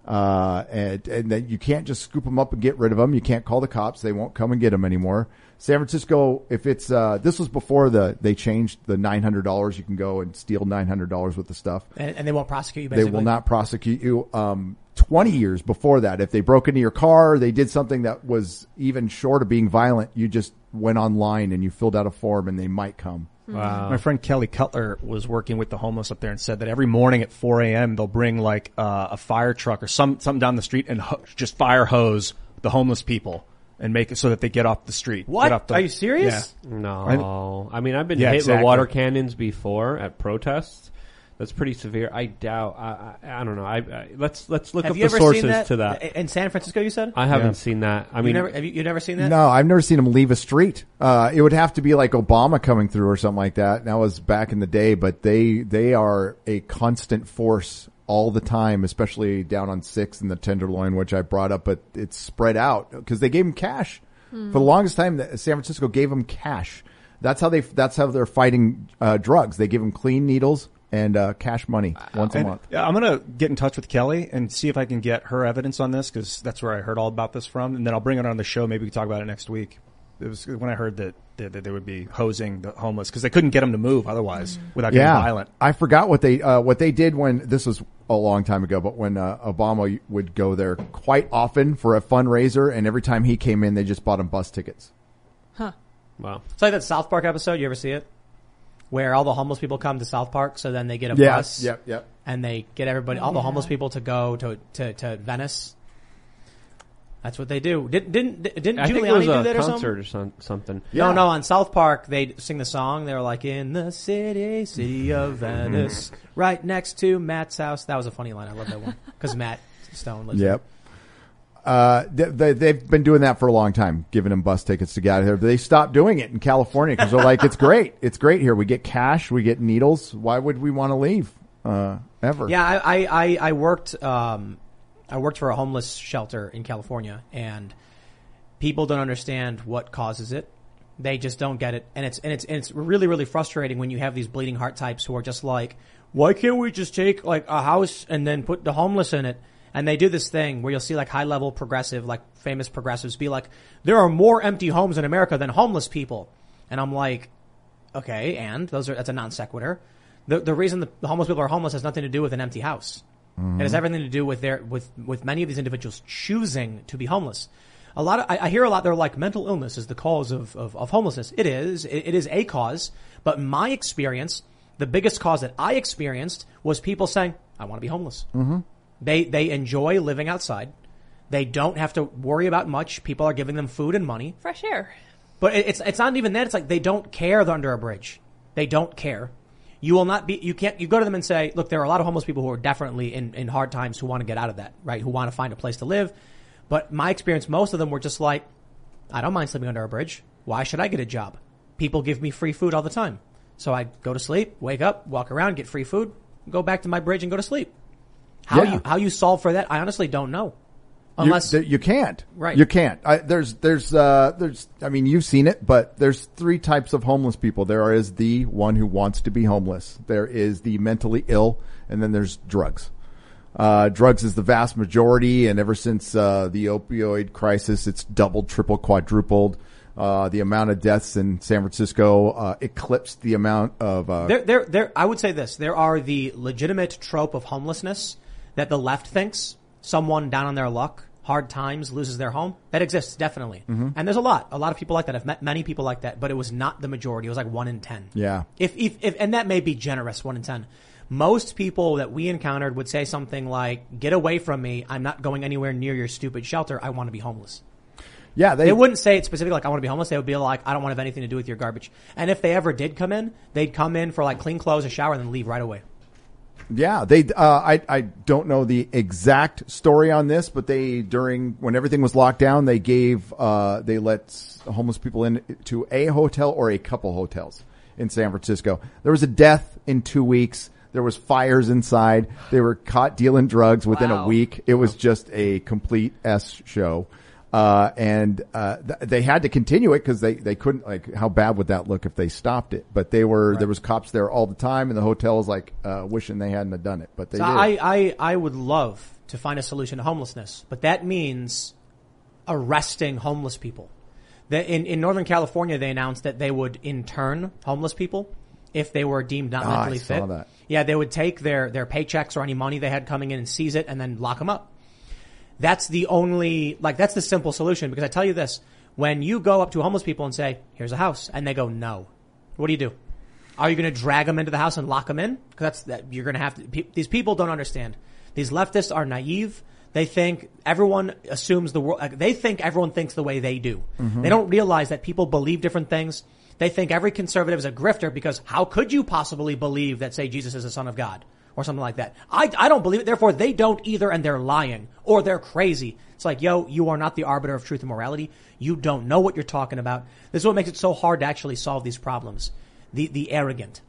Uh, and, and then you can't just scoop them up and get rid of them. You can't call the cops. They won't come and get them anymore. San Francisco, if it's, uh, this was before the, they changed the nine hundred dollars. You can go and steal nine hundred dollars worth of stuff. And, and they won't prosecute you basically. They will not prosecute you. Um, twenty years before that, if they broke into your car, they did something that was even short of being violent. You just went online and you filled out a form and they might come. Wow. My friend Kelly Cutler was working with the homeless up there and said that every morning at four a.m. they'll bring like uh, a fire truck or some, something down the street and ho- just fire hose the homeless people and make it so that they get off the street. What? Get off the- Are you serious? Yeah. No. I mean, I've been yeah, hit exactly. with water cannons before at protests. That's pretty severe. I doubt. I, I, I don't know. I, I let's let's look have up the sources that? to that. In San Francisco, you said? I haven't yeah. seen that. I mean, you never, have you, you never seen that? No, I've never seen him leave a street. Uh, it would have to be like Obama coming through or something like that. And that was back in the day, but they they are a constant force all the time, especially down on sixth and the Tenderloin, which I brought up. But it's spread out because they gave him cash mm. for the longest time. San Francisco gave him cash. That's how they. That's how they're fighting uh, drugs. They give them clean needles. And uh cash money once a and, month. I'm going to get in touch with Kelly and see if I can get her evidence on this because that's where I heard all about this from. And then I'll bring it on the show. Maybe we can talk about it next week. it was when I heard that that, that they would be hosing the homeless because they couldn't get them to move otherwise without getting yeah. violent. I forgot what they uh, what they did when this was a long time ago, but when uh, Obama would go there quite often for a fundraiser, and every time he came in, they just bought him bus tickets. Huh. Wow. It's like that South Park episode. You ever see it? Where all the homeless people come to South Park, so then they get a yeah, bus. Yep, yep. And they get everybody, all yeah. the homeless people to go to, to, to Venice. That's what they do. Did, didn't didn't I Giuliani do that or something? Or some, something. Yeah. No, no. On South Park, they sing the song. They were like, "In the city, city of Venice, right next to Matt's house." That was a funny line. I love that one because Matt Stone lives. Yep. Uh, they, they, they've been doing that for a long time, giving them bus tickets to get out of there. But they stopped doing it in California because they're like, "It's great. It's great here. We get cash. We get needles. Why would we want to leave uh, ever?" Yeah, I I, I, I worked. Um, I worked for a homeless shelter in California, and people don't understand what causes it. They just don't get it. And it's, and it's, and it's really, really frustrating when you have these bleeding heart types who are just like, why can't we just take like a house and then put the homeless in it? And they do this thing where you'll see like high level progressive, like famous progressives be like, there are more empty homes in America than homeless people. And I'm like, okay. And those are, that's a non sequitur. The, the reason the homeless people are homeless has nothing to do with an empty house. It has everything to do with their with with many of these individuals choosing to be homeless. A lot of, I, I hear a lot. They're like, mental illness is the cause of of, of homelessness. It is. It, it is a cause. But in my experience, the biggest cause that I experienced was people saying, "I want to be homeless." Mm-hmm. They they enjoy living outside. They don't have to worry about much. People are giving them food and money, fresh air. But it, it's it's not even that. It's like they don't care. They're under a bridge. They don't care. You will not be, you can't, you go to them and say, look, there are a lot of homeless people who are definitely in, in hard times who want to get out of that, right? Who want to find a place to live. But my experience, most of them were just like, I don't mind sleeping under a bridge. Why should I get a job? People give me free food all the time. So I go to sleep, wake up, walk around, get free food, go back to my bridge and go to sleep. How yeah. you, how you solve for that? I honestly don't know. Unless you, you can't, right? You can't. I, there's, there's, uh, there's. I mean, you've seen it, but there's three types of homeless people. There is the one who wants to be homeless. There is the mentally ill, and then there's drugs. Uh, drugs is the vast majority, and ever since uh, the opioid crisis, it's doubled, tripled, quadrupled. Uh, the amount of deaths in San Francisco uh, eclipsed the amount of. Uh, there, there, there. I would say this: there are the legitimate trope of homelessness that the left thinks someone down on their luck. Hard times, loses their home. That exists, definitely. Mm-hmm. And there's a lot. A lot of people like that. I've met many people like that, but it was not the majority. It was like one in ten. Yeah. If, if, if, and that may be generous, one in ten. Most people that we encountered would say something like, get away from me. I'm not going anywhere near your stupid shelter. I want to be homeless. Yeah. They, they wouldn't say it specifically like, I want to be homeless. They would be like, I don't want to have anything to do with your garbage. And if they ever did come in, they'd come in for like clean clothes, a shower, and then leave right away. Yeah, they, uh, I, I don't know the exact story on this, but they, during, when everything was locked down, they gave, uh, they let homeless people in to a hotel or a couple hotels in San Francisco. There was a death in two weeks. There was fires inside. They were caught dealing drugs within wow. a week. It was just a complete S show. Uh, and, uh, th- they had to continue it because they, they couldn't, like, how bad would that look if they stopped it? But they were, right. there was cops there all the time and the hotel was like, uh, wishing they hadn't have done it, but they so did. I, I, I would love to find a solution to homelessness, but that means arresting homeless people. The, in, in Northern California, they announced that they would intern homeless people if they were deemed not ah, mentally I saw fit. That. Yeah, they would take their, their paychecks or any money they had coming in and seize it and then lock them up. That's the only, like, that's the simple solution because I tell you this, when you go up to homeless people and say, here's a house, and they go, no, what do you do? Are you going to drag them into the house and lock them in? Because that's, that, you're going to have to, pe- these people don't understand. These leftists are naive. They think everyone assumes the world, like, they think everyone thinks the way they do. Mm-hmm. They don't realize that people believe different things. They think every conservative is a grifter because how could you possibly believe that, say, Jesus is the son of God? Or something like that. I, I don't believe it. Therefore, they don't either. And they're lying or they're crazy. It's like, yo, you are not the arbiter of truth and morality. You don't know what you're talking about. This is what makes it so hard to actually solve these problems. The the arrogant.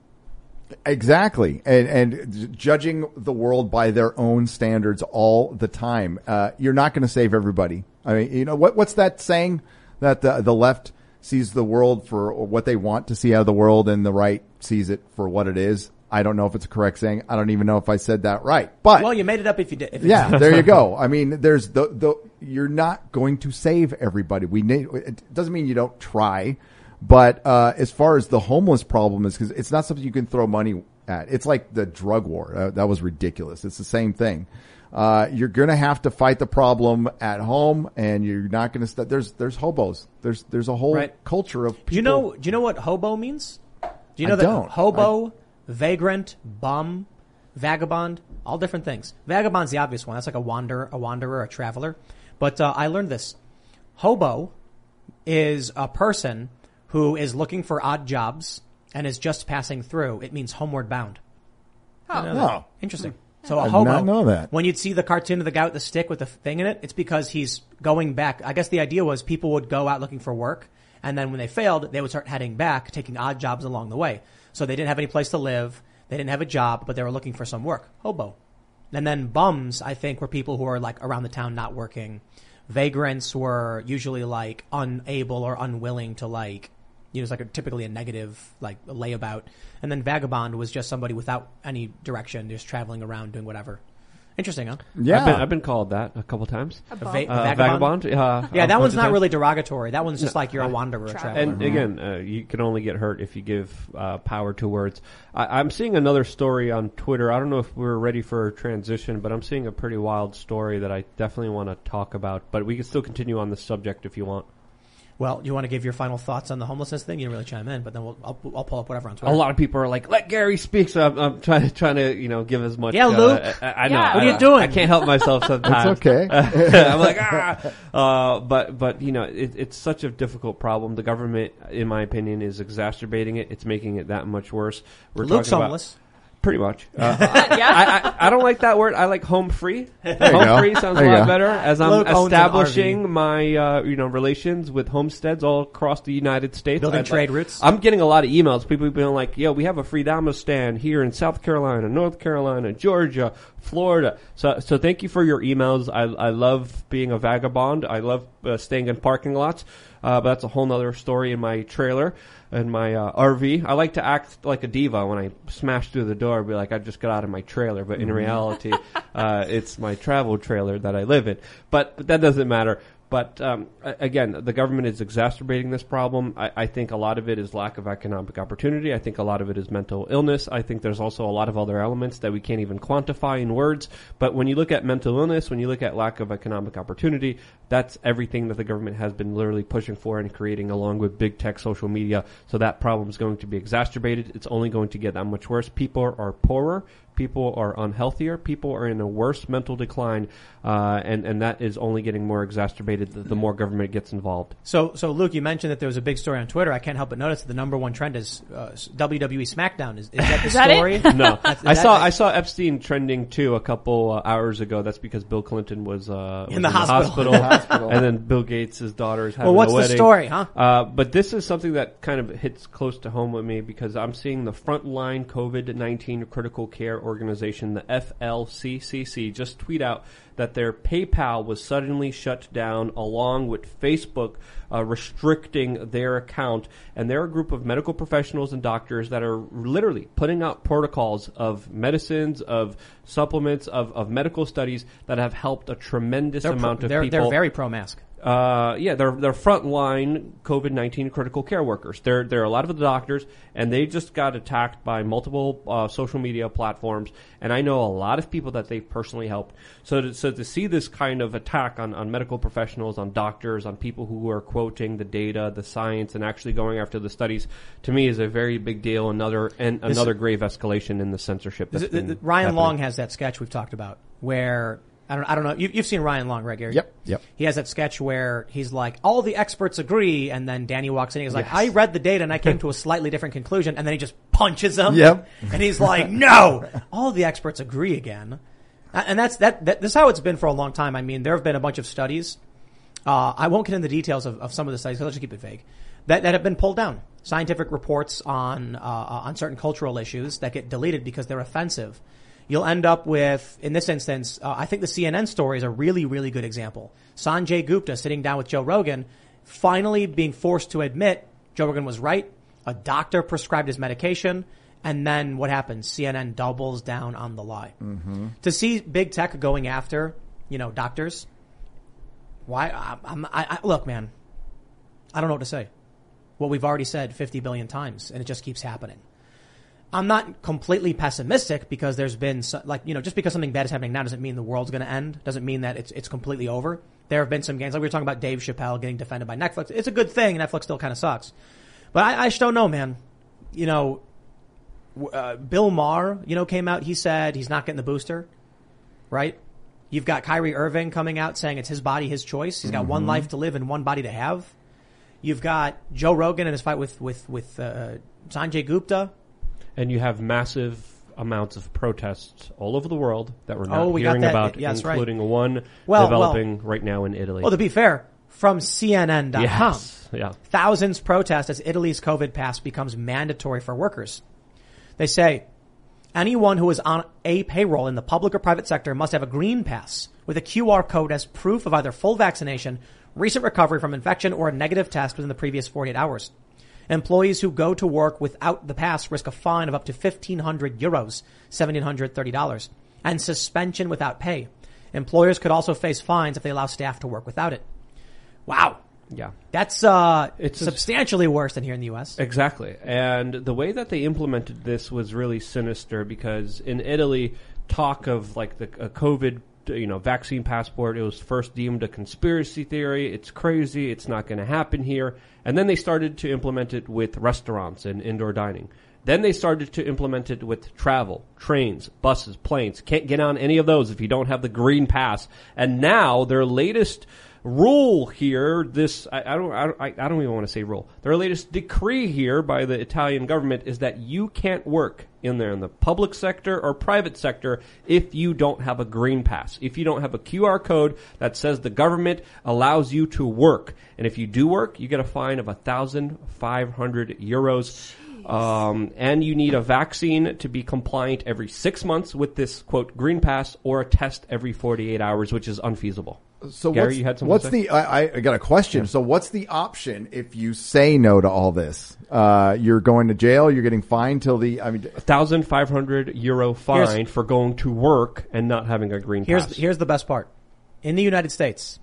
Exactly. And, and judging the world by their own standards all the time. Uh, you're not going to save everybody. I mean, you know, what what's that saying that the, the left sees the world for what they want to see out of the world and the right sees it for what it is? I don't know if it's a correct saying. I don't even know if I said that right. But well, you made it up if you did. If yeah, there you go. I mean, there's the the you're not going to save everybody. We need. It doesn't mean you don't try, but uh, as far as the homeless problem is, because it's not something you can throw money at. It's like the drug war. Uh, that was ridiculous. It's the same thing. Uh, you're gonna have to fight the problem at home, and you're not gonna st- there's there's hobos. There's there's a whole right. culture of people. Do you know do you know what hobo means? Do you know I that don't. hobo, I... vagrant, bum, vagabond, all different things. Vagabond's the obvious one. That's like a wanderer, a wanderer, a traveler. But uh, I learned this. Hobo is a person who is looking for odd jobs and is just passing through. It means homeward bound. Oh, you know oh. interesting. Hmm. So a I did hobo, not know that. When you'd see the cartoon of the guy with the stick with the thing in it, it's because he's going back. I guess the idea was people would go out looking for work, and then when they failed, they would start heading back, taking odd jobs along the way. So they didn't have any place to live, they didn't have a job, but they were looking for some work. Hobo. And then bums, I think, were people who are like around the town not working. Vagrants were usually like unable or unwilling to like, you know, it's like a, typically a negative, like a layabout. And then vagabond was just somebody without any direction, just traveling around doing whatever. Interesting, huh? Yeah. I've been, I've been called that a couple times. A, va- a vagabond? vagabond? Uh, yeah, that one's not times. really derogatory. That one's just no, like you're I, a wanderer, a traveler. And mm-hmm. again, uh, you can only get hurt if you give uh, power to words. I, I'm seeing another story on Twitter. I don't know if we're ready for a transition, but I'm seeing a pretty wild story that I definitely want to talk about. But we can still continue on the subject if you want. Well, you want to give your final thoughts on the homelessness thing? You didn't really chime in, but then we'll, I'll, I'll pull up whatever on Twitter. A lot of people are like, "Let Gary speak," so I'm, I'm trying, trying to, you know, give as much. Yeah, uh, Luke. I, I, I yeah. know. What I, are you doing? I can't help myself sometimes. It's okay. I'm like, ah. Uh, but, but you know, it, it's such a difficult problem. The government, in my opinion, is exacerbating it. It's making it that much worse. We're Luke's talking homeless. About Pretty much. Uh, yeah. I, I, I don't like that word. I like home free. There home go. free sounds there a lot go. better. As I'm Luke establishing my uh, you know relations with homesteads all across the United States, building I'd trade like, routes. I'm getting a lot of emails. People being like, "Yo, we have a Freedomistan here in South Carolina, North Carolina, Georgia, Florida." So, so thank you for your emails. I, I love being a vagabond. I love uh, staying in parking lots. Uh, but that's a whole nother story in my trailer and my uh, R V. I like to act like a diva when I smash through the door and be like, I just got out of my trailer. But in reality, uh, it's my travel trailer that I live in. But, but that doesn't matter. But um, again, the government is exacerbating this problem. I, I think a lot of it is lack of economic opportunity. I think a lot of it is mental illness. I think there's also a lot of other elements that we can't even quantify in words. But when you look at mental illness, when you look at lack of economic opportunity, that's everything that the government has been literally pushing for and creating along with big tech, social media. So that problem is going to be exacerbated. It's only going to get that much worse. People are poorer. People are unhealthier. People are in a worse mental decline, uh, and and that is only getting more exacerbated the, the more government gets involved. So, so Luke, you mentioned that there was a big story on Twitter. I can't help but notice that the number one trend is uh, W W E SmackDown. Is, is that the is that story? It? No, That's, I saw it? I saw Epstein trending too a couple uh, hours ago. That's because Bill Clinton was, uh, was in, the in the hospital, hospital. And then Bill Gates' daughter is having a wedding. Well, what's the wedding. story, huh? Uh, but this is something that kind of hits close to home with me because I'm seeing the frontline COVID nineteen critical care organization. organization, the F L C C C, just tweet out that their PayPal was suddenly shut down along with Facebook uh, restricting their account. And they're a group of medical professionals and doctors that are literally putting out protocols of medicines, of supplements, of, of medical studies that have helped a tremendous they're amount pro, of they're, people. They're very pro-mask. Uh, yeah, they're, they're frontline COVID nineteen critical care workers. They're, they're a lot of the doctors, and they just got attacked by multiple, uh, social media platforms. And I know a lot of people that they've personally helped. So to, so to see this kind of attack on, on medical professionals, on doctors, on people who are quoting the data, the science, and actually going after the studies, to me is a very big deal. Another, and this another is, grave escalation in the censorship. That's it, been it, Ryan happening. Long has that sketch we've talked about where I don't, I don't know. You, you've seen Ryan Long, right, Gary? Yep. Yep. He has that sketch where he's like, all the experts agree. And then Danny walks in. He's like, yes. I read the data and I came to a slightly different conclusion. And then he just punches him. Yep. And he's like, no, all the experts agree again. And that's that, that. This is how it's been for a long time. I mean, there have been a bunch of studies. Uh, I won't get into the details of, of some of the studies. I'll just keep it vague that, that have been pulled down. Scientific reports on, uh, on certain cultural issues that get deleted because they're offensive. You'll end up with, in this instance, uh, I think the C N N story is a really, really good example. Sanjay Gupta sitting down with Joe Rogan, finally being forced to admit Joe Rogan was right. A doctor prescribed his medication. And then what happens? C N N doubles down on the lie. Mm-hmm. To see big tech going after, you know, doctors. Why? I, I'm, I, I, look, man, I don't know what to say. What we've already said fifty billion times, and it just keeps happening. I'm not completely pessimistic because there's been, so, like, you know, just because something bad is happening now doesn't mean the world's going to end. Doesn't mean that it's it's completely over. There have been some gains. Like we were talking about Dave Chappelle getting defended by Netflix. It's a good thing. Netflix still kind of sucks. But I, I just don't know, man. You know, uh, Bill Maher, you know, came out. He said he's not getting the booster, right? You've got Kyrie Irving coming out saying it's his body, his choice. He's got mm-hmm. one life to live and one body to have. You've got Joe Rogan in his fight with, with, with uh, Sanjay Gupta. And you have massive amounts of protests all over the world that we're not oh, we hearing about, yeah, including right. one well, developing well, right now in Italy. Well, to be fair, from C N N dot com, yes. yeah. thousands protest as Italy's COVID pass becomes mandatory for workers. They say anyone who is on a payroll in the public or private sector must have a green pass with a Q R code as proof of either full vaccination, recent recovery from infection, or a negative test within the previous forty-eight hours. Employees who go to work without the pass risk a fine of up to fifteen hundred euros, one thousand seven hundred thirty dollars, and suspension without pay. Employers could also face fines if they allow staff to work without it. Wow. Yeah. That's uh it's substantially a, worse than here in the U S. Exactly. And the way that they implemented this was really sinister because in Italy, talk of like the a COVID you know, vaccine passport. It was first deemed a conspiracy theory. It's crazy. It's not going to happen here. And then they started to implement it with restaurants and indoor dining. Then they started to implement it with travel, trains, buses, planes. Can't get on any of those if you don't have the green pass. And now their latest rule here, this, I, I don't, I, I don't even want to say rule. Their latest decree here by the Italian government is that you can't work in there in the public sector or private sector if you don't have a green pass. If you don't have a Q R code that says the government allows you to work. And if you do work, you get a fine of one thousand five hundred euros. Um, and you need a vaccine to be compliant every six months with this, quote, green pass or a test every forty-eight hours, which is unfeasible. So Gary, what's, you had something what's to say? the, I, I got a question. Yeah. So what's the option if you say no to all this? Uh, you're going to jail, you're getting fined till the, I mean, one thousand five hundred euro fine here's, for going to work and not having a green here's, pass. Here's the best part. In the United States,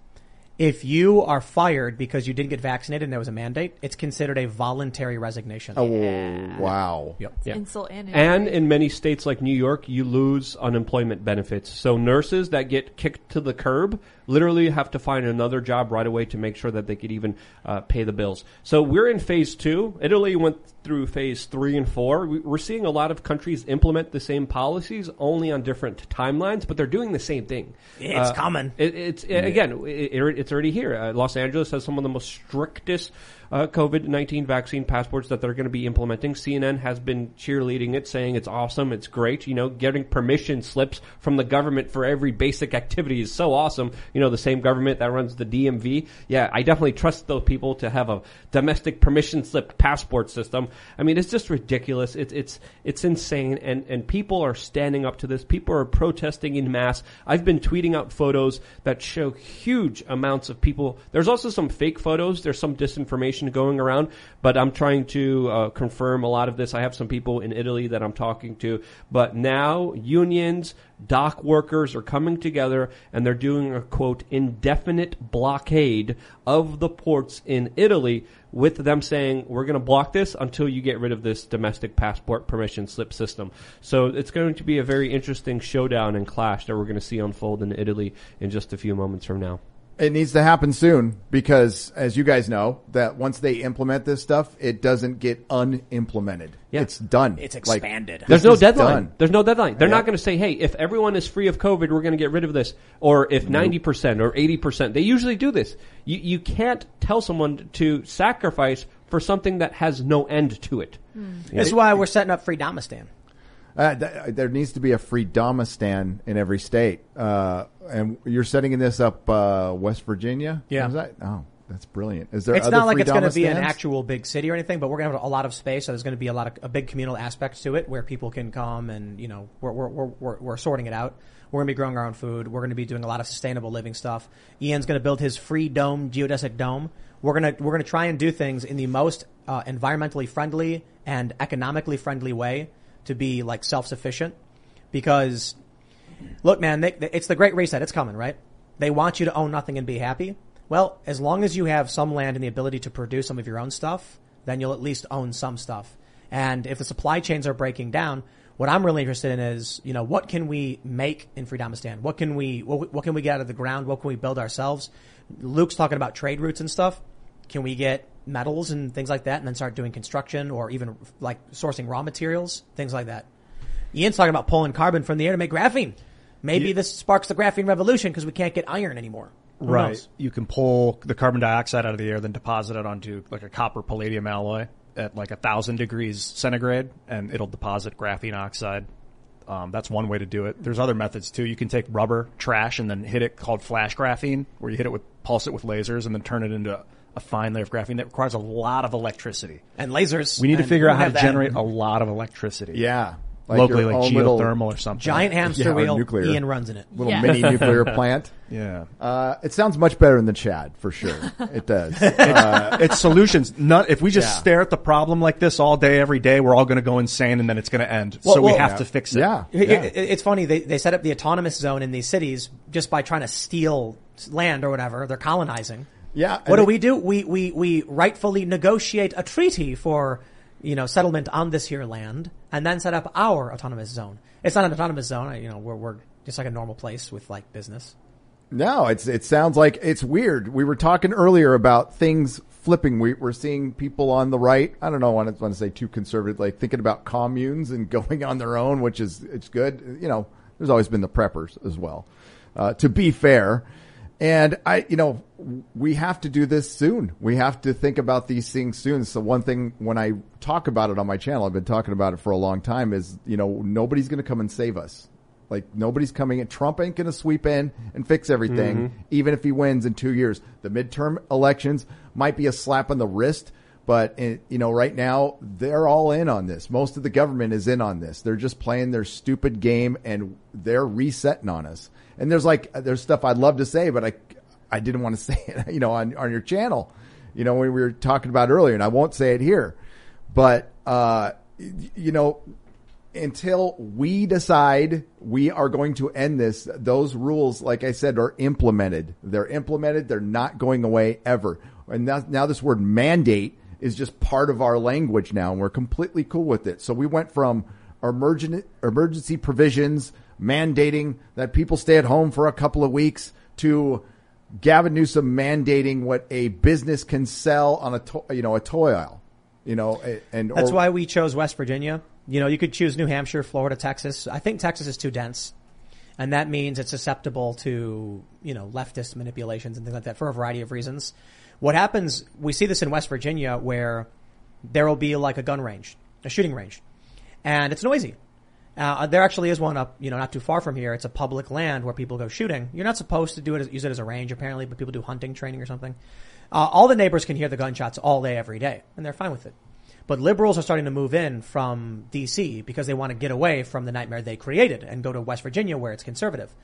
if you are fired because you didn't get vaccinated and there was a mandate, it's considered a voluntary resignation. Oh, yeah. Wow. Yep. Yeah. Insult and injury. And in many states like New York, you lose unemployment benefits. So nurses that get kicked to the curb literally have to find another job right away to make sure that they could even uh, pay the bills. So we're in phase two. Italy went through phase three and four. We're seeing a lot of countries implement the same policies only on different timelines, but they're doing the same thing. It's uh, coming. It, it's, it, again, it, it, it's already here. Uh, Los Angeles has some of the most strictest uh, COVID nineteen vaccine passports that they're going to be implementing. C N N has been cheerleading it, saying it's awesome, it's great. You know, getting permission slips from the government for every basic activity is so awesome. You know, the same government that runs the D M V. Yeah, I definitely trust those people to have a domestic permission slip passport system. I mean, it's just ridiculous. It's it's it's insane. And, and people are standing up to this. People are protesting in mass. I've been tweeting out photos that show huge amounts of people. There's also some fake photos. There's some disinformation going around. But I'm trying to uh, confirm a lot of this. I have some people in Italy that I'm talking to. But now unions, dock workers are coming together and they're doing a quote, quote, indefinite blockade of the ports in Italy with them saying, we're going to block this until you get rid of this domestic passport permission slip system. So it's going to be a very interesting showdown and clash that we're going to see unfold in Italy in just a few moments from now. It needs to happen soon because, as you guys know, that once they implement this stuff, it doesn't get unimplemented. Yeah. It's done. It's expanded. Like, there's no deadline. Done. There's no deadline. They're yeah. not going to say, hey, if everyone is free of COVID, we're going to get rid of this. Or if nope. ninety percent or eighty percent. They usually do this. You, you can't tell someone to sacrifice for something that has no end to it. Mm. Yeah. This is why we're setting up Freedomistan. Uh, th- there needs to be a Freedomistan in every state. Uh, and you're setting this up, uh, West Virginia? Yeah. That? Oh, that's brilliant. Is there It's other not like it's going to be an actual big city or anything, but we're going to have a lot of space. So there's going to be a lot of, a big communal aspect to it where people can come and, you know, we're, we're, we're, we're, we're sorting it out. We're going to be growing our own food. We're going to be doing a lot of sustainable living stuff. Ian's going to build his free dome, geodesic dome. We're going to, we're going to try and do things in the most, uh, environmentally friendly and economically friendly way. to be like self-sufficient, because look, man, they, it's the great reset. It's coming, right? They want you to own nothing and be happy. Well, as long as you have some land and the ability to produce some of your own stuff, then you'll at least own some stuff. And if the supply chains are breaking down, what I'm really interested in is, you know, what can we make in Freedomistan? What can we, what, what can we get out of the ground? What can we build ourselves? Luke's talking about trade routes and stuff. Can we get metals and things like that and then start doing construction or even like sourcing raw materials, things like that? Ian's talking about pulling carbon from the air to make graphene. Maybe yeah. this sparks the graphene revolution because we can't get iron anymore. Who right. knows? You can pull the carbon dioxide out of the air, then deposit it onto like a copper palladium alloy at like a thousand degrees centigrade, and it'll deposit graphene oxide. Um, that's one way to do it. There's other methods too. You can take rubber trash and then hit it, called flash graphene, where you hit it with, pulse it with lasers and then turn it into a fine layer of graphene that requires a lot of electricity. And lasers. We need to figure out how to that. generate a lot of electricity. Yeah. Like locally, like geothermal or something. Giant hamster yeah, wheel. Nuclear. Ian runs in it. Little yeah. mini nuclear plant. Yeah. Uh, it sounds much better than the Chad, for sure. It does. Uh, it's solutions. Not, if we just yeah. stare at the problem like this all day, every day, we're all going to go insane and then it's going to end. Well, so well, we have yeah. to fix it. Yeah. yeah. It, it, it's funny. They, they set up the autonomous zone in these cities just by trying to steal land or whatever. They're colonizing. Yeah. What do it, we do? We, we, we rightfully negotiate a treaty for, you know, settlement on this here land, and then set up our autonomous zone. It's not an autonomous zone. I, you know, we're, we're just like a normal place with like business. No, it's, it sounds like it's weird. We were talking earlier about things flipping. We, we're seeing people on the right. I don't know. I want to, want to say too conservative, like thinking about communes and going on their own, which is, it's good. You know, there's always been the preppers as well, uh, to be fair. And I, you know, we have to do this soon. We have to think about these things soon. So one thing, when I talk about it on my channel, I've been talking about it for a long time, is, you know, nobody's going to come and save us. Like, nobody's coming in. Trump ain't going to sweep in and fix everything, mm-hmm. even if he wins in two years. The midterm elections might be a slap on the wrist, but, it, you know, right now they're all in on this. Most of the government is in on this. They're just playing their stupid game and they're resetting on us. And there's like, there's stuff I'd love to say, but I, I didn't want to say it, you know, on, on your channel, you know, when we were talking about earlier, and I won't say it here, but, uh, you know, until we decide we are going to end this, those rules, like I said, are implemented. They're implemented. They're not going away ever. And that, now this word mandate is just part of our language now, and we're completely cool with it. So we went from emergent, emergency provisions, mandating that people stay at home for a couple of weeks, to Gavin Newsom mandating what a business can sell on a, to- you know, a toy aisle, you know, and that's or- why we chose West Virginia. You know, you could choose New Hampshire, Florida, Texas. I think Texas is too dense, and that means it's susceptible to, you know, leftist manipulations and things like that for a variety of reasons. What happens, we see this in West Virginia, where there will be like a gun range, a shooting range, and it's noisy. Uh, there actually is one up, you know, not too far from here. It's a public land where people go shooting. You're not supposed to do it, use it as a range apparently, but people do hunting training or something. Uh, all the neighbors can hear the gunshots all day, every day, and they're fine with it. But liberals are starting to move in from D C because they want to get away from the nightmare they created and go to West Virginia where it's conservative.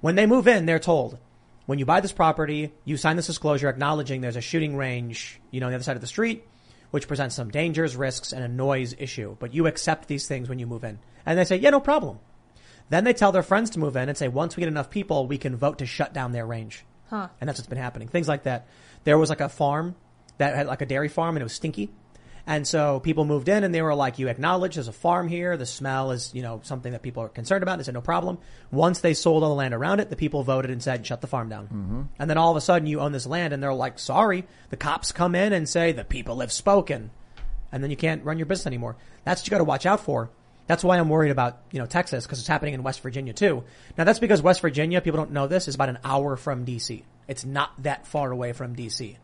When they move in, they're told, when you buy this property, you sign this disclosure acknowledging there's a shooting range, you know, on the other side of the street, which presents some dangers, risks, and a noise issue. But you accept these things when you move in. And they say, yeah, no problem. Then they tell their friends to move in and say, once we get enough people, we can vote to shut down their range. Huh. And that's what's been happening. Things like that. There was like a farm that had like a dairy farm, and it was stinky. And so people moved in and they were like, you acknowledge there's a farm here. The smell is, you know, something that people are concerned about. They said, no problem. Once they sold all the land around it, the people voted and said, shut the farm down. Mm-hmm. And then all of a sudden you own this land and they're like, sorry. The cops come in and say, the people have spoken. And then you can't run your business anymore. That's what you got to watch out for. That's why I'm worried about, you know, Texas, because it's happening in West Virginia too. Now that's because West Virginia, people don't know this, is about an hour from D C. It's not that far away from D C.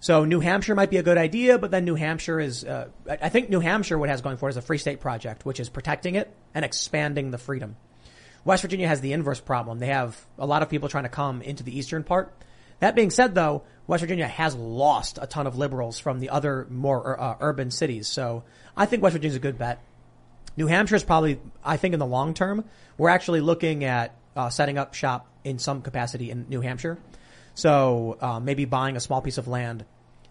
So New Hampshire might be a good idea, but then New Hampshire is, uh, I think New Hampshire, what it has going for it is a Free State Project, which is protecting it and expanding the freedom. West Virginia has the inverse problem. They have a lot of people trying to come into the eastern part. That being said, though, West Virginia has lost a ton of liberals from the other more uh, urban cities. So I think West Virginia is a good bet. New Hampshire is probably, I think in the long term, we're actually looking at uh, setting up shop in some capacity in New Hampshire. So uh, maybe buying a small piece of land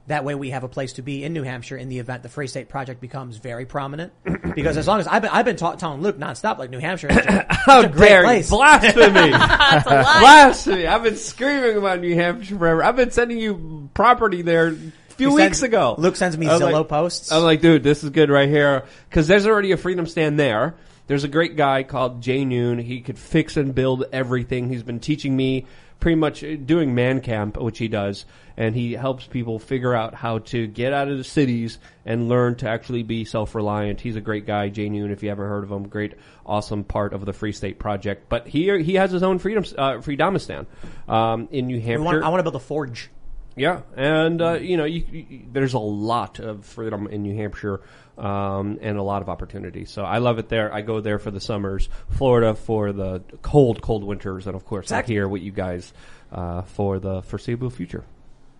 That way we have a place to be in New Hampshire in the event the Free State Project becomes very prominent. Because as long as I've been, I've been ta- telling Luke nonstop, like New Hampshire is a great place. Blasphemy. Blasphemy. I've been screaming about New Hampshire forever. I've been sending you property there a few he weeks sends, ago. Luke sends me Zillow like, posts. I'm like, dude, this is good right here. Because there's already a Freedomistan there. There's a great guy called Jay Noon. He could fix and build everything. He's been teaching me pretty much doing man camp, which he does, and he helps people figure out how to get out of the cities and learn to actually be self-reliant. He's a great guy, Jay Noon, if you ever heard of him. Great, awesome part of the Free State Project. But he he has his own freedom, uh, Freedomistan um, in New Hampshire. Want, I want to build a forge. Yeah, and uh, you know, you, you, there's a lot of freedom in New Hampshire um, and a lot of opportunity. So I love it there. I go there for the summers, Florida for the cold, cold winters, and of course exactly. I'm here with you guys uh, for the foreseeable future.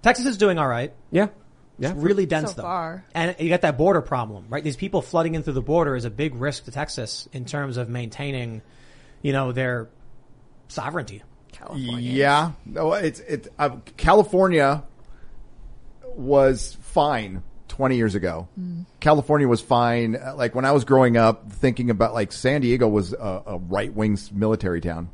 Texas is doing all right. Yeah, yeah, it's really dense so though, far. And you got that border problem, right? These people flooding in through the border is a big risk to Texas in terms of maintaining, you know, their sovereignty. California. Yeah, no, it's it. Uh, California was fine twenty years ago. Mm. California was fine. Like when I was growing up, thinking about like San Diego was a, a right wing military town,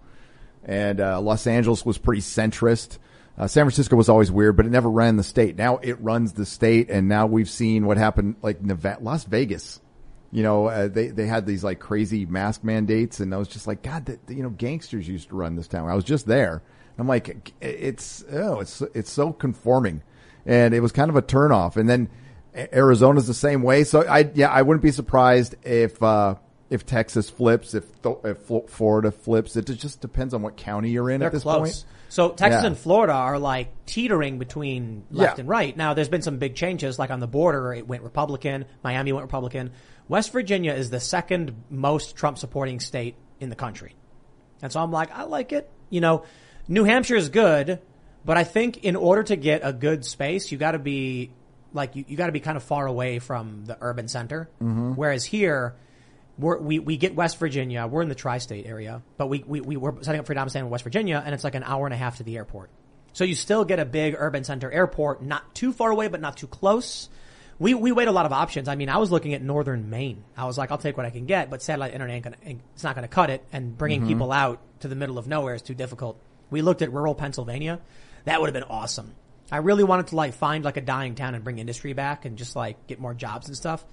and uh, Los Angeles was pretty centrist. Uh, San Francisco was always weird, but it never ran the state. Now it runs the state, and now we've seen what happened. Like Nevada, Las Vegas. You know, uh, they, they had these like crazy mask mandates and I was just like, God, that, you know, gangsters used to run this town. I was just there. And I'm like, it's, oh, it's, it's so conforming. And it was kind of a turnoff. And then Arizona's the same way. So I, yeah, I wouldn't be surprised if, uh, if Texas flips, if, if Florida flips. It just depends on what county you're in. They're at this close. Point. So Texas yeah. and Florida are like teetering between left yeah. and right. Now there's been some big changes, like on the border, it went Republican. Miami went Republican. West Virginia is the second most Trump supporting state in the country. And so I'm like, I like it. You know, New Hampshire is good, but I think in order to get a good space, you got to be like, you, you got to be kind of far away from the urban center. Mm-hmm. Whereas here, we're, we, we get West Virginia. We're in the tri-state area, but we, we, we were setting up Freedomistan in West Virginia and it's like an hour and a half to the airport. So you still get a big urban center airport, not too far away, but not too close. We, we weighed a lot of options. I mean, I was looking at northern Maine. I was like, I'll take what I can get, but satellite internet, ain't gonna, it's not going to cut it. And bringing mm-hmm. people out to the middle of nowhere is too difficult. We looked at rural Pennsylvania. That would have been awesome. I really wanted to like find like a dying town and bring industry back and just like get more jobs and stuff.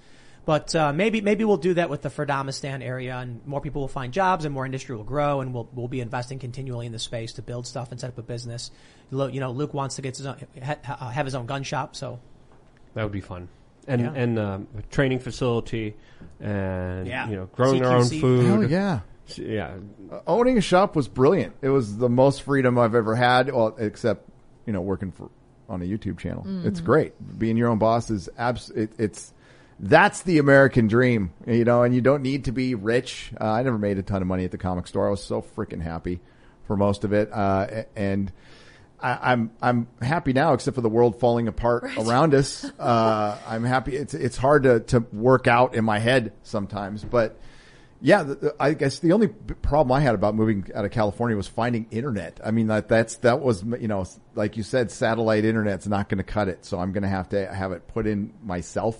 But, uh, maybe, maybe we'll do that with the Freedomistan area and more people will find jobs and more industry will grow and we'll, we'll be investing continually in the space to build stuff and set up a business. You know, Luke wants to get his own, ha- have his own gun shop. So. That would be fun. And, yeah. and, um, training facility and, yeah. you know, growing C Q C. Our own food. Hell yeah. Yeah. Uh, owning a shop was brilliant. It was the most freedom I've ever had. Well, except, you know, working for, on a YouTube channel. Mm-hmm. It's great. Being your own boss is abs, it, it's, that's the American dream, you know, and you don't need to be rich. Uh, I never made a ton of money at the comic store. I was so freaking happy for most of it. Uh, and, I, I'm I'm happy now, except for the world falling apart right. around us. Uh, I'm happy. It's it's hard to, to work out in my head sometimes, but yeah, the, the, I guess the only problem I had about moving out of California was finding internet. I mean, that that's that was you know, like you said, satellite internet's not going to cut it, so I'm going to have to have it put in myself.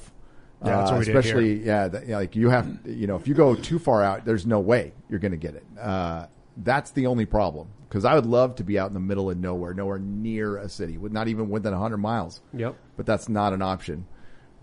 Yeah, that's what uh, we especially did here. yeah, the, like you have you know, if you go too far out, there's no way you're going to get it. Uh, that's the only problem. Because I would love to be out in the middle of nowhere, nowhere near a city, not even within one hundred miles. Yep. But that's not an option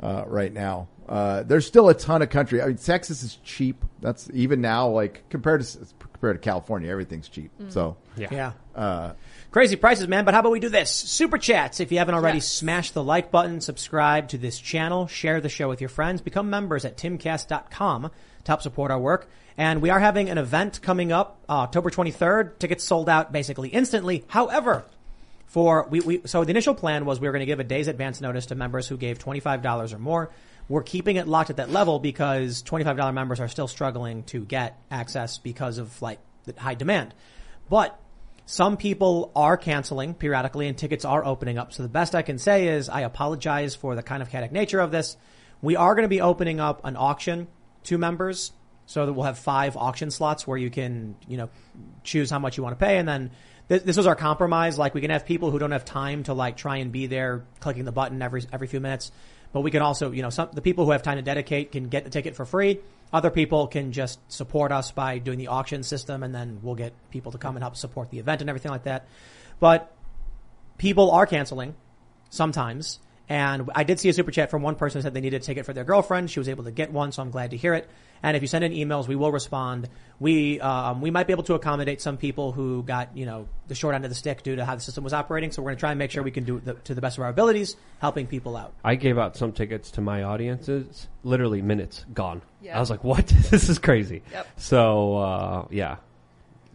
uh, right now. Uh, there's still a ton of country. I mean, Texas is cheap. That's even now, like compared to compared to California, everything's cheap. Mm. So yeah, yeah. Uh, crazy prices, man. But how about we do this? Super chats. If you haven't already, yes. smash the like button, subscribe to this channel, share the show with your friends, become members at Tim Cast dot com. Help support our work. And we are having an event coming up, uh, October twenty-third. Tickets sold out basically instantly. However, for we, we, so the initial plan was we were going to give a day's advance notice to members who gave twenty-five dollars or more. We're keeping it locked at that level because twenty-five dollars members are still struggling to get access because of like the high demand. But some people are canceling periodically and tickets are opening up. So the best I can say is I apologize for the kind of chaotic nature of this. We are going to be opening up an auction to members so that we'll have five auction slots where you can, you know, choose how much you want to pay. And then this, this was our compromise. Like, we can have people who don't have time to like try and be there clicking the button every every few minutes, but we can also, you know, some the people who have time to dedicate can get the ticket for free. Other people can just support us by doing the auction system, and then we'll get people to come and help support the event and everything like that. But people are canceling sometimes. And I did see a super chat from one person who said they needed a ticket for their girlfriend. She was able to get one, so I'm glad to hear it. And if you send in emails, we will respond. We um, we might be able to accommodate some people who got, you know, the short end of the stick due to how the system was operating. So we're going to try and make sure we can do it the, to the best of our abilities, helping people out. I gave out some tickets to my audiences, literally minutes gone. Yeah. I was like, what? This is crazy. Yep. So, uh, yeah.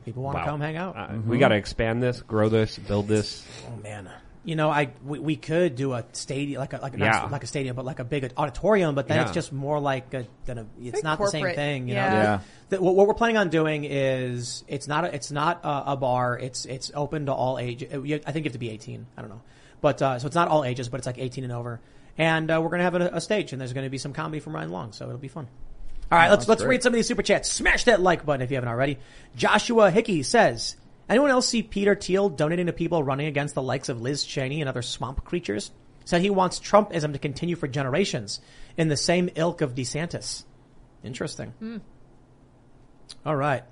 People want to wow. come hang out. Uh, mm-hmm. We got to expand this, grow this, build this. Oh, man. You know, I we, we could do a stadium, like a like, yeah. not like a stadium, but like a big auditorium. But then yeah. it's just more like a, than a it's big not corporate. The same thing. You yeah. know, yeah. The, what, what we're planning on doing is it's not a, it's not a, a bar. It's it's open to all ages. I think you have to be eighteen. I don't know, but uh, so it's not all ages, but it's like eighteen and over. And uh, we're gonna have a, a stage, and there's gonna be some comedy from Ryan Long, so it'll be fun. All right, oh, let's let's great. read some of these super chats. Smash that like button if you haven't already. Joshua Hickey says, anyone else see Peter Thiel donating to people running against the likes of Liz Cheney and other swamp creatures? Said he wants Trumpism to continue for generations in the same ilk of DeSantis. Interesting. Mm. All right.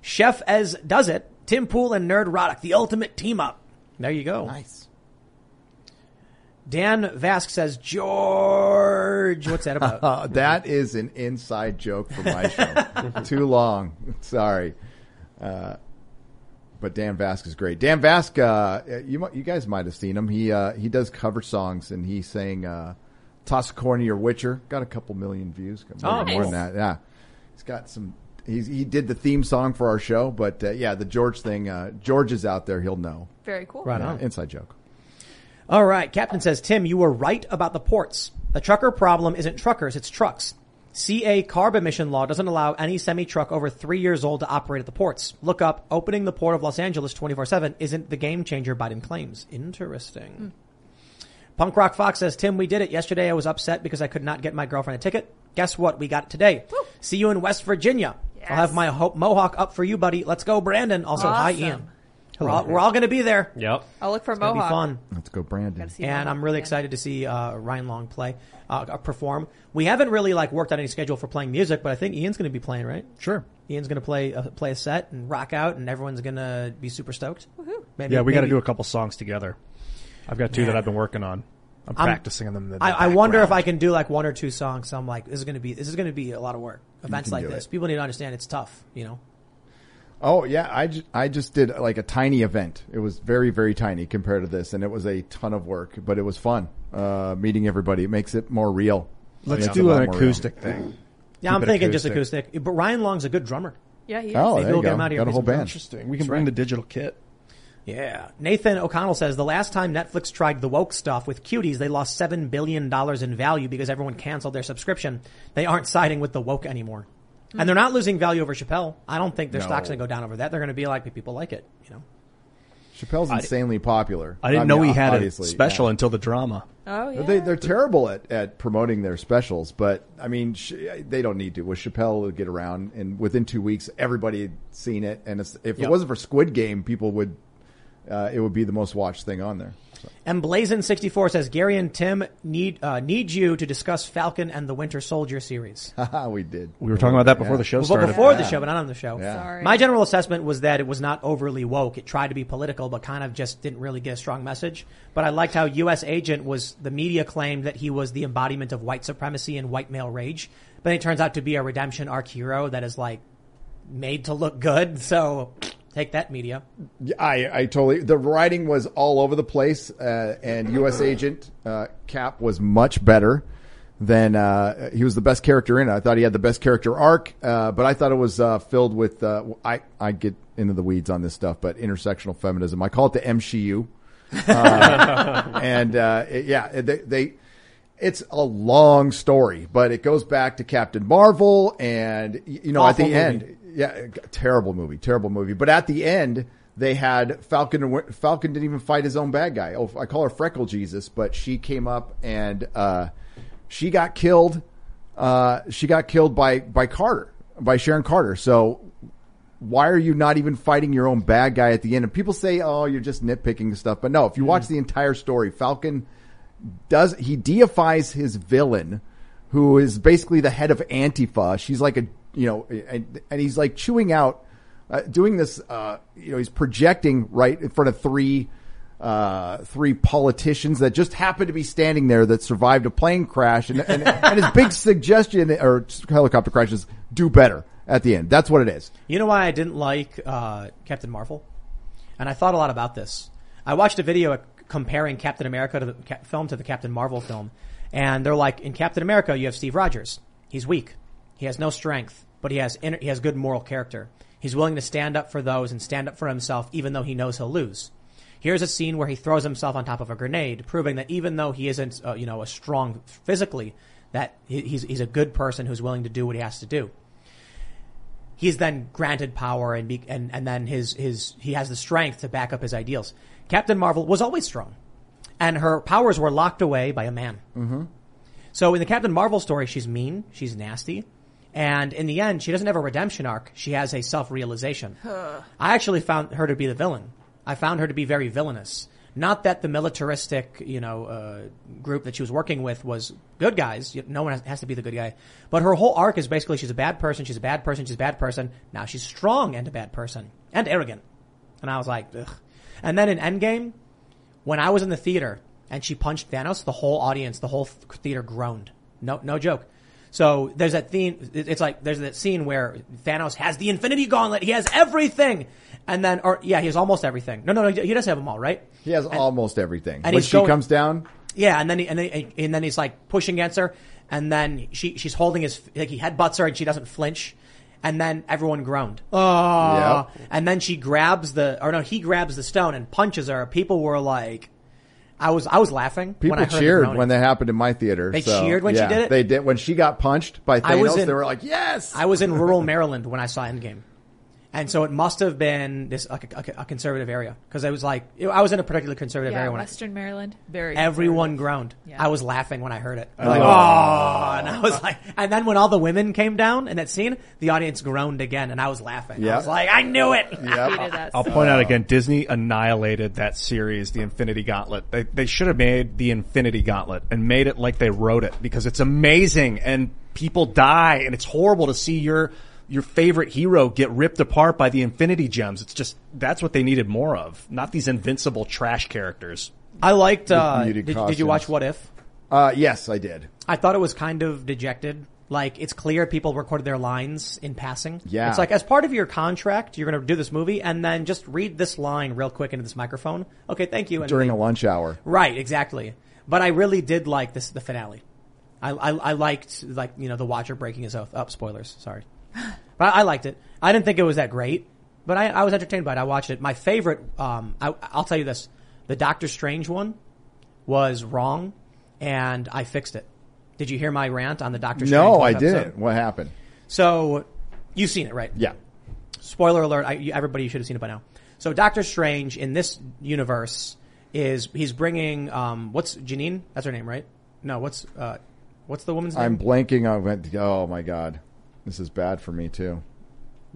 Chef as does it. Tim Pool and Nerdrotic, the ultimate team up. There you go. Nice. Dan Vask says, George, what's that about? That is an inside joke for my show. Too long. Sorry. Uh, But Dan Vask is great. Dan Vask, uh, you you guys might have seen him. He uh, he does cover songs, and he sang uh, "Toss a Coin to Your Witcher." Got a couple million views. Oh, nice. More than that. Yeah, he's got some. He's, he did the theme song for our show, but uh, yeah, the George thing. Uh, George is out there. He'll know. Very cool. Right yeah, on. Inside joke. All right, Captain says, Tim, you were right about the ports. The trucker problem isn't truckers; it's trucks. C A carb emission law doesn't allow any semi-truck over three years old to operate at the ports. Look up, opening the port of Los Angeles twenty-four seven isn't the game changer Biden claims. Interesting. Mm. Punk Rock Fox says, Tim, we did it. Yesterday I was upset because I could not get my girlfriend a ticket. Guess what? We got it today. Woo. See you in West Virginia. Yes. I'll have my ho- mohawk up for you, buddy. Let's go, Brandon. Also, awesome. Hi, Ian. Hello. We're all, we're all going to be there. Yep. I'll look for it's mohawk. It's going to be fun. Let's go, Brandon. And I'm really excited to see uh, Ryan Long play, uh, perform. We haven't really like worked out any schedule for playing music, but I think Ian's going to be playing, right? Sure. Ian's going to play uh, play a set and rock out, and everyone's going to be super stoked. Woohoo! Maybe, yeah, we got to do a couple songs together. I've got two Man. that I've been working on. I'm, I'm practicing them. In the, the I, I wonder if I can do like one or two songs. So I'm like, this is going to be this is going to be a lot of work. Events like this, it. people need to understand it's tough, you know. Oh, yeah. I just, I just did like a tiny event. It was very, very tiny compared to this. And it was a ton of work, but it was fun uh, meeting everybody. It makes it more real. Let's do an acoustic thing. Yeah, Keep I'm thinking acoustic. just acoustic. But Ryan Long's a good drummer. Yeah, he is. Oh, there you go. Get him out of Got a whole band. Interesting. We can That's bring right. the digital kit. Yeah. Nathan O'Connell says, the last time Netflix tried the woke stuff with cuties, they lost seven billion dollars in value because everyone canceled their subscription. They aren't siding with the woke anymore. And they're not losing value over Chappelle. I don't think their no. stock's going to go down over that. They're going to be like, people like it, you know. Chappelle's insanely I, popular. I didn't I mean, know he had a special yeah. until the drama. Oh, yeah. They, they're terrible at, at promoting their specials, but, I mean, sh- they don't need to. With Chappelle, would get around, and within two weeks, everybody had seen it. And it's, if yep. it wasn't for Squid Game, people would, uh, it would be the most watched thing on there. So. And Blazin sixty-four says, Gary and Tim need uh, need you to discuss Falcon and the Winter Soldier series. we did. We were talking about that before yeah. the show started. Well, before yeah. the show, but not on the show. Yeah. Sorry. My general assessment was that it was not overly woke. It tried to be political, but kind of just didn't really get a strong message. But I liked how U S Agent was, the media claimed that he was the embodiment of white supremacy and white male rage. But it turns out to be a redemption arc hero that is like made to look good. So... Take that, media. I, I totally... The writing was all over the place, uh, and U S Agent uh, Cap was much better than... Uh, he was the best character in it. I thought he had the best character arc, uh, but I thought it was uh, filled with... Uh, I, I get into the weeds on this stuff, but intersectional feminism. I call it the M C U. Uh, and, uh, it, yeah, they... they It's a long story, but it goes back to Captain Marvel and, you know, Awful at the movie. end, yeah, terrible movie, terrible movie. But at the end, they had Falcon and Falcon didn't even fight his own bad guy. Oh, I call her Freckle Jesus, but she came up and, uh, she got killed, uh, she got killed by, by Carter, by Sharon Carter. So why are you not even fighting your own bad guy at the end? And people say, oh, you're just nitpicking stuff. But no, if you mm. watch the entire story, Falcon does, he deifies his villain, who is basically the head of Antifa. She's like a, you know, and, and he's like chewing out, uh, doing this, uh, you know, he's projecting right in front of three, uh, three politicians that just happened to be standing there that survived a plane crash. And, and, and his big suggestion or helicopter crashes, do better at the end. That's what it is. You know why I didn't like, uh, Captain Marvel? And I thought a lot about this. I watched a video comparing Captain America to the cap- film to the Captain Marvel film. And they're like, in Captain America, you have Steve Rogers. He's weak. He has no strength, but he has inner, he has good moral character. He's willing to stand up for those and stand up for himself, even though he knows he'll lose. Here's a scene where he throws himself on top of a grenade, proving that even though he isn't, uh, you know, a strong physically, that he, he's he's a good person who's willing to do what he has to do. He's then granted power and be, and and then his his he has the strength to back up his ideals. Captain Marvel was always strong. And her powers were locked away by a man. Mm-hmm. So in the Captain Marvel story, she's mean, she's nasty, and in the end, she doesn't have a redemption arc. She has a self-realization. Huh. I actually found her to be the villain. I found her to be very villainous. Not that the militaristic, you know, uh, group that she was working with was good guys. No one has to be the good guy. But her whole arc is basically she's a bad person, she's a bad person, she's a bad person. Now she's strong and a bad person. And arrogant. And I was like, ugh. And then in Endgame, when I was in the theater and she punched Thanos, the whole audience, the whole th- theater groaned. No, no joke. So there's that theme. It's like there's that scene where Thanos has the Infinity Gauntlet. He has everything. And then, or yeah, he has almost everything. No, no, no. He does have them all, right? He has and, almost everything. And when she going, comes down. Yeah. And then, he, and then, and then he's like pushing against her. And then she, she's holding his, like he headbutts her and she doesn't flinch. And then everyone groaned. Oh. Yep. And then she grabs the, or no, he grabs the stone and punches her. People were like, I was, I was laughing. People when I heard cheered when that happened in my theater. They so, cheered when yeah, she did it? They did. When she got punched by Thanos, in, they were like, yes! I was in rural Maryland when I saw Endgame. And so it must have been this, a, a, a conservative area. Cause I was like, I was in a particularly conservative yeah, area when Western I, Maryland. Very everyone groaned. Yeah. I was laughing when I heard it. I was oh. like, oh, and I was like, and then when all the women came down in that scene, the audience groaned again and I was laughing. Yep. I was like, I knew it. Yep. I I'll so. point out again, Disney annihilated that series, The Infinity Gauntlet. They, they should have made The Infinity Gauntlet and made it like they wrote it because it's amazing and people die and it's horrible to see your, your favorite hero get ripped apart by the Infinity Gems. It's just, that's what they needed more of. Not these invincible trash characters. I liked, uh, did, did you watch What If? Uh, yes, I did. I thought it was kind of dejected. Like, it's clear people recorded their lines in passing. Yeah. It's like, as part of your contract, you're going to do this movie and then just read this line real quick into this microphone. Okay, thank you. And during they, a lunch hour. Right, exactly. But I really did like this, the finale. I, I, I liked, like, you know, the Watcher breaking his oath. Oh, spoilers. Sorry. But I liked it. I didn't think it was that great, but I, I was entertained by it. I watched it. My favorite, um, I, I'll tell you this. The Doctor Strange one was wrong, and I fixed it. Did you hear my rant on the Doctor Strange episode? No, I didn't. What happened? So, you've seen it, right? Yeah. Spoiler alert. I, everybody should have seen it by now. So, Doctor Strange in this universe is, he's bringing, um, what's Janine? That's her name, right? No, what's, uh, what's the woman's name? I'm blanking on, oh my God. This is bad for me too.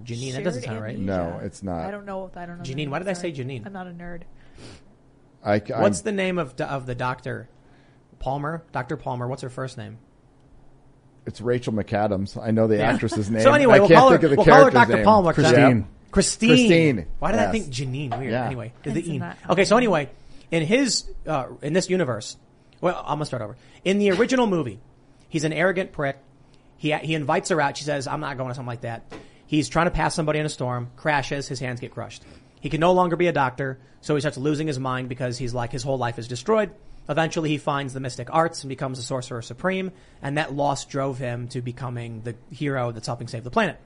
Janine, that doesn't sound right. No, it's not. I don't know. I don't know. Janine, why did I say Janine? I'm not a nerd. I, what's the name of of the doctor? Palmer, Doctor Palmer. What's her first name? It's Rachel McAdams. I know the yeah. actress's name. So anyway, we'll call her Doctor Palmer. Christine. Christine. Christine. Why did yes. I think Janine? Weird. Yeah. Anyway, the E. Okay, so anyway, in his uh, in this universe, well, I'm gonna start over. In the original movie, he's an arrogant prick. He he invites her out. She says, I'm not going to something like that. He's trying to pass somebody in a storm, crashes, his hands get crushed. He can no longer be a doctor, so he starts losing his mind because he's like, his whole life is destroyed. Eventually, he finds the mystic arts and becomes a sorcerer supreme, and that loss drove him to becoming the hero that's helping save the planet.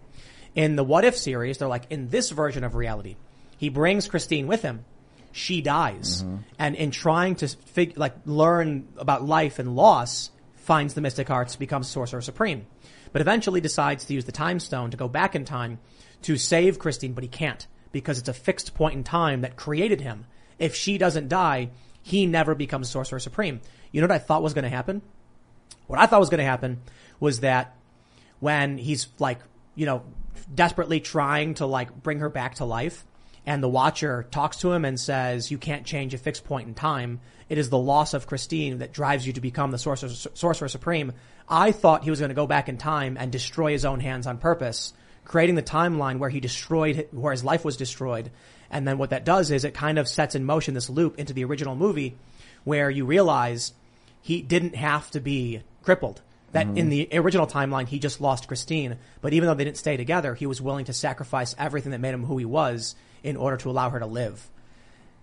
In the What If series, they're like, in this version of reality, he brings Christine with him. She dies. Mm-hmm. And in trying to fig- like learn about life and loss, finds the mystic arts, becomes sorcerer supreme. But eventually decides to use the time stone to go back in time to save Christine, but he can't because it's a fixed point in time that created him. If she doesn't die, he never becomes sorcerer supreme. You know what I thought was going to happen? What I thought was going to happen was that when he's like, you know, desperately trying to like bring her back to life. And the Watcher talks to him and says, you can't change a fixed point in time. It is the loss of Christine that drives you to become the Sorcerer, Sorcerer Supreme. I thought he was going to go back in time and destroy his own hands on purpose, creating the timeline where he destroyed, where his life was destroyed. And then what that does is it kind of sets in motion this loop into the original movie where you realize he didn't have to be crippled. That mm-hmm. in the original timeline, he just lost Christine. But even though they didn't stay together, he was willing to sacrifice everything that made him who he was in order to allow her to live.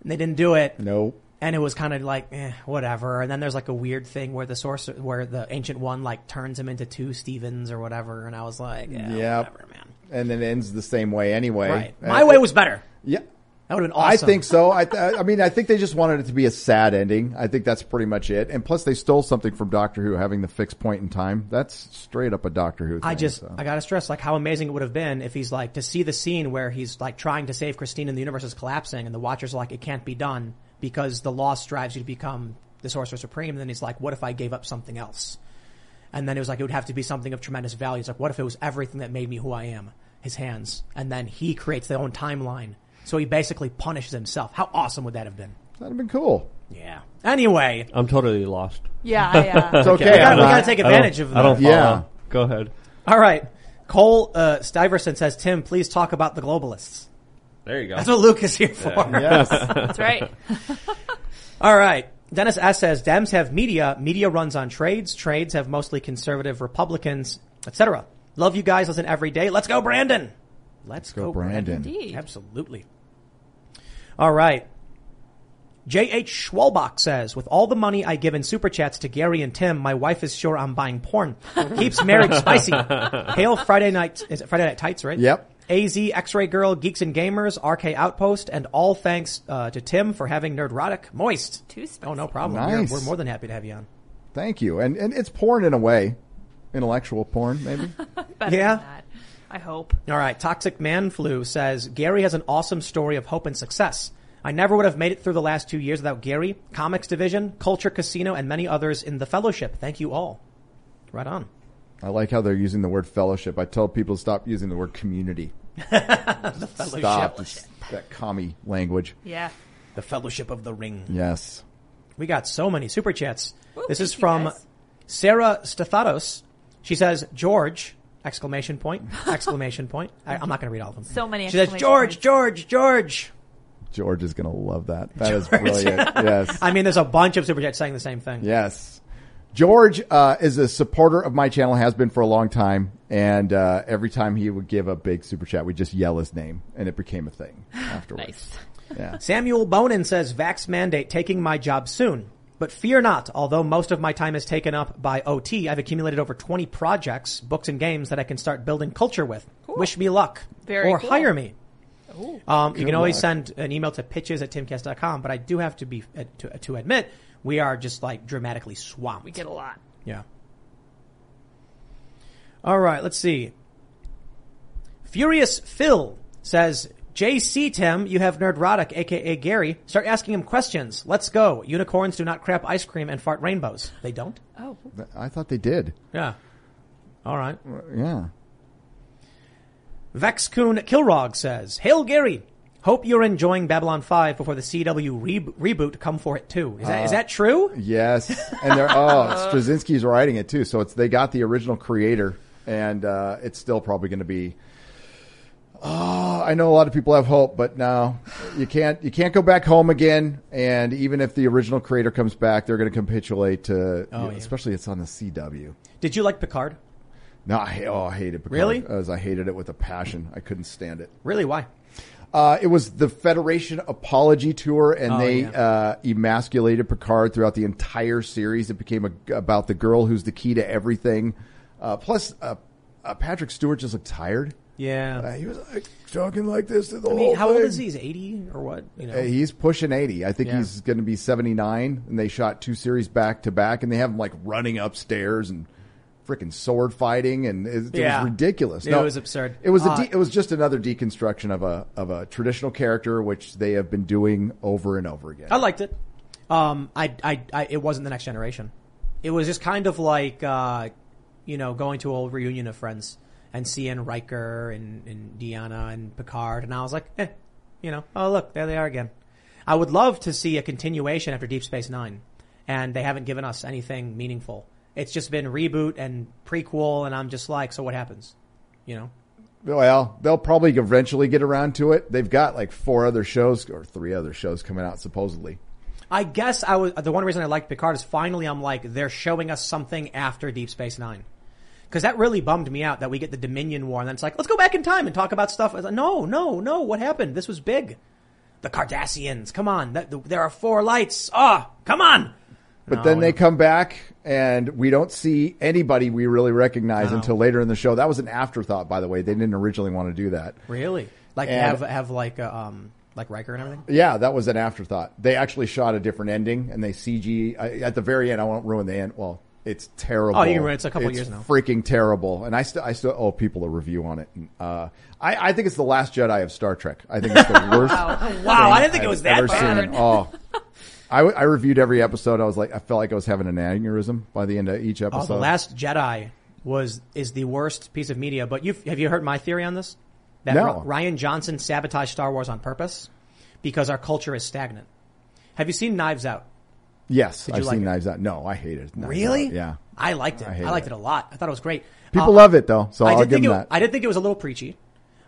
And they didn't do it. No. And it was kind of like, eh, whatever. And then there's like a weird thing where the sorcerer, where the Ancient One like turns him into two Stevens or whatever. And I was like, yeah, yep. whatever, man. And then it ends the same way anyway. Right. My I, way was better. Yeah. That would have been awesome. I think so. I, th- I mean, I think they just wanted it to be a sad ending. I think that's pretty much it. And plus, they stole something from Doctor Who, having the fixed point in time. That's straight up a Doctor Who thing. I just, so. I gotta stress, like, how amazing it would have been if he's like, to see the scene where he's like trying to save Christine and the universe is collapsing and the Watcher's like, it can't be done because the loss drives you to become the Sorcerer Supreme. And then he's like, what if I gave up something else? And then it was like, it would have to be something of tremendous value. It's like, what if it was everything that made me who I am? His hands. And then he creates their own timeline. So he basically punishes himself. How awesome would that have been? That'd have been cool. Yeah. Anyway. I'm totally lost. Yeah. I, uh, it's okay. We gotta, we gotta take advantage of that. I don't follow. Yeah. Go ahead. All right. Cole uh, Stiverson says, Tim, please talk about the globalists. There you go. That's what Luke is here for. Yeah. Yes. That's right. All right. Dennis S. says, Dems have media. Media runs on trades. Trades have mostly conservative Republicans, et cetera. Love you guys. Listen every day. Let's go, Brandon. Let's, Let's go, go, Brandon. Brandon. Absolutely. All right. J H. Schwalbach says, with all the money I give in super chats to Gary and Tim, my wife is sure I'm buying porn. Keeps marriage spicy. Hail Friday night. Is it Friday Night Tights, right? Yep. A Z, X-Ray Girl, Geeks and Gamers, R K Outpost, and all thanks uh, to Tim for having Nerdrotic. Moist. Too spicy. Oh, no problem. Nice. We're, we're more than happy to have you on. Thank you. And, and it's porn in a way. Intellectual porn, maybe? Better yeah. than that. I hope. All right. Toxic Man Flu says, Gary has an awesome story of hope and success. I never would have made it through the last two years without Gary, Comics Division, Culture Casino, and many others in the fellowship. Thank you all. Right on. I like how they're using the word fellowship. I tell people to stop using the word community. The fellowship. Stop that commie language. Yeah. The Fellowship of the Ring. Yes. We got so many super chats. Ooh, this is from guys. Sarah Stathatos. She says, George... Exclamation point! Exclamation point! I, I'm not going to read all of them. So many. She says, "George, George, George." George is going to love that. That George. is brilliant. Yes. I mean, there's a bunch of superchats saying the same thing. Yes. George uh, is a supporter of my channel, has been for a long time, and uh, every time he would give a big super chat, we just yell his name, and it became a thing afterwards. Nice. Yeah. Samuel Bonin says, "Vax mandate, taking my job soon." But fear not, although most of my time is taken up by O T, I've accumulated over twenty projects, books, and games that I can start building culture with. Cool. Wish me luck. Very or cool. hire me. Ooh, um, you can always luck. send an email to pitches at timcast dot com, but I do have to be uh, to, uh, to admit we are just like dramatically swamped. We get a lot. Yeah. All right, let's see. Furious Phil says... J C Tim, you have Nerdrotic, a k a. Gary. Start asking him questions. Let's go. Unicorns do not crap ice cream and fart rainbows. They don't? Oh. I thought they did. Yeah. All right. Yeah. Vexcoon Kilrog says, Hail Gary. Hope you're enjoying Babylon five before the C W re- reboot come for it too. Is that, uh, is that true? Yes. And they're, oh, Straczynski's writing it too. So it's, they got the original creator and, uh, it's still probably going to be. Oh, I know a lot of people have hope, but no, you can't, you can't go back home again. And even if the original creator comes back, they're going to capitulate to, oh, you know, yeah. especially it's on the C W. Did you like Picard? No, I, oh, I hated Picard. Really? As I hated it with a passion. I couldn't stand it. Really? Why? Uh, it was the Federation apology tour and oh, they, yeah. uh, emasculated Picard throughout the entire series. It became a, about the girl who's the key to everything. Uh, plus, uh, uh Patrick Stewart just looked tired. Yeah. Uh, he was like talking like this to the I mean, whole how thing. Old is he? He's eighty or what? You know? uh, he's pushing eighty. I think yeah. he's going to be seventy-nine. And they shot two series back to back. And they have him like running upstairs and freaking sword fighting. And it, yeah. it was ridiculous. No, it was absurd. It was, uh, a de- it was just another deconstruction of a, of a traditional character, which they have been doing over and over again. I liked it. Um, I, I, I it wasn't the Next Generation. It was just kind of like, uh, you know, going to a reunion of friends. and seeing Riker and, and Deanna and Picard, and I was like, eh, you know, oh look, there they are again. I would love to see a continuation after Deep Space Nine, and they haven't given us anything meaningful. It's just been reboot and prequel, and I'm just like, so what happens? You know? Well, they'll probably eventually get around to it. They've got like four other shows or three other shows coming out supposedly. I guess I was, the one reason I liked Picard is finally I'm like, they're showing us something after Deep Space Nine. Cause that really bummed me out that we get the Dominion War and then it's like, let's go back in time and talk about stuff. I was like, no, no, no. What happened? This was big. The Cardassians. Come on. That, the, there are four lights. Ah, oh, come on. But no, then they come back and we don't see anybody we really recognize no. until later in the show. That was an afterthought, by the way. They didn't originally want to do that. Really? Like and, have, have like, a, um, like Riker and everything? Yeah, that was an afterthought. They actually shot a different ending and they C G at the very end. I won't ruin the end. Well, it's terrible. Oh, you can ruin it. It's a couple it's years now. It's freaking terrible. And I still, I still owe people a review on it. And, uh, I, I think it's the Last Jedi of Star Trek. I think it's the worst. Wow. wow. I didn't think I've it was that bad. Oh, I, I reviewed every episode. I was like, I felt like I was having an aneurysm by the end of each episode. Oh, The Last Jedi was, is the worst piece of media, but you've, have you heard my theory on this? That no. Rian Johnson sabotaged Star Wars on purpose because our culture is stagnant. Have you seen Knives Out? Yes, Did I've like seen it? Knives Out. No, I hated it. Knives really? Out. Yeah. I liked it. I, I liked it. it a lot. I thought it was great. People uh, love it though, so I I'll give them it, that. I did think it was a little preachy,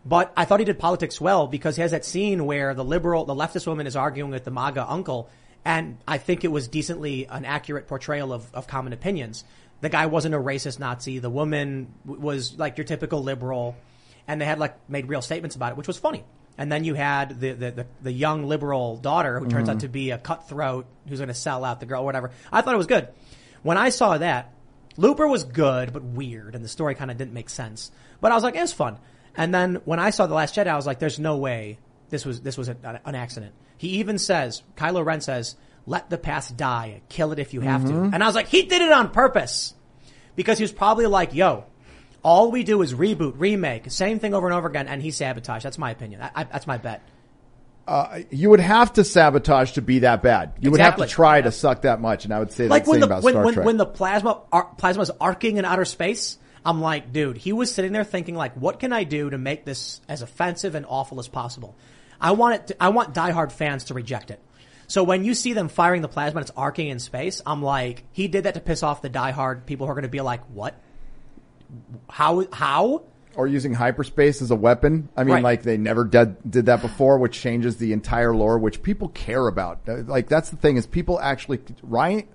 but I thought he did politics well because he has that scene where the liberal, the leftist woman is arguing with the MAGA uncle, and I think it was decently an accurate portrayal of, of common opinions. The guy wasn't a racist Nazi. The woman w- was like your typical liberal, and they had like made real statements about it, which was funny. And then you had the, the, the, the young liberal daughter who turns mm-hmm. out to be a cutthroat who's going to sell out the girl or whatever. I thought it was good. When I saw that, Looper was good but weird, and the story kind of didn't make sense. But I was like, it was fun. And then when I saw The Last Jedi, I was like, there's no way this was this was a, an accident. He even says, Kylo Ren says, let the past die. Kill it if you have mm-hmm. to. And I was like, he did it on purpose because he was probably like, yo, all we do is reboot, remake, same thing over and over again, and he sabotaged. That's my opinion. I, I, that's my bet. Uh, you would have to sabotage to be that bad. You exactly. would have to try yeah. to suck that much, and I would say like that's the same about when, Star when, Trek. When the plasma ar- plasma is arcing in outer space, I'm like, dude, he was sitting there thinking, like, what can I do to make this as offensive and awful as possible? I want it. To, I want diehard fans to reject it. So when you see them firing the plasma and it's arcing in space, I'm like, he did that to piss off the diehard people who are going to be like, what? How? How? Or using hyperspace as a weapon. I mean, right. like they never did did that before, which changes the entire lore, which people care about. Like that's the thing is people actually. Ryan,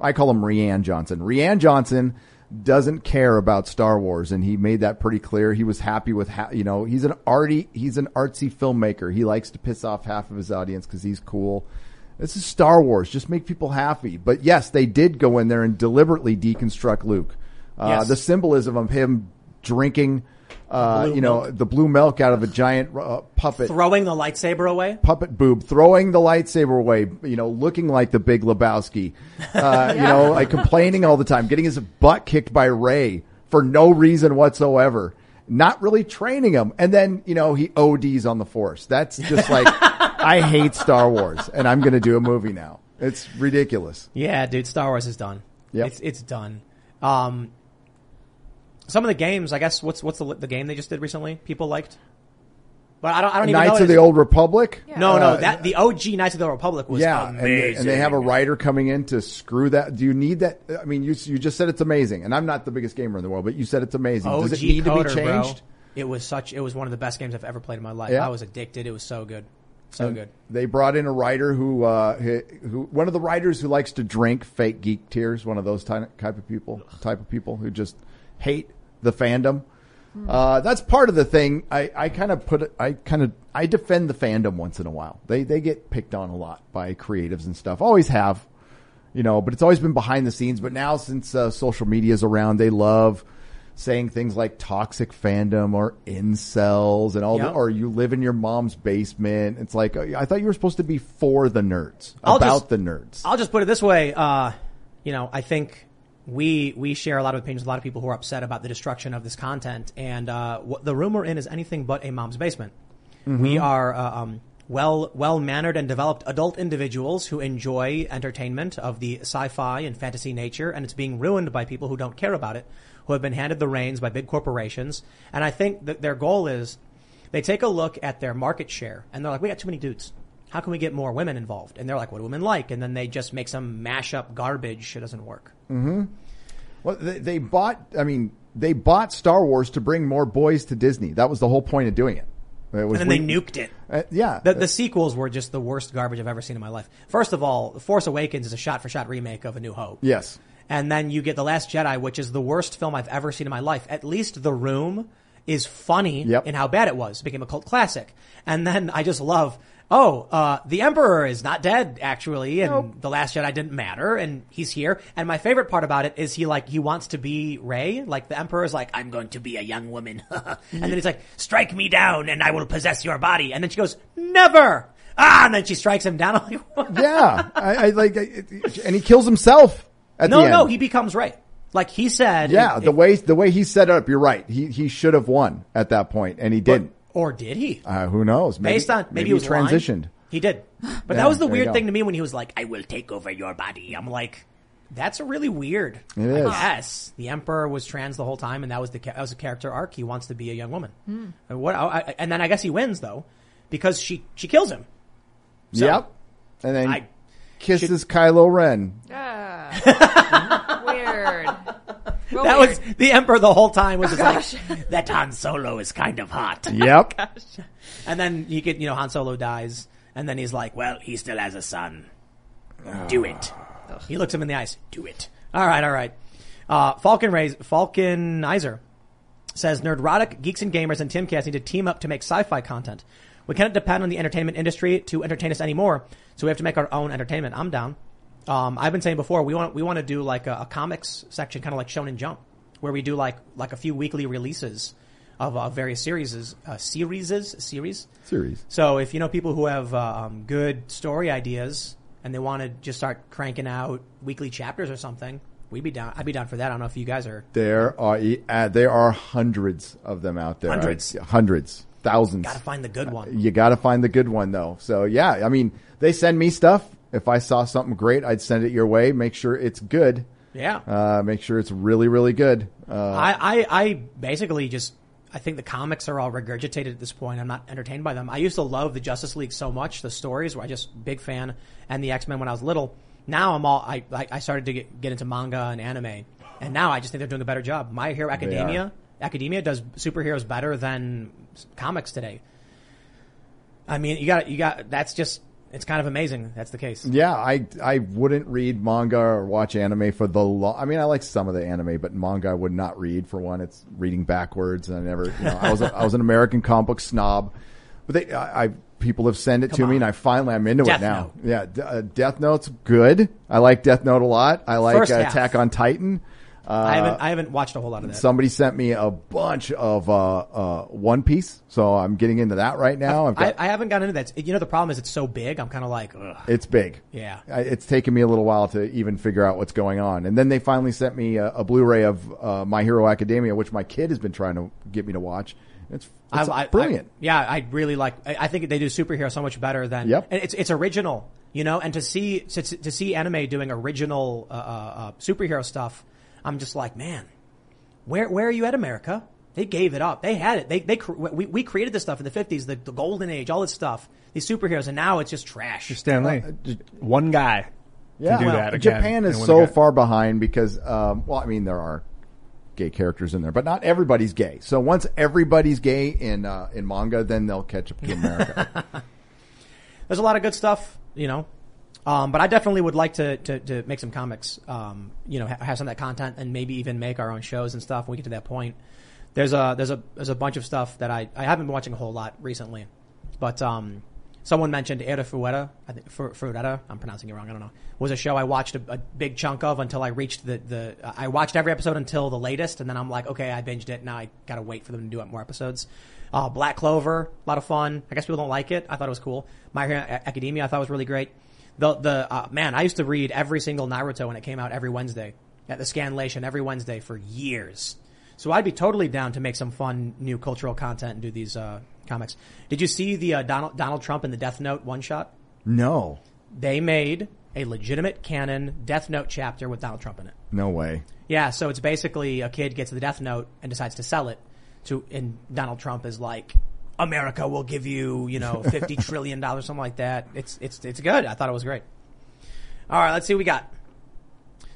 I call him Rian Johnson. Rian Johnson doesn't care about Star Wars, and he made that pretty clear. He was happy with how ha- you know he's an arty, he's an artsy filmmaker. He likes to piss off half of his audience because he's cool. This is Star Wars. Just make people happy. But yes, they did go in there and deliberately deconstruct Luke. Uh, yes. The symbolism of him drinking, uh, you know, milk. the blue milk out of a giant uh, puppet. Throwing the lightsaber away? Puppet boob. Throwing the lightsaber away. You know, looking like the Big Lebowski. Uh, yeah. You know, like complaining all the time. Getting his butt kicked by Rey for no reason whatsoever. Not really training him. And then, you know, he O Ds on the Force. That's just like, I hate Star Wars and I'm going to do a movie now. It's ridiculous. Yeah, dude. Star Wars is done. Yep. It's, it's done. Um, Some of the games, I guess. What's what's the, the game they just did recently? People liked, but I don't. I don't even know. Knights of the Old Republic. Yeah. No, no, that the O G Knights of the Old Republic was yeah, amazing. And they, and they have a writer coming in to screw that. Do you need that? I mean, you you just said it's amazing, and I'm not the biggest gamer in the world, but you said it's amazing. O G Does it need Coder, to be changed? Bro. It was such. It was one of the best games I've ever played in my life. Yeah. I was addicted. It was so good. So and good. They brought in a writer who, uh, who, one of the writers who likes to drink fake geek tears. One of those type of people, type of people who just hate the fandom. Uh, that's part of the thing. I, I kind of put, I kind of, I defend the fandom once in a while. They, they get picked on a lot by creatives and stuff. Always have, you know, but it's always been behind the scenes. But now since, uh, social media is around, they love saying things like toxic fandom or incels and all yep. that, or you live in your mom's basement. It's like, I thought you were supposed to be for the nerds, I'll about just, the nerds. I'll just put it this way. Uh, you know, I think, We, we share a lot of opinions with a lot of people who are upset about the destruction of this content. And, uh, what the room we're in is anything but a mom's basement. Mm-hmm. We are, uh, um, well, well-mannered and developed adult individuals who enjoy entertainment of the sci-fi and fantasy nature. And it's being ruined by people who don't care about it, who have been handed the reins by big corporations. And I think that their goal is they take a look at their market share and they're like, we got too many dudes. How can we get more women involved? And they're like, what do women like? And then they just make some mash-up garbage. It doesn't work. Mm-hmm. Well, they, they bought, I mean, they bought Star Wars to bring more boys to Disney. That was the whole point of doing it. It was and then we, they nuked it. Uh, yeah. The, the sequels were just the worst garbage I've ever seen in my life. First of all, Force Awakens is a shot-for-shot remake of A New Hope. Yes. And then you get The Last Jedi, which is the worst film I've ever seen in my life. At least The Room is funny yep. in how bad it was. It became a cult classic. And then I just love... Oh, uh, the Emperor is not dead, actually, and nope. The Last Jedi didn't matter, and he's here. And my favorite part about it is he, like, he wants to be Rey. Like, the Emperor's like, I'm going to be a young woman. And then he's like, strike me down, and I will possess your body. And then she goes, never! Ah, and then she strikes him down. I'm like, yeah, I, I like, I, and he kills himself at no, the end. No, no, he becomes Rey. Like he said. Yeah, it, the it, way the way he set it up, you're right. He, he should have won at that point, and he didn't. But, or did he? Uh, who knows? Maybe, Based on maybe, maybe he was transitioned. Lying. He did, but yeah, that was the weird thing to me when he was like, "I will take over your body." I'm like, "That's really weird." It I is. Guess the Emperor was trans the whole time, and that was the that was a character arc. He wants to be a young woman. Mm. And what? I, I, and then I guess he wins though, because she she kills him. So yep. And then I kisses should... Kylo Ren. Uh, weird. Well, that weird. Was the Emperor the whole time was just oh, like, that Han Solo is kind of hot. Yep. Oh, and then you get, you know, Han Solo dies and then he's like, well, he still has a son. Do it. Ugh. He looks him in the eyes. Do it. All right. All right. Uh, Falcon Rays, Falconizer says Nerdrotic, Geeks and Gamers and TimCast need to team up to make sci-fi content. We cannot depend on the entertainment industry to entertain us anymore. So we have to make our own entertainment. I'm down. Um, I've been saying before, we want we want to do like a, a comics section, kind of like Shonen Jump, where we do like like a few weekly releases of uh, various series, uh, series, series, series. So if you know people who have um, good story ideas and they want to just start cranking out weekly chapters or something, we'd be down. I'd be down for that. I don't know if you guys are. There are uh, there are hundreds of them out there. Hundreds, right? Hundreds, thousands. Got to find the good one. Uh, you got to find the good one though. So yeah, I mean, they send me stuff. If I saw something great, I'd send it your way. Make sure it's good. Yeah. Uh, make sure it's really, really good. Uh, I, I, I basically just, I think the comics are all regurgitated at this point. I'm not entertained by them. I used to love the Justice League so much, the stories were I just big fan, and the X-Men when I was little. Now I'm all, I, I started to get, get into manga and anime, and now I just think they're doing a better job. My Hero Academia, Academia does superheroes better than comics today. I mean, you got, you got, that's just, it's kind of amazing. That's the case. Yeah, I, I wouldn't read manga or watch anime for the long... I mean, I like some of the anime, but manga I would not read. For one, it's reading backwards, and I never... You know, I was a, I was an American comic book snob, but they I, I people have sent it Come to on. me, and I finally I'm into Death it now. Note. Yeah, D- uh, Death Note's good. I like Death Note a lot. I like uh, Attack on Titan. Uh, I haven't I haven't watched a whole lot of that. Somebody sent me a bunch of uh, uh, One Piece, so I'm getting into that right now. I've got, I, I haven't gotten into that. You know, the problem is it's so big. I'm kind of like, ugh. It's big. Yeah. I, it's taken me a little while to even figure out what's going on. And then they finally sent me a, a Blu-ray of uh, My Hero Academia, which my kid has been trying to get me to watch. It's, it's I, brilliant. I, I, yeah, I really like. I, I think they do superhero so much better than. Yep. And it's it's original, you know. And to see to, to see anime doing original uh, uh, superhero stuff. I'm just like, man, where where are you at, America? They gave it up. They had it. They they we, we created this stuff in the fifties, the, the golden age, all this stuff, these superheroes, and now it's just trash. Stan Lee, uh, one guy yeah, can do well, that again. Japan is so far behind because, um, well, I mean, there are gay characters in there, but not everybody's gay. So once everybody's gay in uh, in manga, then they'll catch up to America. There's a lot of good stuff, you know. Um, but I definitely would like to, to, to make some comics, um, you know, ha- have some of that content and maybe even make our own shows and stuff when we get to that point. There's a, there's a, there's a bunch of stuff that I, I haven't been watching a whole lot recently, but, um, someone mentioned Era Fuera, I think, Fuera, I'm pronouncing it wrong, I don't know, was a show I watched a, a big chunk of until I reached the, the, I watched every episode until the latest and then I'm like, okay, I binged it, now I gotta wait for them to do more episodes. Uh, Black Clover, a lot of fun. I guess people don't like it. I thought it was cool. My Hero Academia I thought was really great. The, the, uh, man, I used to read every single Naruto when it came out every Wednesday at the Scanlation every Wednesday for years. So I'd be totally down to make some fun new cultural content and do these, uh, comics. Did you see the, uh, Donald, Donald Trump and the Death Note one shot? No. They made a legitimate canon Death Note chapter with Donald Trump in it. No way. Yeah, so it's basically a kid gets the Death Note and decides to sell it to, and Donald Trump is like, America will give you, you know, fifty trillion dollars, something like that. It's, it's, it's good. I thought it was great. All right, let's see what we got.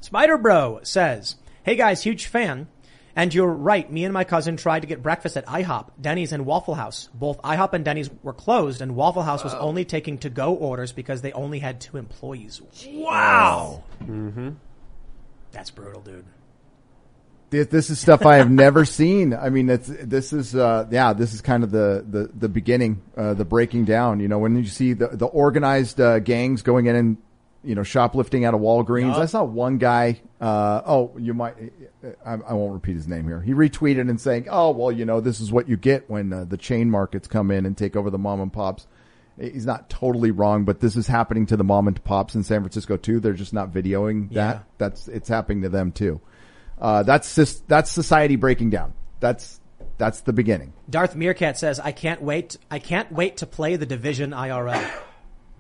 Spider Bro says, hey guys, huge fan. And you're right. Me and my cousin tried to get breakfast at IHOP, Denny's, and Waffle House. Both IHOP and Denny's were closed, and Waffle House was uh, only taking to-go orders because they only had two employees. Wow. Mm-hmm. That's brutal, dude. This is stuff I have never seen. I mean, that's, this is, uh, yeah, this is kind of the, the, the beginning, uh, the breaking down. You know, when you see the, the organized uh, gangs going in and, you know, shoplifting out of Walgreens. Yep. I saw one guy, uh, oh, you might, I, I won't repeat his name here. He retweeted and saying, oh, well, you know, this is what you get when uh, the chain markets come in and take over the mom and pops. He's not totally wrong, but this is happening to the mom and pops in San Francisco too. They're just not videoing that. Yeah. That's, it's happening to them too. Uh, that's just, that's society breaking down. That's, that's the beginning. Darth Meerkat says, I can't wait. I can't wait to play The Division I R L.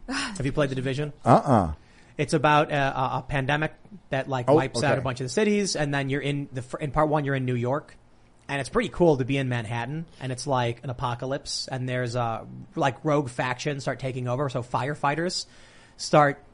Have you played The Division? Uh-uh. It's about a, a pandemic that like oh, wipes okay. out a bunch of the cities, and then you're in the in part one. You're in New York, and it's pretty cool to be in Manhattan, and it's like an apocalypse. And there's uh like rogue factions start taking over, so firefighters start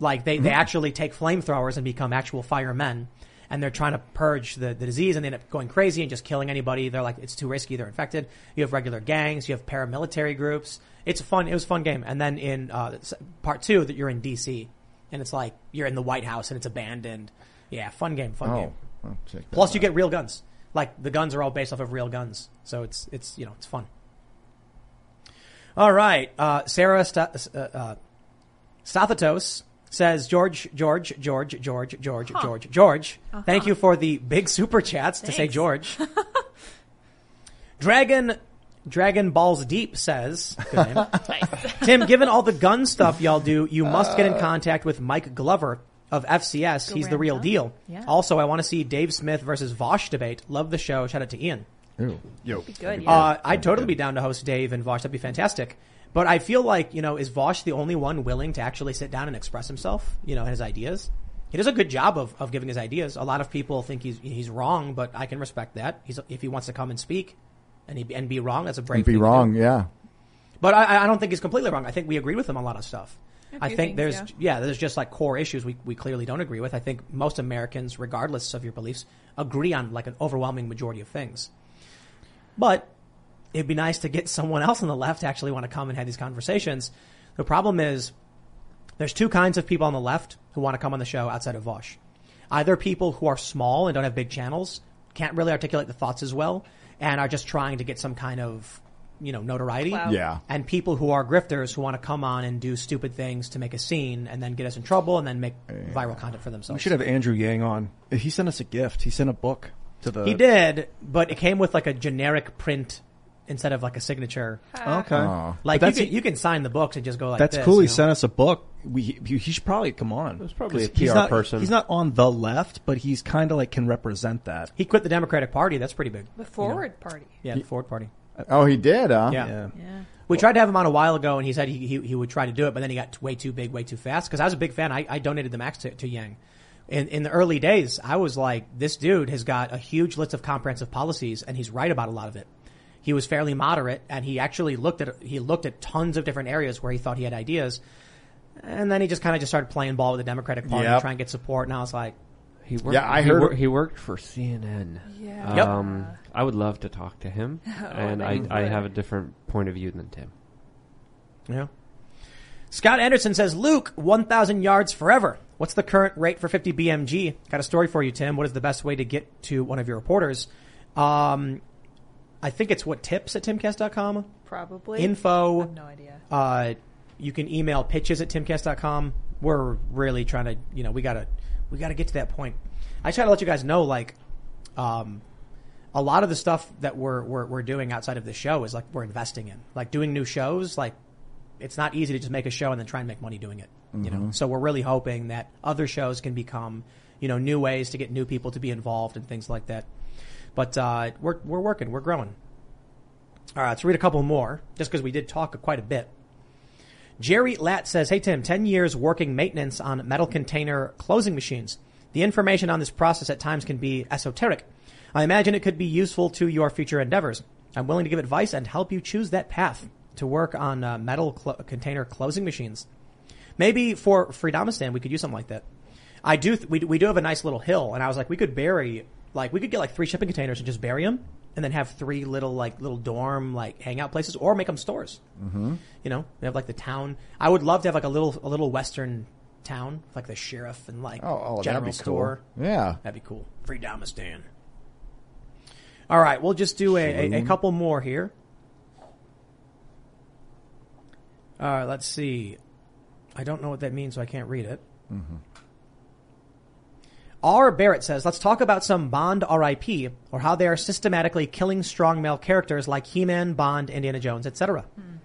like they, mm-hmm. they actually take flamethrowers and become actual firemen, and they're trying to purge the, the disease, and they end up going crazy and just killing anybody. They're like, it's too risky. They're infected. You have regular gangs. You have paramilitary groups. It's fun. It was a fun game. And then in uh, part two, that you're in D C. And it's like you're in the White House and it's abandoned. Yeah, fun game, fun oh, game. I'll check that Plus, out. You get real guns. Like the guns are all based off of real guns, so it's it's you know it's fun. All right, uh, Sarah St- uh, uh, Stathatos says George, George, George, George, George, huh. George, George. Uh-huh. Thank you for the big super chats Thanks. to say George. Dragon. Dragon Balls Deep says, good name. Tim, given all the gun stuff y'all do, you must get in contact with Mike Glover of F C S. He's the real deal. Yeah. Also, I want to see Dave Smith versus Vosh debate. Love the show. Shout out to Ian. Ew. Yo. That'd be good, yeah. uh, I'd totally be down to host Dave and Vosh. That'd be fantastic. But I feel like, you know, is Vosh the only one willing to actually sit down and express himself, you know, and his ideas? He does a good job of, of giving his ideas. A lot of people think he's he's wrong, but I can respect that. He's, if he wants to come and speak. And he, and be wrong. That's a brave thing. Be wrong, do. yeah. But I, I don't think he's completely wrong. I think we agree with him on a lot of stuff. I think things, there's, yeah. yeah, there's just like core issues we, we clearly don't agree with. I think most Americans, regardless of your beliefs, agree on like an overwhelming majority of things. But it'd be nice to get someone else on the left to actually want to come and have these conversations. The problem is there's two kinds of people on the left who want to come on the show outside of Vosh. Either people who are small and don't have big channels, can't really articulate the thoughts as well, and are just trying to get some kind of, you know, notoriety. Wow. Yeah. And people who are grifters who want to come on and do stupid things to make a scene and then get us in trouble and then make yeah. viral content for themselves. We should have Andrew Yang on. He sent us a gift. He sent a book to the... He did, but it came with like a generic print instead of like a signature. Uh, okay. Oh. Like you can, a, you can sign the books and just go like that's this. That's cool. He you know? sent us a book. We he, he should probably come on. It was probably a P R he's not, person. He's not on the left, but he's kind of like can represent that. He quit the Democratic Party. That's pretty big. The Forward you know? Party. Yeah, the he, Forward Party. Oh, he did, huh? Yeah. yeah. yeah. We tried to have him on a while ago, and he said he, he he would try to do it, but then he got way too big, way too fast. Because I was a big fan. I, I donated the max to, to Yang. In, in the early days, I was like, this dude has got a huge list of comprehensive policies, and he's right about a lot of it. He was fairly moderate, and he actually looked at he looked at tons of different areas where he thought he had ideas, and then he just kind of just started playing ball with the Democratic Party, yep. trying to get support. And I was like, he worked, yeah, I he heard wor- he worked for C N N. Yeah, um, yep. I would love to talk to him, oh, and I, I have a different point of view than Tim. Yeah. Scott Anderson says, Luke, one thousand yards forever. What's the current rate for fifty B M G? Got a story for you, Tim. What is the best way to get to one of your reporters? Um. I think it's what tips at timcast dot com? Probably. Info. I have no idea. Uh, you can email pitches at timcast dot com. We're really trying to, you know, we gotta, we gotta get to that point. I try to let you guys know, like, um, a lot of the stuff that we're, we're, we're doing outside of the show is like we're investing in, like doing new shows. Like, it's not easy to just make a show and then try and make money doing it, mm-hmm. you know? So we're really hoping that other shows can become, you know, new ways to get new people to be involved and things like that. But uh, we're we're working. We're growing. All right, let's read a couple more, just because we did talk quite a bit. Jerry Latt says, hey, Tim, ten years working maintenance on metal container closing machines. The information on this process at times can be esoteric. I imagine it could be useful to your future endeavors. I'm willing to give advice and help you choose that path to work on uh, metal cl- container closing machines. Maybe for Freedomistan, we could do something like that. I do. Th- we, we do have a nice little hill. And I was like, we could bury, like, we could get like three shipping containers and just bury them. And then have three little, like, little dorm, like, hangout places, or make them stores. Mm-hmm. You know, they have, like, the town. I would love to have, like, a little a little western town, like the sheriff and, like, oh, oh, general store. Cool. Yeah. That'd be cool. Freedomistan. All right, we'll just do a, a, a couple more here. All right, let's see. I don't know what that means, so I can't read it. Mm-hmm. R. Barrett says, let's talk about some Bond R I P or how they are systematically killing strong male characters like He-Man, Bond, Indiana Jones, et cetera. Mm.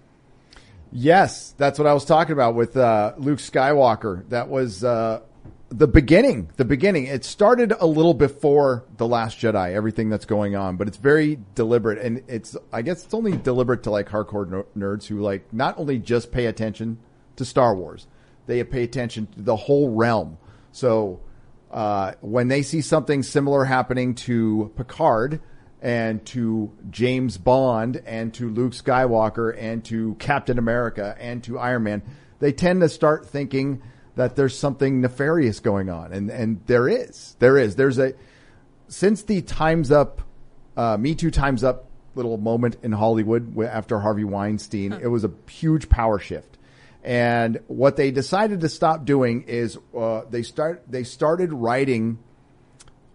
Yes, that's what I was talking about with uh, Luke Skywalker. That was uh, the beginning, the beginning. It started a little before The Last Jedi, everything that's going on, but it's very deliberate. And it's, I guess it's only deliberate to like hardcore no- nerds who like not only just pay attention to Star Wars, they pay attention to the whole realm. So... Uh, when they see something similar happening to Picard and to James Bond and to Luke Skywalker and to Captain America and to Iron Man, they tend to start thinking that there's something nefarious going on. And, and there is, there is, there's a, since the Time's Up, uh, Me Too Time's Up little moment in Hollywood after Harvey Weinstein, huh. It was a huge power shift. And what they decided to stop doing is uh, they start they started writing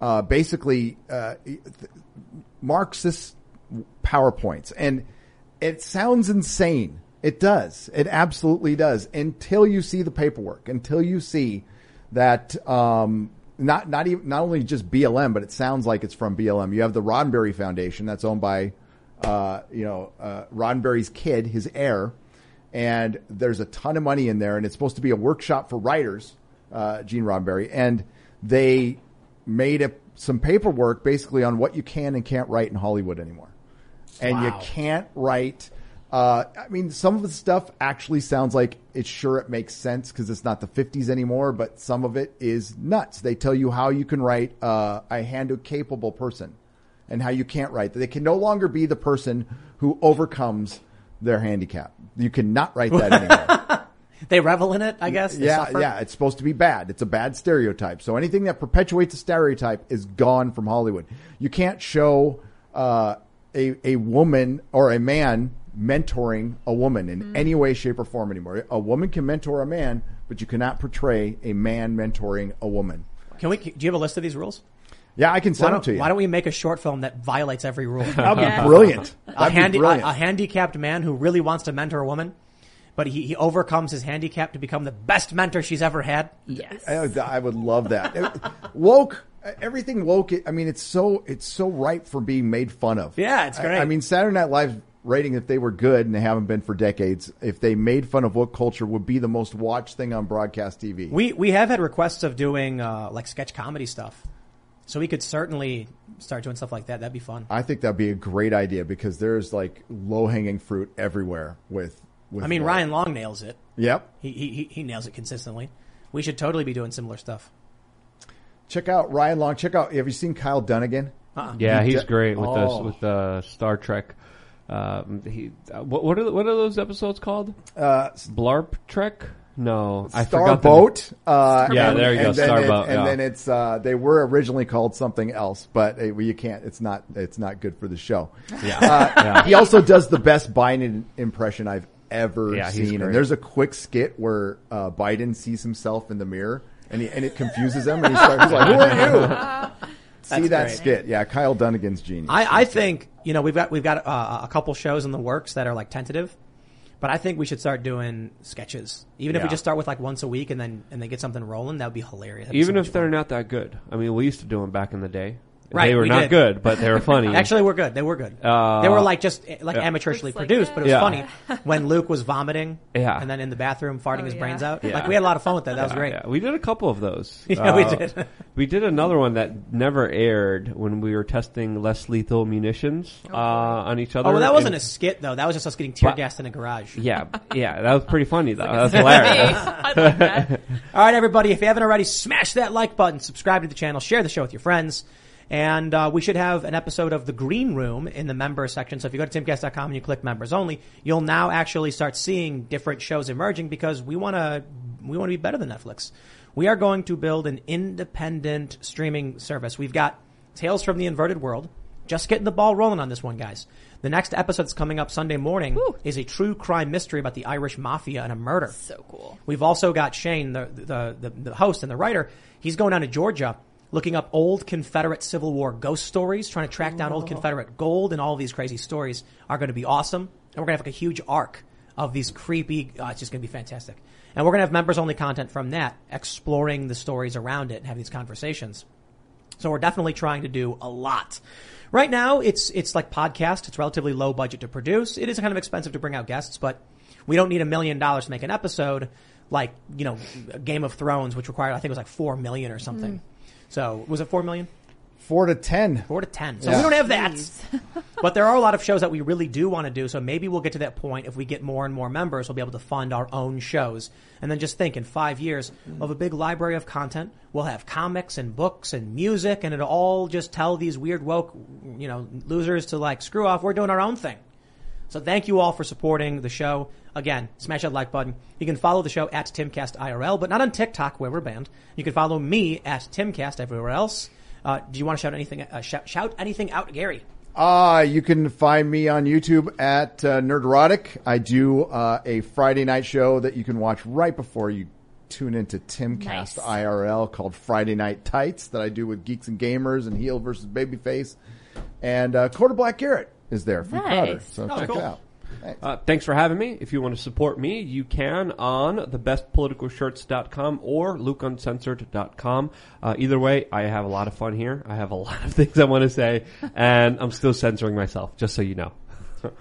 uh, basically uh, Marxist PowerPoints. And it sounds insane. It does. It absolutely does. Until you see the paperwork, until you see that um, not not even not only just B L M, but it sounds like it's from B L M. You have the Roddenberry Foundation that's owned by, uh, you know, uh, Roddenberry's kid, his heir. And there's a ton of money in there, and it's supposed to be a workshop for writers, uh, Gene Roddenberry. And they made a, some paperwork basically on what you can and can't write in Hollywood anymore. And wow. You can't write, uh, I mean, some of the stuff actually sounds like it's sure it makes sense because it's not the fifties anymore, but some of it is nuts. They tell you how you can write, uh, a handicapable person and how you can't write. They can no longer be the person who overcomes their handicap. You cannot write that anymore. They revel in it, I guess. They yeah, suffer. yeah. It's supposed to be bad. It's a bad stereotype. So anything that perpetuates a stereotype is gone from Hollywood. You can't show uh, a a woman or a man mentoring a woman in mm. any way, shape, or form anymore. A woman can mentor a man, but you cannot portray a man mentoring a woman. Can we? Do you have a list of these rules? Yeah, I can send them to you. Why don't we make a short film that violates every rule? That'd yeah. be brilliant. That'd a, handi- be brilliant. A, a handicapped man who really wants to mentor a woman, but he, he overcomes his handicap to become the best mentor she's ever had. Yes, I, I would love that. Woke, everything woke. I mean, it's so it's so ripe for being made fun of. Yeah, it's great. I, I mean, Saturday Night Live's rating, if they were good and they haven't been for decades, if they made fun of woke culture, would be the most watched thing on broadcast T V. We we have had requests of doing uh, like sketch comedy stuff. So we could certainly start doing stuff like that. That'd be fun. I think that'd be a great idea because there's like low hanging fruit everywhere with, with I mean, work. Ryan Long nails it. Yep. He, he, he nails it consistently. We should totally be doing similar stuff. Check out Ryan Long. Check out, have you seen Kyle Dunnigan? Uh-uh. Yeah, he's great with oh. us, with uh, Star Trek. Um, he, uh, what, what are what are those episodes called? Uh, Blarp Trek? No, I forgot Starboat. Uh, yeah, there you go, Starboat. And, yeah. and then it's uh, they were originally called something else, but it, well, you can't. It's not. It's not good for the show. Yeah. Uh, yeah. He also does the best Biden impression I've ever yeah, seen. And there's a quick skit where uh, Biden sees himself in the mirror, and he, and it confuses him, and he starts he's like, "Who are you?" That's See that great. skit. Yeah, Kyle Dunnigan's genius. I, I think you know we've got we've got uh, a couple shows in the works that are like tentative. But I think we should start doing sketches. Even yeah. if we just start with like once a week and then and then get something rolling, that would be hilarious. That'd Even be so if they're fun. not that good. I mean, we used to do them back in the day. Right, they were we not did. good, but they were funny. Actually, we're good. They were good. Uh, they were like just like yeah. amateurishly like, produced, but it was yeah. funny when Luke was vomiting yeah. and then in the bathroom farting oh, his yeah. brains out. Yeah. Like we had a lot of fun with that. That yeah, was great. Yeah. We did a couple of those. yeah, uh, we did. We did another one that never aired when we were testing less lethal munitions oh. uh, on each other. Oh, well, that wasn't and, a skit though. That was just us getting tear gassed in a garage. Yeah, yeah, that was pretty funny though. Like that was hilarious. I love that. All right, everybody, if you haven't already, smash that like button, subscribe to the channel, share the show with your friends. And uh we should have an episode of The Green Room in the members section. So if you go to timcast dot com and you click members only, you'll now actually start seeing different shows emerging because we want to we want to be better than Netflix. We are going to build an independent streaming service. We've got Tales from the Inverted World. Just getting the ball rolling on this one, guys. The next episode that's coming up Sunday morning Woo. is a true crime mystery about the Irish mafia and a murder. So cool. We've also got Shane, the the the, the host and the writer. He's going down to Georgia, looking up old Confederate Civil War ghost stories, trying to track down Whoa. old Confederate gold, and all of these crazy stories are going to be awesome. And we're going to have like a huge arc of these creepy, uh, it's just going to be fantastic. And we're going to have members-only content from that, exploring the stories around it and having these conversations. So we're definitely trying to do a lot. Right now, it's it's like podcast. It's relatively low budget to produce. It is kind of expensive to bring out guests, but we don't need a million dollars to make an episode like, you know, Game of Thrones, which required, I think it was like four million dollars or something. Mm. So, was it four million? four to ten. four to ten. So yeah. we don't have that. But there are a lot of shows that we really do want to do. So maybe we'll get to that point. If we get more and more members, we'll be able to fund our own shows. And then just think, in five years, we'll have a big library of content. We'll have comics and books and music. And it'll all just tell these weird woke, you know, losers to like, screw off. We're doing our own thing. So thank you all for supporting the show. Again, smash that like button. You can follow the show at TimCastIRL, but not on TikTok where we're banned. You can follow me at TimCast everywhere else. Uh, do you want to shout anything? Uh, shout, shout anything out, Gary? Uh, you can find me on YouTube at uh, Nerdrotic. I do uh, a Friday night show that you can watch right before you tune into TimCast nice. I R L called Friday Night Tights that I do with Geeks and Gamers and Heel versus Babyface. And uh, Quarter Black Garrett is there from nice. Crowder, so oh, check cool. it out. Thanks. Uh, thanks for having me. If you want to support me, you can on the best political shirts dot com or luke uncensored dot com. Uh, either way, I have a lot of fun here. I have a lot of things I want to say, and I'm still censoring myself, just so you know.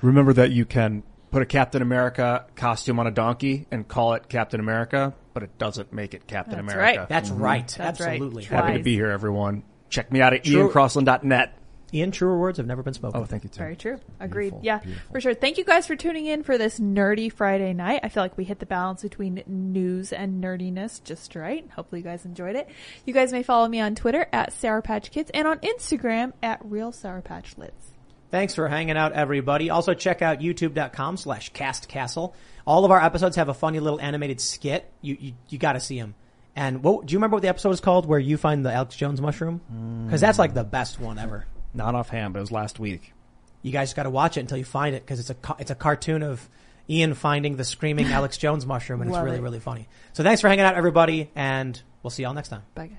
Remember that you can put a Captain America costume on a donkey and call it Captain America, but it doesn't make it Captain That's America. Right. That's mm-hmm. right. That's Absolutely. Right. Happy to be here, everyone. Check me out at True. ian crossland dot net. Ian, truer words have never been spoken. Oh, thank you, Tim. Very true. Agreed. Beautiful, yeah, beautiful. For sure. Thank you guys for tuning in for this nerdy Friday night. I feel like we hit the balance between news and nerdiness just right. Hopefully you guys enjoyed it. You guys may follow me on Twitter at Sour Patch Kids and on Instagram at Real Sour Patch Lids. Thanks for hanging out, everybody. Also, check out youtube.com slash castcastle. All of our episodes have a funny little animated skit. You you, you got to see them. And what, do you remember what the episode is called where you find the Alex Jones mushroom? Because that's like the best one ever. Not offhand, but it was last week. You guys got to watch it until you find it because it's a it's a cartoon of Ian finding the screaming Alex Jones mushroom, and it's really, it. really funny. So thanks for hanging out, everybody, and we'll see y'all next time. Bye, guys.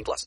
plus.